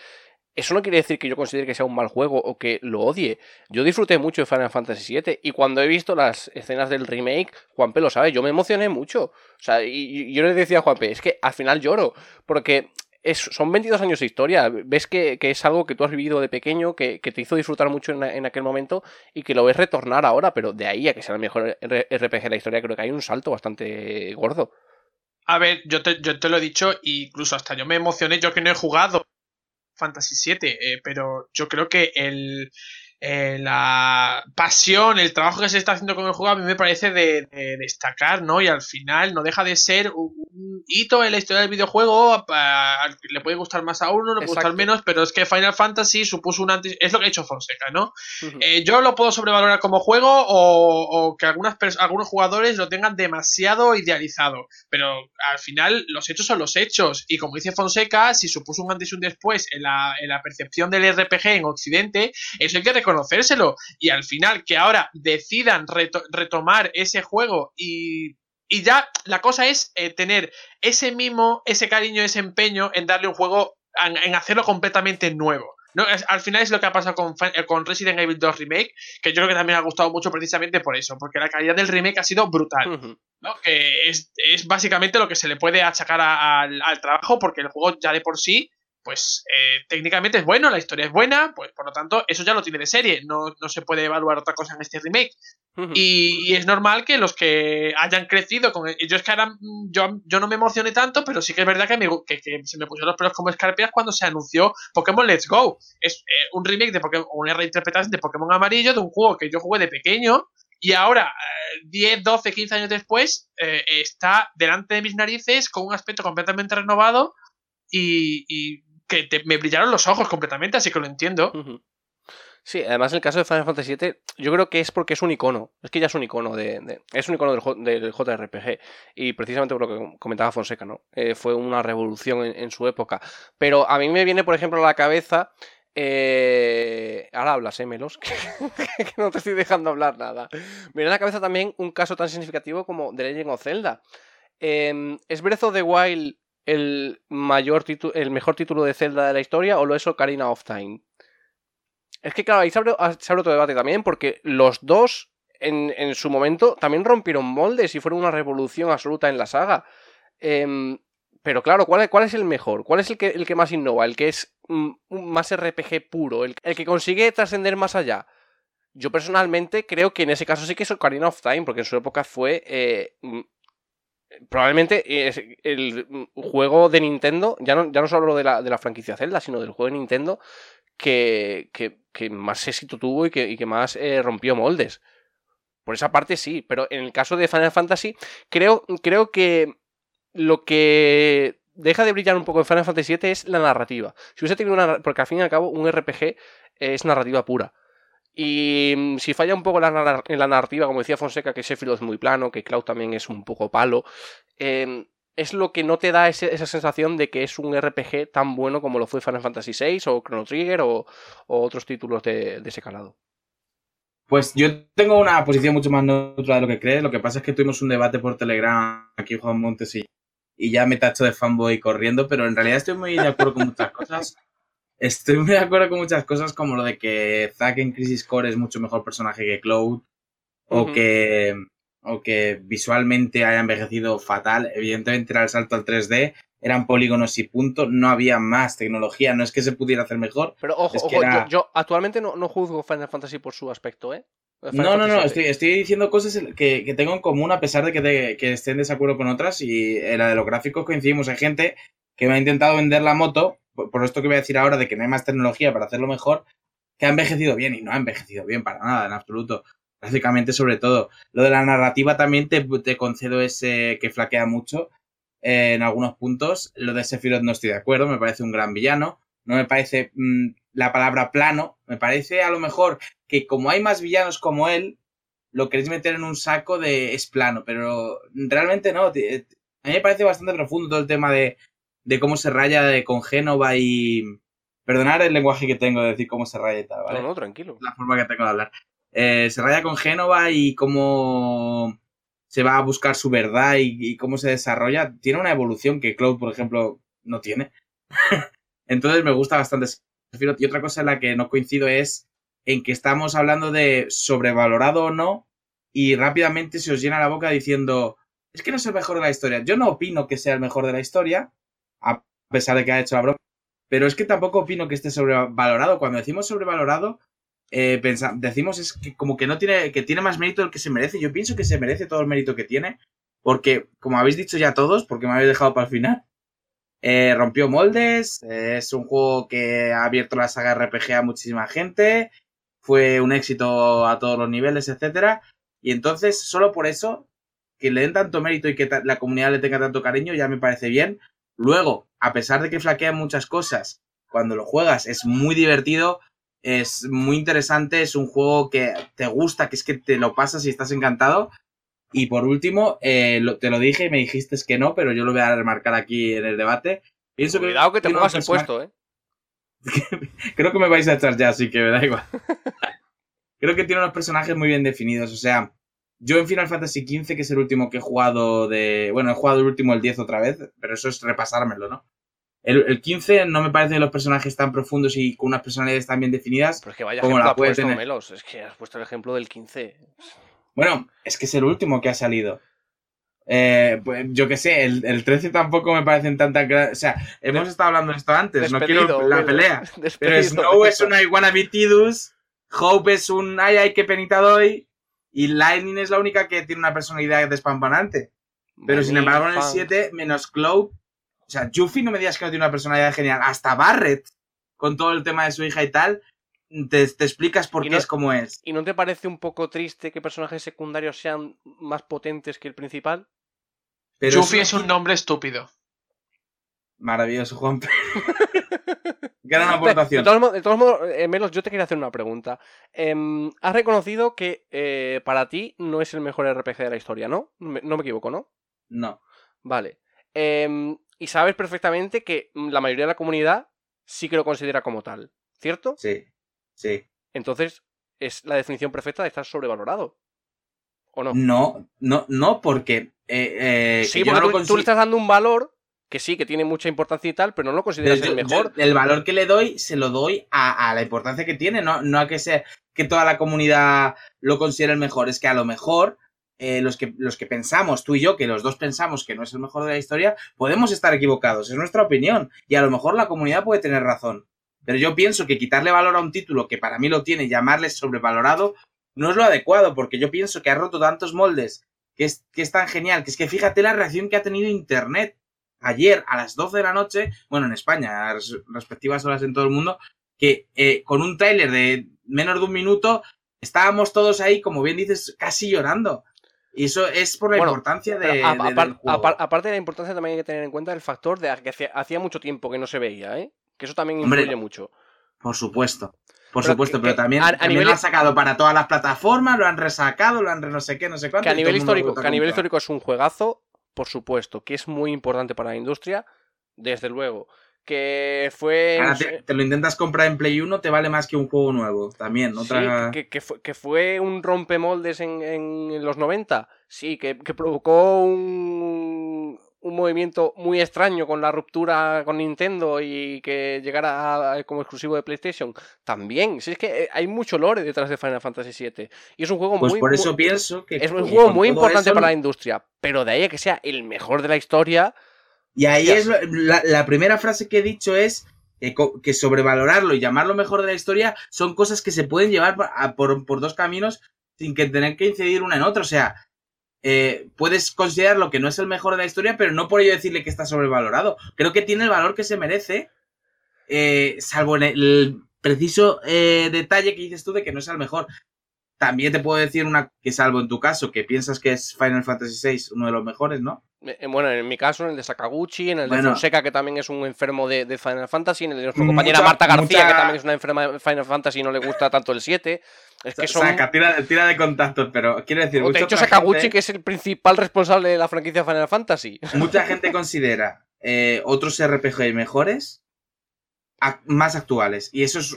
Eso no quiere decir que yo considere que sea un mal juego o que lo odie. Yo disfruté mucho de Final Fantasy VII y cuando he visto las escenas del remake, Juanpe lo sabe, yo me emocioné mucho. O sea, y yo le decía a Juanpe, es que al final lloro, porque... son 22 años de historia, ves que es algo que tú has vivido de pequeño, que te hizo disfrutar mucho en aquel momento y que lo ves retornar ahora, pero de ahí a que sea el mejor RPG de la historia creo que hay un salto bastante gordo. A ver, yo te lo he dicho, incluso hasta yo me emocioné, yo que no he jugado Fantasy VII, pero yo creo que la pasión, el trabajo que se está haciendo con el juego a mí me parece de destacar, ¿no? Y al final no deja de ser un hito en la historia del videojuego. Le puede gustar más a uno, le puede gustar menos, pero es que Final Fantasy supuso un antes. Es lo que ha hecho Fonseca, ¿no? Yo lo puedo sobrevalorar como juego o que algunos jugadores lo tengan demasiado idealizado, pero al final los hechos son los hechos y como dice Fonseca, si supuso un antes y un después en la percepción del RPG en Occidente, eso hay que reconocérselo, y al final que ahora decidan retomar ese juego y ya la cosa es tener ese mimo, ese cariño, ese empeño en darle un juego, en hacerlo completamente nuevo, ¿no? Al final es lo que ha pasado con Resident Evil 2 Remake, que yo creo que también ha gustado mucho precisamente por eso, porque la calidad del remake ha sido brutal, ¿no? Que es básicamente lo que se le puede achacar al trabajo, porque el juego ya de por sí pues técnicamente es bueno, la historia es buena, pues por lo tanto eso ya lo tiene de serie, no se puede evaluar otra cosa en este remake. Y es normal que los que hayan crecido con yo es que ahora yo no me emocioné tanto, pero sí que es verdad que se me pusieron los pelos como escarpias cuando se anunció Pokémon Let's Go. Es un remake de Pokémon, una reinterpretación de Pokémon Amarillo, de un juego que yo jugué de pequeño y ahora 10, 12, 15 años después está delante de mis narices con un aspecto completamente renovado y que me brillaron los ojos completamente, así que lo entiendo. Sí, además en el caso de Final Fantasy VII, yo creo que es porque es un icono. Es que ya es un icono es un icono del JRPG. Y precisamente por lo que comentaba Fonseca, ¿no? Fue una revolución en su época. Pero a mí me viene, por ejemplo, a la cabeza Ahora hablas, Melos, que no te estoy dejando hablar nada. Me viene a la cabeza también un caso tan significativo como The Legend of Zelda. ¿Es Breath of the Wild el mejor título de Zelda de la historia o lo es Ocarina of Time? Es que claro, ahí se abre otro debate también, porque los dos en su momento también rompieron moldes y fueron una revolución absoluta en la saga. Pero claro, ¿cuál es el mejor? ¿Cuál es el que más innova? ¿El que es más RPG puro? ¿El que consigue trascender más allá? Yo personalmente creo que en ese caso sí que es Ocarina of Time, porque en su época fue probablemente el juego de Nintendo, ya no solo hablo de la franquicia Zelda, sino del juego de Nintendo que más éxito tuvo y que más rompió moldes. Por esa parte sí, pero en el caso de Final Fantasy creo que lo que deja de brillar un poco en Final Fantasy VII es la narrativa. Si hubiese tenido porque al fin y al cabo un RPG es narrativa pura. Y si falla un poco en la narrativa, como decía Fonseca, que Sephiroth es muy plano, que Cloud también es un poco palo, es lo que no te da esa sensación de que es un RPG tan bueno como lo fue Final Fantasy VI o Chrono Trigger o otros títulos de ese calado. Pues yo tengo una posición mucho más neutra de lo que crees. Lo que pasa es que tuvimos un debate por Telegram aquí Juan Montes y ya me tacho de fanboy corriendo, pero en realidad estoy muy de acuerdo con muchas cosas. Estoy muy de acuerdo con muchas cosas, como lo de que Zack en Crisis Core es mucho mejor personaje que Cloud, o que visualmente haya envejecido fatal. Evidentemente era el salto al 3D, eran polígonos y punto, no había más tecnología, no es que se pudiera hacer mejor. Pero ojo, era... yo actualmente no juzgo Final Fantasy por su aspecto, ¿eh? No, estoy diciendo cosas que tengo en común a pesar de que esté en desacuerdo con otras, y en la de los gráficos coincidimos. Hay gente que me ha intentado vender la moto, por esto que voy a decir ahora de que no hay más tecnología para hacerlo mejor, que ha envejecido bien, y no ha envejecido bien para nada, en absoluto, gráficamente sobre todo. Lo de la narrativa también te concedo ese que flaquea mucho en algunos puntos. Lo de Sephiroth no estoy de acuerdo, me parece un gran villano, no me parece la palabra plano, me parece a lo mejor que como hay más villanos como él, lo queréis meter en un saco de es plano, pero realmente no. A mí me parece bastante profundo todo el tema de cómo se raya con Génova y... Perdonad el lenguaje que tengo de decir cómo se raya y tal, ¿vale? No, tranquilo. La forma que tengo de hablar. Se raya con Génova y cómo se va a buscar su verdad y cómo se desarrolla. Tiene una evolución que Cloud, por ejemplo, no tiene. Entonces me gusta bastante. Y otra cosa en la que no coincido es en que estamos hablando de sobrevalorado o no, y rápidamente se os llena la boca diciendo es que no es el mejor de la historia. Yo no opino que sea el mejor de la historia, a pesar de que ha hecho la broma, pero es que tampoco opino que esté sobrevalorado. Cuando decimos sobrevalorado, decimos es que como que no tiene, que tiene más mérito del que se merece. Yo pienso que se merece todo el mérito que tiene, porque, como habéis dicho ya todos, porque me habéis dejado para el final, rompió moldes, es un juego que ha abierto la saga RPG a muchísima gente, fue un éxito a todos los niveles, etcétera, y entonces, solo por eso, que le den tanto mérito y que la comunidad le tenga tanto cariño, ya me parece bien. Luego, a pesar de que flaquean muchas cosas, cuando lo juegas es muy divertido, es muy interesante, es un juego que te gusta, que es que te lo pasas y estás encantado. Y por último, te lo dije y me dijiste que no, pero yo lo voy a remarcar aquí en el debate. Pienso cuidado que te pongas el puesto, ¿eh? Creo que me vais a echar ya, así que me da igual. Creo que tiene unos personajes muy bien definidos, o sea... Yo en Final Fantasy XV, que es el último que he jugado de... Bueno, he jugado el último, el 10 otra vez, pero eso es repasármelo, ¿no? El 15 no me parecen los personajes tan profundos y con unas personalidades tan bien definidas. Pero es que vaya como la puede tener. Melos, es que has puesto el ejemplo del 15. Bueno, es que es el último que ha salido. Pues, yo qué sé, el 13 tampoco me parecen tan... O sea, hemos estado hablando de esto antes, despedido, no quiero la pelea. Pero Snow es una iguana bitidus, Hope es un ay, qué penita doy... Y Lightning es la única que tiene una personalidad despampanante. Pero sin embargo, en el 7, menos Cloud... O sea, Yuffie, no me digas que no tiene una personalidad genial. Hasta Barret, con todo el tema de su hija y tal, te explicas por qué es como es. ¿Y no te parece un poco triste que personajes secundarios sean más potentes que el principal? Pero Yuffie es un nombre estúpido. Maravilloso, Juan. Gran aportación. De todos modos, Melos, yo te quería hacer una pregunta. Has reconocido que para ti no es el mejor RPG de la historia, ¿no? No me equivoco, ¿no? No. Vale. Y sabes perfectamente que la mayoría de la comunidad sí que lo considera como tal. ¿cierto? Sí, sí. Entonces, es la definición perfecta de estar sobrevalorado, ¿o no? No, porque... sí, porque tú le estás dando un valor que sí, que tiene mucha importancia y tal, pero no lo consideras el mejor. El valor que le doy, se lo doy a la importancia que tiene, no a que sea que toda la comunidad lo considere el mejor. Es que a lo mejor... los que pensamos, tú y yo, que los dos pensamos que no es el mejor de la historia, podemos estar equivocados, es nuestra opinión, y a lo mejor la comunidad puede tener razón, pero yo pienso que quitarle valor a un título que para mí lo tiene, llamarle sobrevalorado, no es lo adecuado, porque yo pienso que ha roto tantos moldes, que es tan genial, que es que fíjate la reacción que ha tenido internet ayer a las 12 de la noche, bueno, en España, a las respectivas horas en todo el mundo, que con un tráiler de menos de un minuto, estábamos todos ahí, como bien dices, casi llorando. Y eso es por la importancia del juego. Aparte de la importancia, también hay que tener en cuenta el factor de que hacía mucho tiempo que no se veía, ¿eh? Que eso también influye mucho. Por supuesto. Pero también lo han sacado para todas las plataformas, lo han resacado, lo han no sé qué, no sé cuánto. Que a nivel histórico es un juegazo, por supuesto, que es muy importante para la industria, desde luego. Que fue... Ahora te lo intentas comprar en Play 1, te vale más que un juego nuevo. También, otra... Sí, que fue un rompemoldes en los 90. Sí, que provocó un movimiento muy extraño con la ruptura con Nintendo y que llegara como exclusivo de PlayStation. También. Sí, es que hay mucho lore detrás de Final Fantasy VII. Y es un juego muy... Pues por eso pienso que... Es un juego muy importante para la industria. Pero de ahí a que sea el mejor de la historia... Y ahí es la primera frase que he dicho es que sobrevalorarlo y llamarlo mejor de la historia son cosas que se pueden llevar por dos caminos sin que tener que incidir una en otra. O sea, puedes considerarlo que no es el mejor de la historia, pero no por ello decirle que está sobrevalorado. Creo que tiene el valor que se merece, salvo en el preciso detalle que dices tú de que no es el mejor. También te puedo decir una que, salvo en tu caso, que piensas que es Final Fantasy VI uno de los mejores, ¿no? Bueno, en mi caso, en el de Sakaguchi, en el de Fonseca, que también es un enfermo de Final Fantasy, en el de nuestra compañera Marta García, que también es una enferma de Final Fantasy y no le gusta tanto el 7. Es que son... tira de contactos, pero quiero decir... Te he dicho Sakaguchi, gente... que es el principal responsable de la franquicia Final Fantasy. Mucha gente considera otros RPG mejores más actuales, y eso es...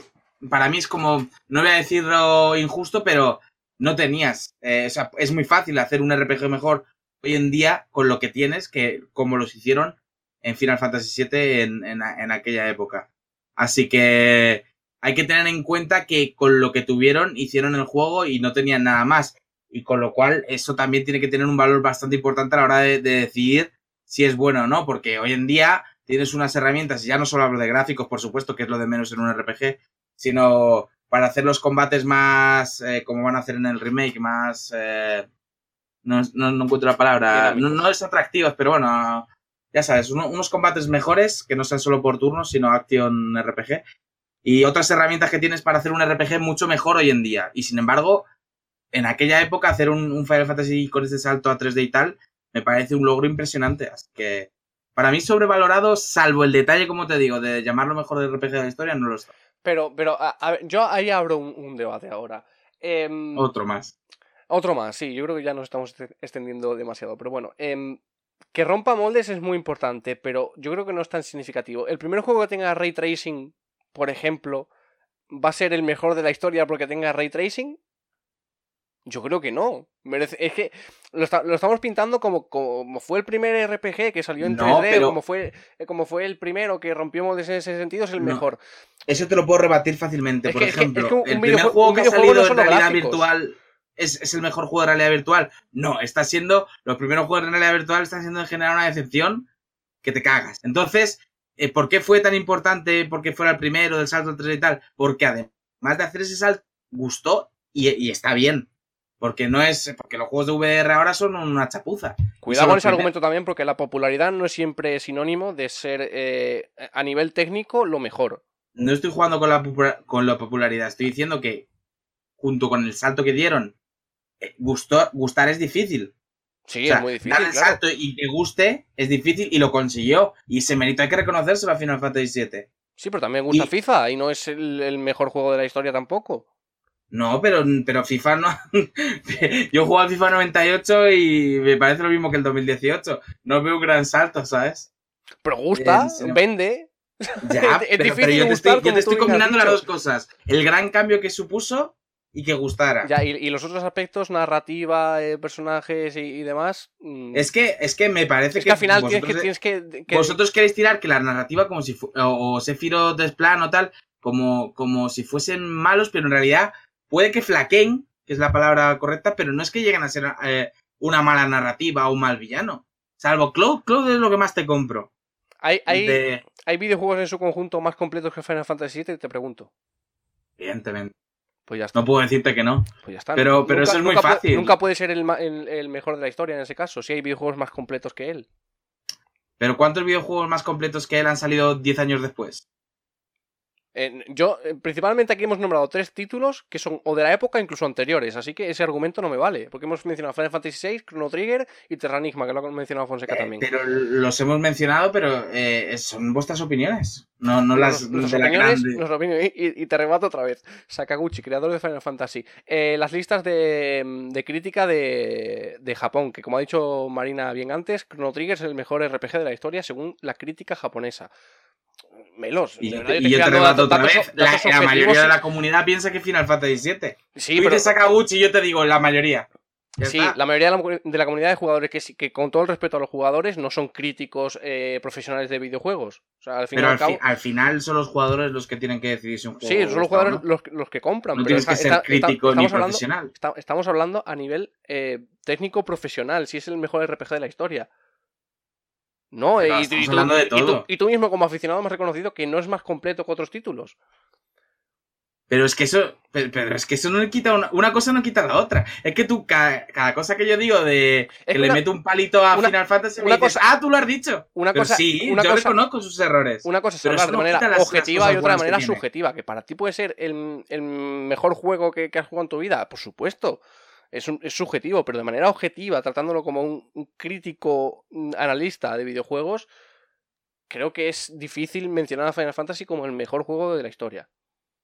Para mí es como, no voy a decirlo injusto, pero no tenías. O sea, es muy fácil hacer un RPG mejor hoy en día con lo que tienes, que como los hicieron en Final Fantasy VII en aquella época. Así que hay que tener en cuenta que con lo que tuvieron, hicieron el juego y no tenían nada más. Y con lo cual, eso también tiene que tener un valor bastante importante a la hora de decidir si es bueno o no, porque hoy en día tienes unas herramientas, y ya no solo hablo de gráficos, por supuesto, que es lo de menos en un RPG, sino para hacer los combates más, como van a hacer en el remake, más... no encuentro la palabra. No es atractivos, pero bueno, ya sabes, unos combates mejores que no sean solo por turnos, sino acción RPG. Y otras herramientas que tienes para hacer un RPG mucho mejor hoy en día. Y sin embargo, en aquella época, hacer un Final Fantasy con este salto a 3D y tal, me parece un logro impresionante. Así que, para mí, sobrevalorado, salvo el detalle, como te digo, de llamarlo mejor de RPG de la historia, no lo está. Pero a ver, yo ahí abro un debate ahora. Otro más, sí, yo creo que ya nos estamos extendiendo demasiado. Pero bueno, que rompa moldes es muy importante, pero yo creo que no es tan significativo. El primer juego que tenga Ray Tracing, por ejemplo, ¿va a ser el mejor de la historia porque tenga Ray Tracing? Yo creo que no. Es que lo estamos pintando como fue el primer RPG que salió en 3D, pero... como fue el primero que rompió moldes en ese sentido, es el mejor. Eso te lo puedo rebatir fácilmente. Por ejemplo, el primer juego que ha salido en realidad virtual es el mejor juego de realidad virtual. No, los primeros juegos de realidad virtual están siendo en general una decepción que te cagas. Entonces, ¿por qué fue tan importante? Porque fuera el primero del salto 3 y tal. Porque además de hacer ese salto, gustó y está bien. Porque los juegos de VR ahora son una chapuza. Cuidado con ese argumento también, porque la popularidad no es siempre sinónimo de ser a nivel técnico lo mejor. No estoy jugando con la popularidad, estoy diciendo que junto con el salto que dieron, gustar es difícil. Sí, o sea, es muy difícil. Dar el salto y que guste es difícil y lo consiguió. Y ese mérito hay que reconocérselo a Final Fantasy VII. Sí, pero también gusta FIFA y no es el mejor juego de la historia tampoco. No, pero FIFA no... Yo juego al FIFA 98 y me parece lo mismo que el 2018. No veo un gran salto, ¿sabes? Pero gusta, vende... Ya, pero yo te estoy combinando las dos cosas. El gran cambio que supuso y que gustara. Ya, y los otros aspectos, narrativa, personajes y demás. Es que me parece es que al final tienes que vosotros queréis tirar que la narrativa como si o Sephiroth Desplan o tal, como si fuesen malos, pero en realidad puede que flaqueen, que es la palabra correcta, pero no es que lleguen a ser una mala narrativa o un mal villano. Salvo Cloud es lo que más te compro. ¿Hay videojuegos en su conjunto más completos que Final Fantasy VII? Te pregunto. Evidentemente. Pues ya está. No puedo decirte que no. Pues ya está. Pero eso es muy fácil. Nunca puede ser el mejor de la historia en ese caso, si hay videojuegos más completos que él. ¿Pero cuántos videojuegos más completos que él han salido 10 años después? Principalmente aquí hemos nombrado 3 títulos que son o de la época incluso anteriores, así que ese argumento no me vale, porque hemos mencionado Final Fantasy VI, Chrono Trigger y Terranigma, que lo ha mencionado Fonseca también. Pero los hemos mencionado, pero son vuestras opiniones, no las de la grande. Y te rebato otra vez. Sakaguchi, creador de Final Fantasy. Las listas de crítica de Japón, que como ha dicho Marina bien antes, Chrono Trigger es el mejor RPG de la historia según la crítica japonesa. Melos. Y yo te rebato otra vez. La mayoría de la comunidad piensa que Final Fantasy VII. Sí, tú dices Sakaguchi y yo te digo, la mayoría. Sí, está. La mayoría de la comunidad de jugadores que con todo el respeto a los jugadores no son críticos profesionales de videojuegos. O sea, al final, pero al final son los jugadores los que tienen que decidir si un juego. Sí, son los jugadores los que compran. No pero tienes que ser crítico ni profesional. Estamos hablando a nivel técnico profesional, si es el mejor RPG de la historia. No, y tú mismo como aficionado hemos reconocido que no es más completo que otros títulos. Pero es que eso. Pero es que eso no le quita una cosa no quita la otra. Es que tú, cada cosa que yo digo de que le meto un palito a Final Fantasy me dices, tú lo has dicho. Yo reconozco sus errores. Una cosa es hablar de manera objetiva y otra de manera subjetiva. Que para ti puede ser el mejor juego que has jugado en tu vida, por supuesto. Es subjetivo, pero de manera objetiva, tratándolo como un crítico analista de videojuegos, creo que es difícil mencionar a Final Fantasy como el mejor juego de la historia.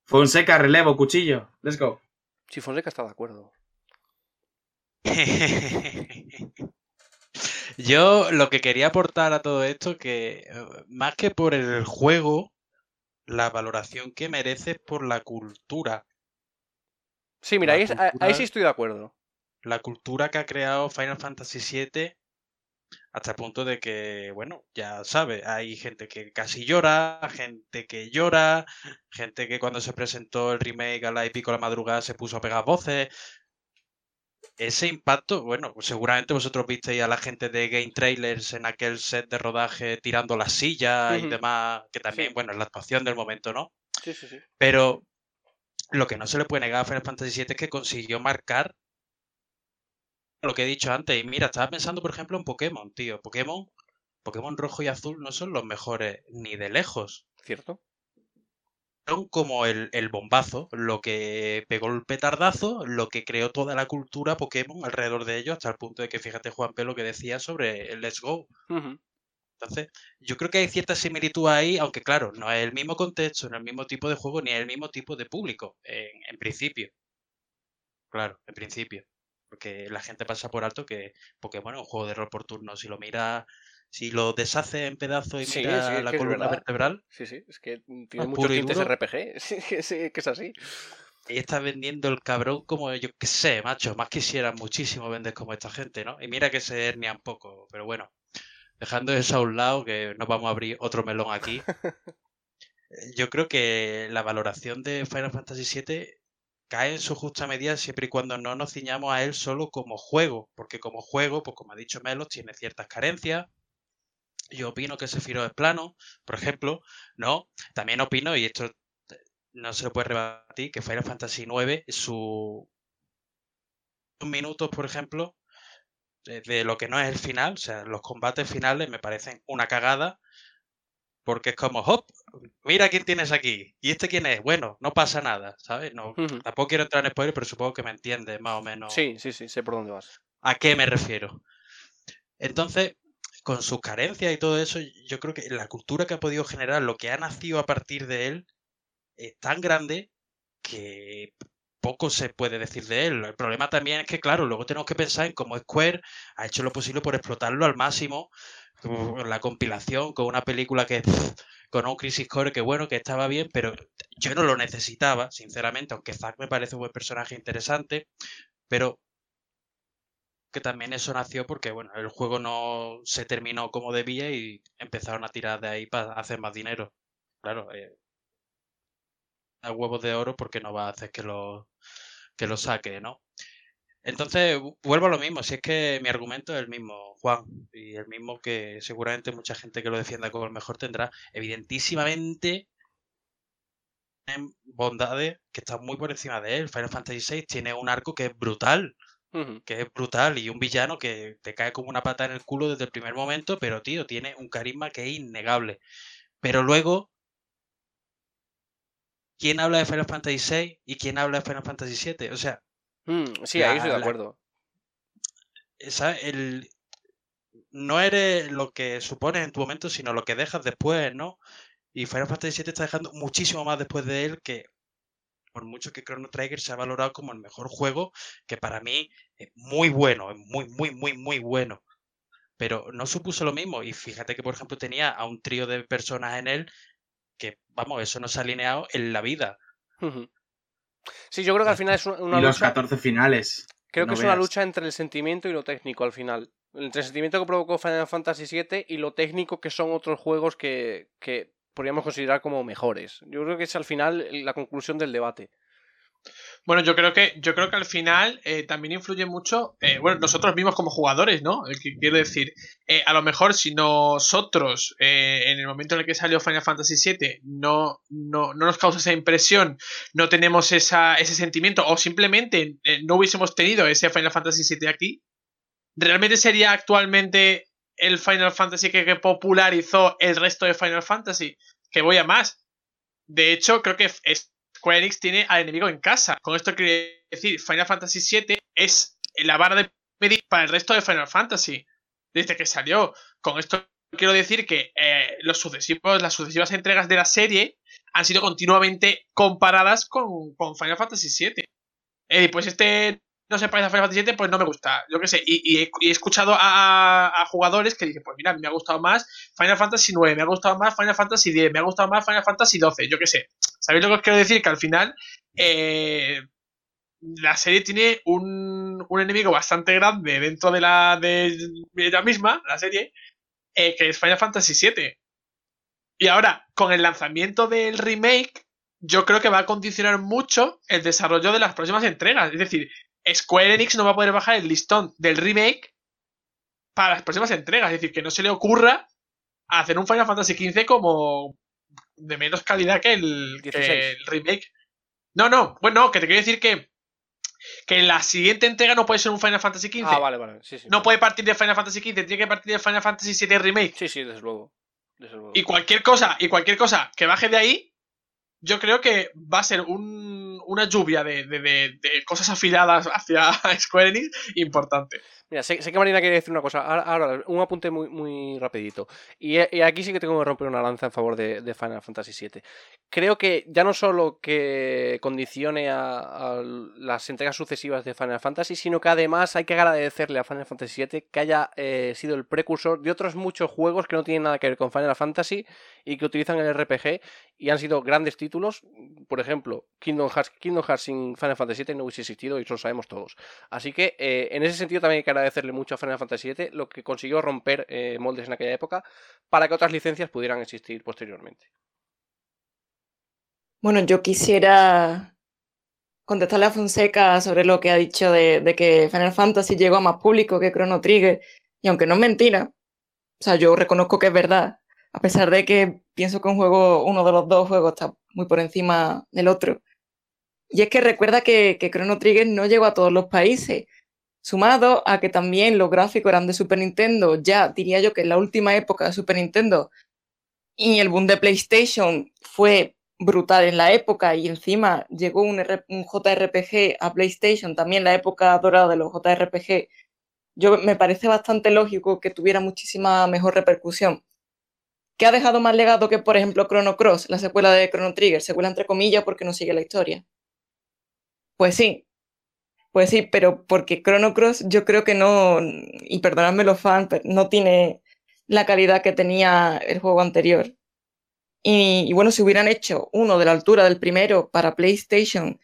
Fonseca, relevo, cuchillo, let's go. Sí, Fonseca está de acuerdo. Yo lo que quería aportar a todo esto, que más que por el juego, la valoración que merece es por la cultura. Sí, mira, ahí sí estoy de acuerdo. La cultura que ha creado Final Fantasy VII hasta el punto de que, bueno, ya sabes, hay gente que casi llora, gente que cuando se presentó el remake a las 1:00 de la madrugada se puso a pegar voces. Ese impacto, bueno, seguramente vosotros visteis a la gente de Game Trailers en aquel set de rodaje tirando las sillas y demás, que también, bueno, es la actuación del momento, ¿no? Sí, sí, sí. Pero lo que no se le puede negar a Final Fantasy VII es que consiguió marcar lo que he dicho antes. Y mira, estaba pensando, por ejemplo, en Pokémon, tío. Pokémon rojo y azul no son los mejores ni de lejos. ¿Cierto? Son como el bombazo, lo que pegó el petardazo, lo que creó toda la cultura Pokémon alrededor de ellos, hasta el punto de que, fíjate, Juanpe, lo que decía sobre el Let's Go. Uh-huh. Entonces, yo creo que hay cierta similitud ahí, aunque claro, no es el mismo contexto, no es el mismo tipo de juego, ni es el mismo tipo de público, en principio. Claro, en principio. Porque la gente pasa por alto que Pokémon es un juego de rol por turno. Si lo mira, si lo deshace en pedazos y mira la columna vertebral. Sí, sí, es que tiene muchos tintes RPG, sí, que es así. Y está vendiendo el cabrón como yo que sé, macho, más quisieran muchísimo vender como esta gente, ¿no? Y mira que se hernian poco, pero bueno. Dejando eso a un lado, que no vamos a abrir otro melón aquí. Yo creo que la valoración de Final Fantasy VII cae en su justa medida siempre y cuando no nos ciñamos a él solo como juego. Porque como juego, pues como ha dicho Melos, tiene ciertas carencias. Yo opino que Sephiroth es plano, por ejemplo. No, también opino, y esto no se lo puede rebatir, que Final Fantasy IX, sus minutos, por ejemplo, de lo que no es el final, o sea, los combates finales me parecen una cagada porque es como, hop, mira quién tienes aquí, y este quién es, bueno, no pasa nada, ¿sabes? No, tampoco quiero entrar en spoiler, pero supongo que me entiendes más o menos. Sí, sé por dónde vas. ¿A qué me refiero? Entonces, con sus carencias y todo eso, yo creo que la cultura que ha podido generar, lo que ha nacido a partir de él, es tan grande que poco se puede decir de él. El problema también es que, claro, luego tenemos que pensar en cómo Square ha hecho lo posible por explotarlo al máximo, la compilación con una película que con un Crisis Core que bueno, que estaba bien, pero yo no lo necesitaba, sinceramente, aunque Zack me parece un buen personaje interesante, pero que también eso nació porque bueno, el juego no se terminó como debía y empezaron a tirar de ahí para hacer más dinero. Claro, a huevos de oro porque no va a hacer que lo saque, ¿no? Entonces, vuelvo a lo mismo, si es que mi argumento es el mismo, Juan, y el mismo que seguramente mucha gente que lo defienda como el mejor tendrá. Evidentísimamente, tienen bondades que están muy por encima de él. Final Fantasy VI tiene un arco que es brutal, y un villano que te cae como una pata en el culo desde el primer momento, pero, tío, tiene un carisma que es innegable. Pero luego, ¿quién habla de Final Fantasy VI y quién habla de Final Fantasy VII? O sea... sí, ahí estoy de acuerdo. ¿Sabes? No eres lo que supones en tu momento, sino lo que dejas después, ¿no? Y Final Fantasy VII está dejando muchísimo más después de él, que por mucho que Chrono Trigger se ha valorado como el mejor juego, que para mí es muy bueno, es muy, muy, muy, muy bueno. Pero no supuso lo mismo. Y fíjate que, por ejemplo, tenía a un trío de personas en él que, vamos, eso no se ha alineado en la vida. Sí, yo creo que al final es una lucha... Los 14 finales. Creo que es una lucha entre el sentimiento y lo técnico al final. Entre el sentimiento que provocó Final Fantasy VII y lo técnico que son otros juegos que podríamos considerar como mejores. Yo creo que es al final la conclusión del debate. Bueno, yo creo que al final también influye mucho, nosotros mismos como jugadores, ¿no? Quiero decir, a lo mejor si nosotros en el momento en el que salió Final Fantasy VII no nos causa esa impresión, no tenemos ese sentimiento, o simplemente no hubiésemos tenido ese Final Fantasy VII aquí, ¿realmente sería actualmente el Final Fantasy que popularizó el resto de Final Fantasy? Que voy a más. De hecho, creo que es Square Enix tiene al enemigo en casa. Con esto quiero decir, Final Fantasy VII es la vara de medir para el resto de Final Fantasy desde que salió. Con esto quiero decir que las sucesivas entregas de la serie han sido continuamente comparadas con Final Fantasy VII. Pues este no se parece a Final Fantasy VII, pues no me gusta. Yo qué sé. Y he escuchado a jugadores que dicen, pues mira, me ha gustado más Final Fantasy IX, me ha gustado más Final Fantasy X, me ha gustado más Final Fantasy XII, yo qué sé. ¿Sabéis lo que os quiero decir? Que al final la serie tiene un enemigo bastante grande dentro de ella misma, la serie, que es Final Fantasy VII. Y ahora, con el lanzamiento del remake, yo creo que va a condicionar mucho el desarrollo de las próximas entregas. Es decir, Square Enix no va a poder bajar el listón del remake para las próximas entregas. Es decir, que no se le ocurra hacer un Final Fantasy XV como de menos calidad que el remake. No, que te quiero decir que la siguiente entrega no puede ser un Final Fantasy XV. Ah, vale, sí. No puede partir de Final Fantasy XV, tiene que partir de Final Fantasy VII Remake. Sí, desde luego. Y cualquier cosa que baje de ahí, yo creo que va a ser una lluvia de cosas afiladas hacia Square Enix importante. Mira, sé que Marina quiere decir una cosa. Ahora, un apunte muy, muy rapidito. Y aquí sí que tengo que romper una lanza en favor de Final Fantasy VII. Creo que ya no solo que condicione a las entregas sucesivas de Final Fantasy, sino que además hay que agradecerle a Final Fantasy VII que haya sido el precursor de otros muchos juegos que no tienen nada que ver con Final Fantasy y que utilizan el RPG y han sido grandes títulos. Por ejemplo, Kingdom Hearts sin Final Fantasy VII no hubiese existido y eso lo sabemos todos. Así que en ese sentido también hay que agradecerle mucho a Final Fantasy VII lo que consiguió romper moldes en aquella época para que otras licencias pudieran existir posteriormente. Bueno, yo quisiera contestarle a Fonseca sobre lo que ha dicho de que Final Fantasy llegó a más público que Chrono Trigger, y aunque no es mentira, o sea, yo reconozco que es verdad, a pesar de que pienso que uno de los dos juegos está muy por encima del otro. Y es que recuerda que Chrono Trigger no llegó a todos los países, sumado a que también los gráficos eran de Super Nintendo, ya diría yo que en la última época de Super Nintendo, y el boom de PlayStation fue brutal en la época, y encima llegó un JRPG a PlayStation, también la época dorada de los JRPG, me parece bastante lógico que tuviera muchísima mejor repercusión. ¿Qué ha dejado más legado que, por ejemplo, Chrono Cross, la secuela de Chrono Trigger? Secuela entre comillas porque no sigue la historia. Pues sí, pero porque Chrono Cross yo creo que no, y perdonadme los fans, pero no tiene la calidad que tenía el juego anterior. Y bueno, si hubieran hecho uno de la altura del primero para PlayStation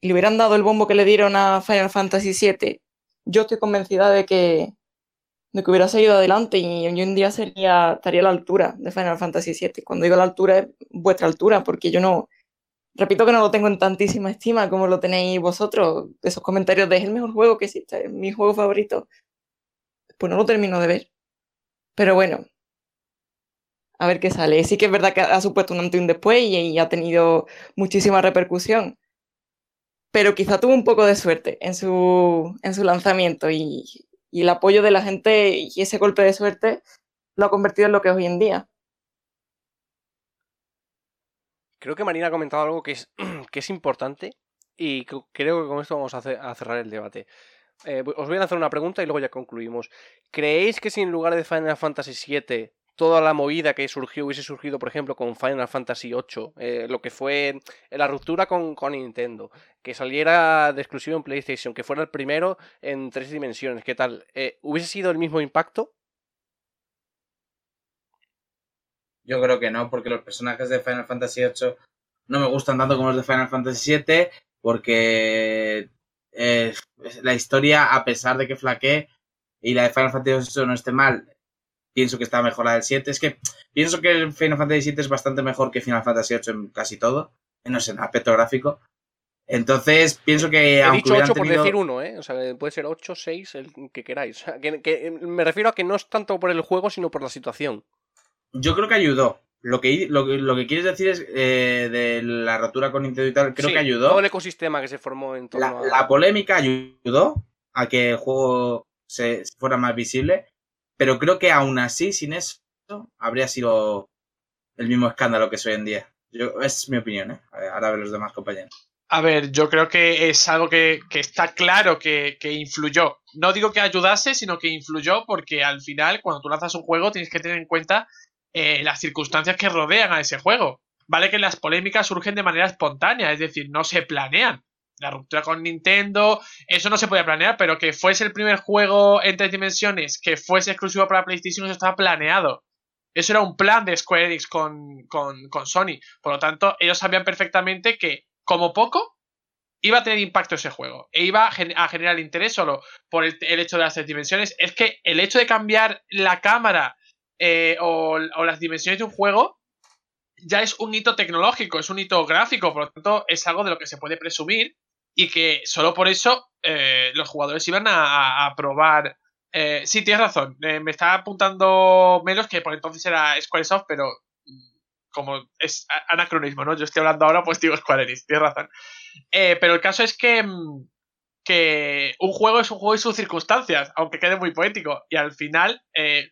y le hubieran dado el bombo que le dieron a Final Fantasy VII, yo estoy convencida de que hubiera seguido adelante y hoy en día estaría a la altura de Final Fantasy VII. Cuando digo la altura es vuestra altura, porque yo no... Repito que no lo tengo en tantísima estima como lo tenéis vosotros. Esos comentarios de es el mejor juego que existe, es mi juego favorito. Pues no lo termino de ver. Pero bueno, a ver qué sale. Sí que es verdad que ha supuesto un antes y un después y ha tenido muchísima repercusión. Pero quizá tuvo un poco de suerte en su lanzamiento y el apoyo de la gente y ese golpe de suerte lo ha convertido en lo que es hoy en día. Creo que Marina ha comentado algo que es importante y creo que con esto vamos a cerrar el debate. Os voy a hacer una pregunta y luego ya concluimos. ¿Creéis que si en lugar de Final Fantasy VII toda la movida que surgió hubiese surgido, por ejemplo, con Final Fantasy VIII, lo que fue la ruptura con Nintendo, que saliera de exclusivo en PlayStation, que fuera el primero en 3 dimensiones, qué tal? ¿Hubiese sido el mismo impacto? Yo creo que no, porque los personajes de Final Fantasy VIII no me gustan tanto como los de Final Fantasy VII, porque la historia, a pesar de que flaquee y la de Final Fantasy VIII no esté mal, pienso que está mejor la del 7. Es que pienso que Final Fantasy VII es bastante mejor que Final Fantasy VIII en casi todo, no sé, en aspecto gráfico. Entonces, pienso que... He dicho 8 por decir uno, ¿eh? O sea, puede ser 8, 6, el que queráis. O sea, que me refiero a que no es tanto por el juego, sino por la situación. Yo creo que ayudó. Lo que quieres decir es de la rotura con Nintendo y tal, creo que ayudó. Todo el ecosistema que se formó en torno a... La polémica ayudó a que el juego se fuera más visible, pero creo que aún así, sin eso, habría sido el mismo escándalo que es hoy en día. Es mi opinión, ¿eh? Ahora ver los demás compañeros. A ver, yo creo que es algo que está claro que influyó. No digo que ayudase, sino que influyó porque al final, cuando tú lanzas un juego, tienes que tener en cuenta las circunstancias que rodean a ese juego. Vale que las polémicas surgen de manera espontánea, es decir, no se planean. La ruptura con Nintendo, eso no se podía planear, pero que fuese el primer juego en 3 dimensiones, que fuese exclusivo para PlayStation, eso estaba planeado. Eso era un plan de Square Enix con Sony. Por lo tanto, ellos sabían perfectamente que, como poco, iba a tener impacto ese juego e iba a generar interés solo por el hecho de las 3 dimensiones. Es que el hecho de cambiar la cámara o las dimensiones de un juego ya es un hito tecnológico, es un hito gráfico, por lo tanto es algo de lo que se puede presumir y que solo por eso los jugadores iban a probar. Sí, tienes razón, me está apuntando Melos, que por entonces era Squaresoft, pero como es anacronismo, ¿no? Yo estoy hablando ahora, pues digo Square Enix, tienes razón. Pero el caso es que un juego es un juego y sus circunstancias, aunque quede muy poético, y al final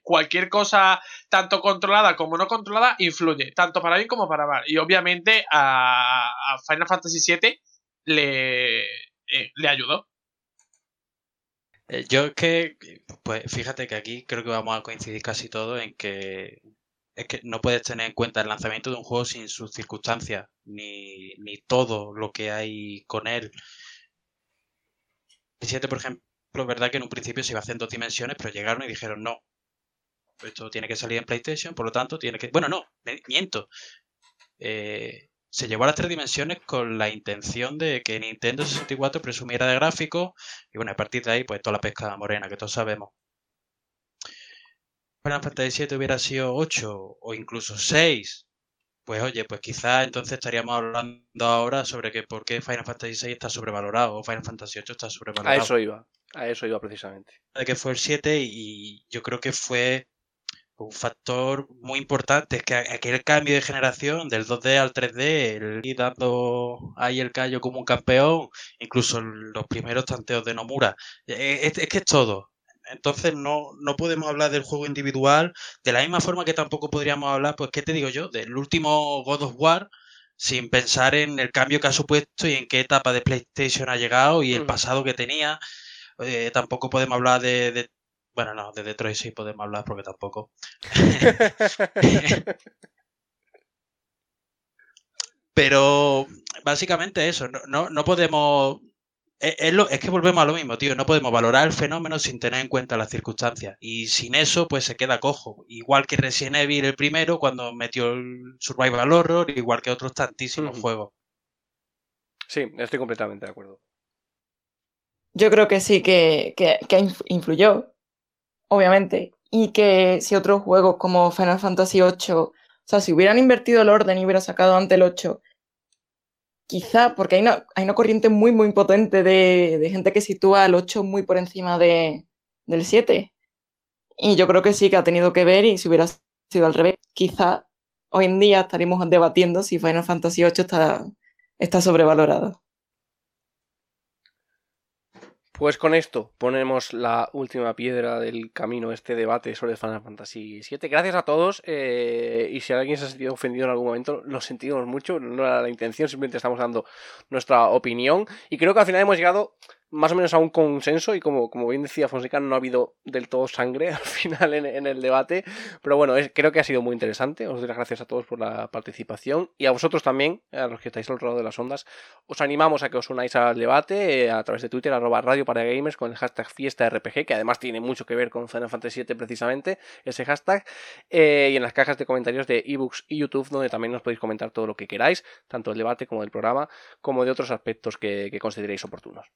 cualquier cosa tanto controlada como no controlada influye, tanto para bien como para mal, y obviamente a Final Fantasy VII le ayudó. Yo es que, pues fíjate que aquí creo que vamos a coincidir casi todos en que es que no puedes tener en cuenta el lanzamiento de un juego sin sus circunstancias, ni todo lo que hay con él. El 7, por ejemplo, es verdad que en un principio se iba a hacer en 2 dimensiones, pero llegaron y dijeron no. Esto tiene que salir en PlayStation, por lo tanto tiene que... Bueno, no, miento. Se llevó a las 3 dimensiones con la intención de que Nintendo 64 presumiera de gráficos y bueno, a partir de ahí, pues toda la pesca morena que todos sabemos. Final Fantasy VII hubiera sido 8 o incluso 6. Pues oye, pues quizás entonces estaríamos hablando ahora sobre que por qué Final Fantasy VI está sobrevalorado o Final Fantasy VIII está sobrevalorado. A eso iba precisamente. De que fue el 7 y yo creo que fue un factor muy importante, es que aquel cambio de generación del 2D al 3D, el ir dando ahí el callo como un campeón, incluso los primeros tanteos de Nomura, es que es todo. Entonces no podemos hablar del juego individual de la misma forma que tampoco podríamos hablar, pues qué te digo yo, del último God of War sin pensar en el cambio que ha supuesto y en qué etapa de PlayStation ha llegado y el pasado que tenía. Tampoco podemos hablar de Detroit sí podemos hablar porque tampoco. Pero básicamente eso, no podemos... Es que volvemos a lo mismo, tío. No podemos valorar el fenómeno sin tener en cuenta las circunstancias. Y sin eso, pues se queda cojo. Igual que Resident Evil el primero, cuando metió el Survival Horror, igual que otros tantísimos juegos. Sí, estoy completamente de acuerdo. Yo creo que sí, que influyó, obviamente. Y que si otros juegos como Final Fantasy VIII, o sea, si hubieran invertido el orden y hubieran sacado antes el 8... Quizá, porque hay una corriente muy, muy potente de gente que sitúa al 8 muy por encima del 7. Y yo creo que sí que ha tenido que ver, y si hubiera sido al revés, quizá hoy en día estaríamos debatiendo si Final Fantasy VIII está sobrevalorado. Pues con esto ponemos la última piedra del camino a este debate sobre Final Fantasy VII. Gracias a todos, y si alguien se ha sentido ofendido en algún momento, lo sentimos mucho, no era la intención, simplemente estamos dando nuestra opinión, y creo que al final hemos llegado más o menos a un consenso, y como bien decía Fonseca, no ha habido del todo sangre al final en el debate, pero bueno, creo que ha sido muy interesante. Os doy las gracias a todos por la participación, y a vosotros también, a los que estáis al otro lado de las ondas, os animamos a que os unáis al debate a través de Twitter, @Radio Para Gamers, con el hashtag FiestaRPG, que además tiene mucho que ver con Final Fantasy VII precisamente, ese hashtag, y en las cajas de comentarios de ebooks y YouTube, donde también nos podéis comentar todo lo que queráis, tanto del debate como del programa, como de otros aspectos que consideréis oportunos.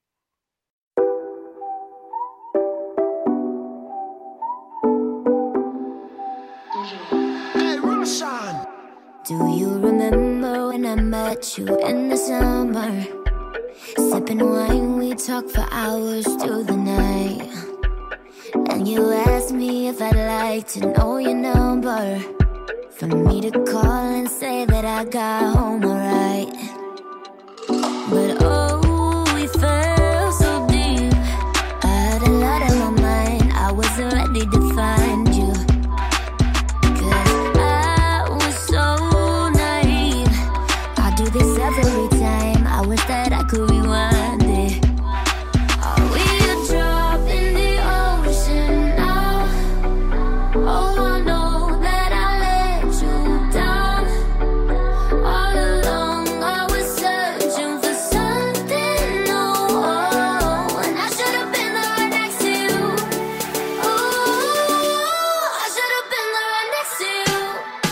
Do you remember when I met you in the summer? Sipping wine, we talked for hours through the night. And you asked me if I'd like to know your number, for me to call and say that I got home alright. But oh, we fell so deep, I had a lot on my mind, I wasn't ready to find you. Every time I wish that I could rewind it. Are we a drop in the ocean now? Oh, I know that I let you down. All along I was searching for something new, oh, and I should have been right next to you. Ooh, I should have been right next to you.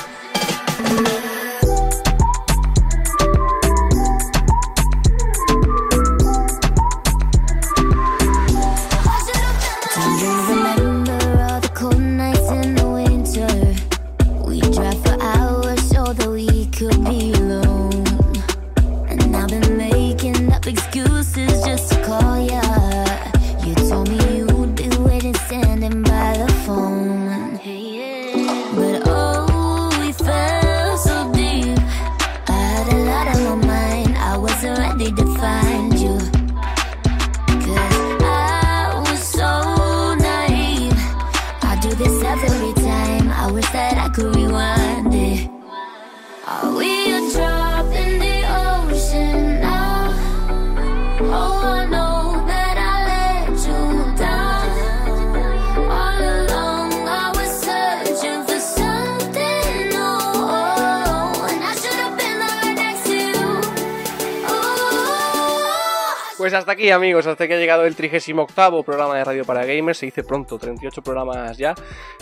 Hasta aquí, amigos, hasta que ha llegado el 38º programa de Radio para Gamers. Se dice pronto, 38 programas ya.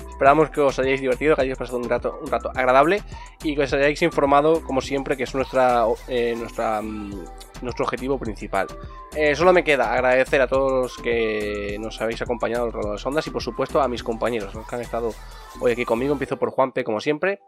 Esperamos que os hayáis divertido, que hayáis pasado un rato agradable, y que os hayáis informado, como siempre, que es nuestro objetivo principal. Solo me queda agradecer a todos los que nos habéis acompañado alrededor de las ondas, y por supuesto a mis compañeros, los que han estado hoy aquí conmigo. Empiezo por Juanpe, como siempre.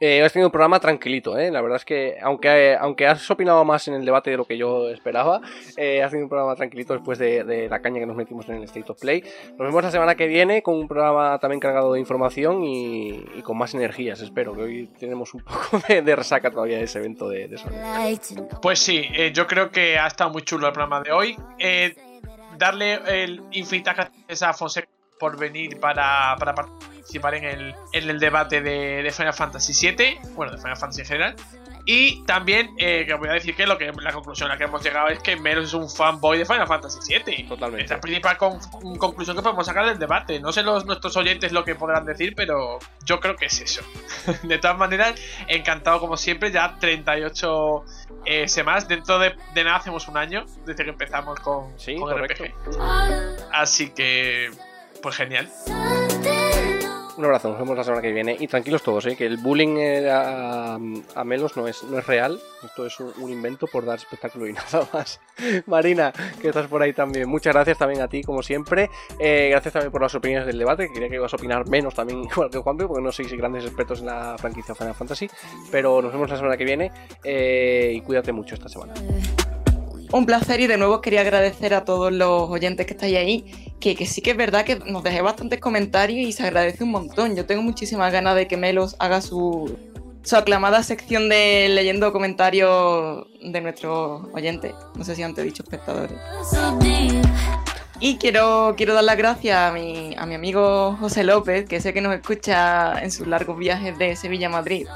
Has tenido un programa tranquilito, la verdad es que aunque has opinado más en el debate de lo que yo esperaba, has tenido un programa tranquilito después de la caña que nos metimos en el State of Play. Nos vemos la semana que viene con un programa también cargado de información y con más energías, espero, que hoy tenemos un poco de resaca todavía de ese evento de Sony. Pues sí, yo creo que ha estado muy chulo el programa de hoy. Darle el infinitas gracias a Fonseca por venir para participar en el debate de Final Fantasy VII, bueno, de Final Fantasy en general, Y también, que voy a decir que, la conclusión a la que hemos llegado es que Merus es un fanboy de Final Fantasy VII. Totalmente. Es la principal conclusión que podemos sacar del debate. No sé nuestros oyentes lo que podrán decir, pero yo creo que es eso. De todas maneras, encantado como siempre. Ya 38 semanas. Dentro de nada hacemos un año desde que empezamos con RPG. Así que, pues genial. Un abrazo, nos vemos la semana que viene. Y tranquilos todos, que el bullying a Melos no es real. Esto es un invento por dar espectáculo y nada más. Marina, que estás por ahí también. Muchas gracias también a ti, como siempre. Gracias también por las opiniones del debate, que quería que ibas a opinar menos también, igual que Juanpe, porque no sois grandes expertos en la franquicia Final Fantasy. Pero nos vemos la semana que viene, y cuídate mucho esta semana. Un placer, y de nuevo quería agradecer a todos los oyentes que estáis ahí, que sí que es verdad que nos dejé bastantes comentarios y se agradece un montón. Yo tengo muchísimas ganas de que Melos haga su aclamada sección de leyendo comentarios de nuestros oyentes. No sé si antes he dicho espectadores. Y quiero dar las gracias a mi amigo José López, que sé que nos escucha en sus largos viajes de Sevilla a Madrid.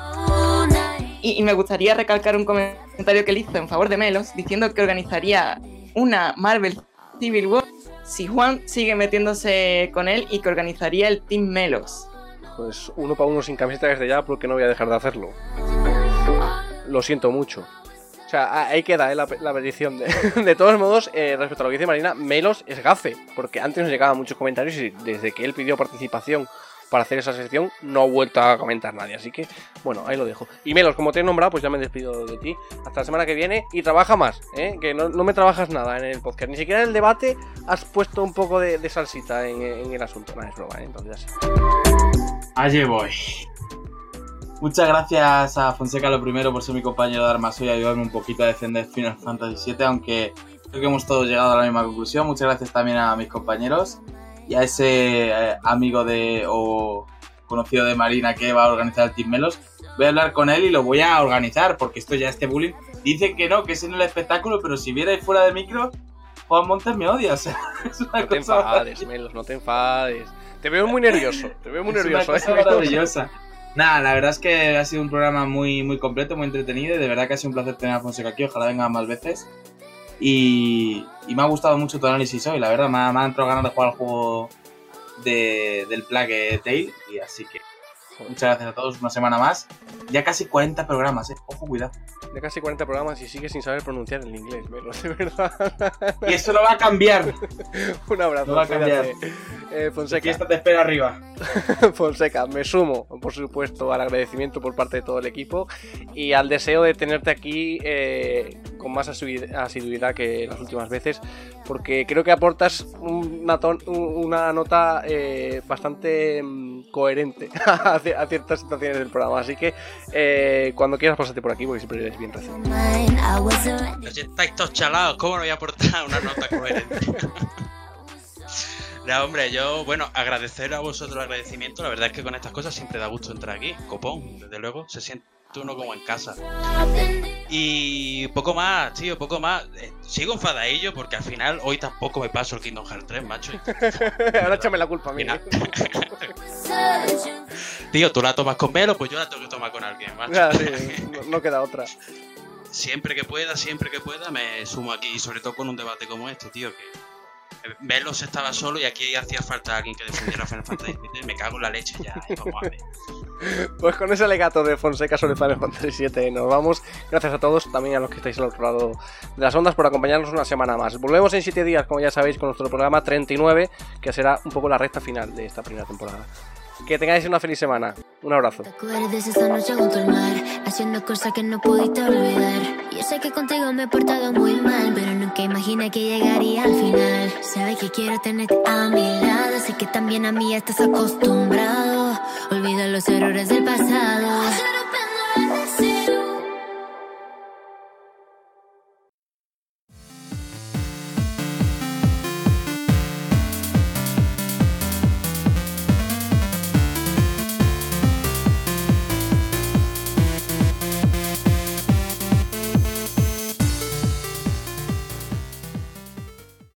Y me gustaría recalcar un comentario que él hizo en favor de Melos, diciendo que organizaría una Marvel Civil War si Juan sigue metiéndose con él, y que organizaría el Team Melos. Pues uno para uno sin camiseta desde ya, porque no voy a dejar de hacerlo. Lo siento mucho. O sea, ahí queda la petición. De todos modos, respecto a lo que dice Marina, Melos es gafe, porque antes nos llegaban muchos comentarios y desde que él pidió participación para hacer esa sección no ha vuelto a comentar nadie, así que bueno, ahí lo dejo. Y Melos, como te he nombrado, pues ya me despido de ti hasta la semana que viene, y trabaja más, que no me trabajas nada en el podcast, ni siquiera en el debate has puesto un poco de salsita en el asunto. No es broma, entonces allí voy. Muchas gracias a Fonseca, lo primero, por ser mi compañero de armas hoy y ayudarme un poquito a defender Final Fantasy VII, aunque creo que hemos todos llegado a la misma conclusión. Muchas gracias también a mis compañeros y a ese amigo o conocido de Marina que va a organizar el Team Melos. Voy a hablar con él y lo voy a organizar, porque esto ya, este bullying, dicen que no, que ese no es el espectáculo, pero si vierais fuera de micro, Juan Montes me odia, o sea, es una cosa... No te enfades, Melos, no te enfades. Te veo muy nervioso, es una cosa maravillosa. Nada, la verdad es que ha sido un programa muy, muy completo, muy entretenido, y de verdad que ha sido un placer tener a Fonseca aquí, ojalá venga más veces. Y me ha gustado mucho tu análisis hoy, la verdad, me ha entrado ganas de jugar al juego del Plague Tale, y así que muchas gracias a todos, una semana más. Ya casi 40 programas, ojo, cuidado. Ya casi 40 programas y sigue sin saber pronunciar el inglés, Melos, de verdad. Y eso lo va a cambiar. Un abrazo. Lo va a cambiar. Fonseca. Y esta te espera arriba. Fonseca, me sumo, por supuesto, al agradecimiento por parte de todo el equipo y al deseo de tenerte aquí con más asiduidad que las últimas veces, porque creo que aportas una nota bastante coherente a ciertas situaciones del programa, así que cuando quieras pásate por aquí, porque siempre eres bien recibido. Los estáis todos chalados, ¿cómo no voy a aportar una nota coherente? No, hombre, yo, bueno, agradecer a vosotros el agradecimiento. La verdad es que con estas cosas siempre da gusto entrar aquí, copón, desde luego, se siente uno como en casa. Y poco más, tío, poco más. Sigo enfadadillo porque al final hoy tampoco me paso el Kingdom Hearts 3, macho. Ahora échame la culpa a mí. Tío, tú la tomas con Melo, pues yo la tengo que tomar con alguien, macho. Ya, sí, no queda otra. Siempre que pueda me sumo aquí, y sobre todo con un debate como este, tío, que Melos estaba solo y aquí hacía falta alguien que defendiera Final Fantasy VII. Me cago en la leche ya, vamos a ver. Pues con ese alegato de Fonseca sobre Final Fantasy VII nos vamos. Gracias a todos, también a los que estáis al otro lado de las ondas, por acompañarnos una semana más. Volvemos en 7 días, como ya sabéis, con nuestro programa 39, que será un poco la recta final de esta primera temporada. Que tengáis una feliz semana. Un abrazo. ¿Te acuerdas de esa noche junto al mar? Haciendo cosas que no pudiste olvidar. Yo sé que contigo me he portado muy mal, pero nunca imaginé que llegaría al final. Sabes que quiero tenerte a mi lado. Sé que también a mí estás acostumbrado. Olvida los errores del pasado.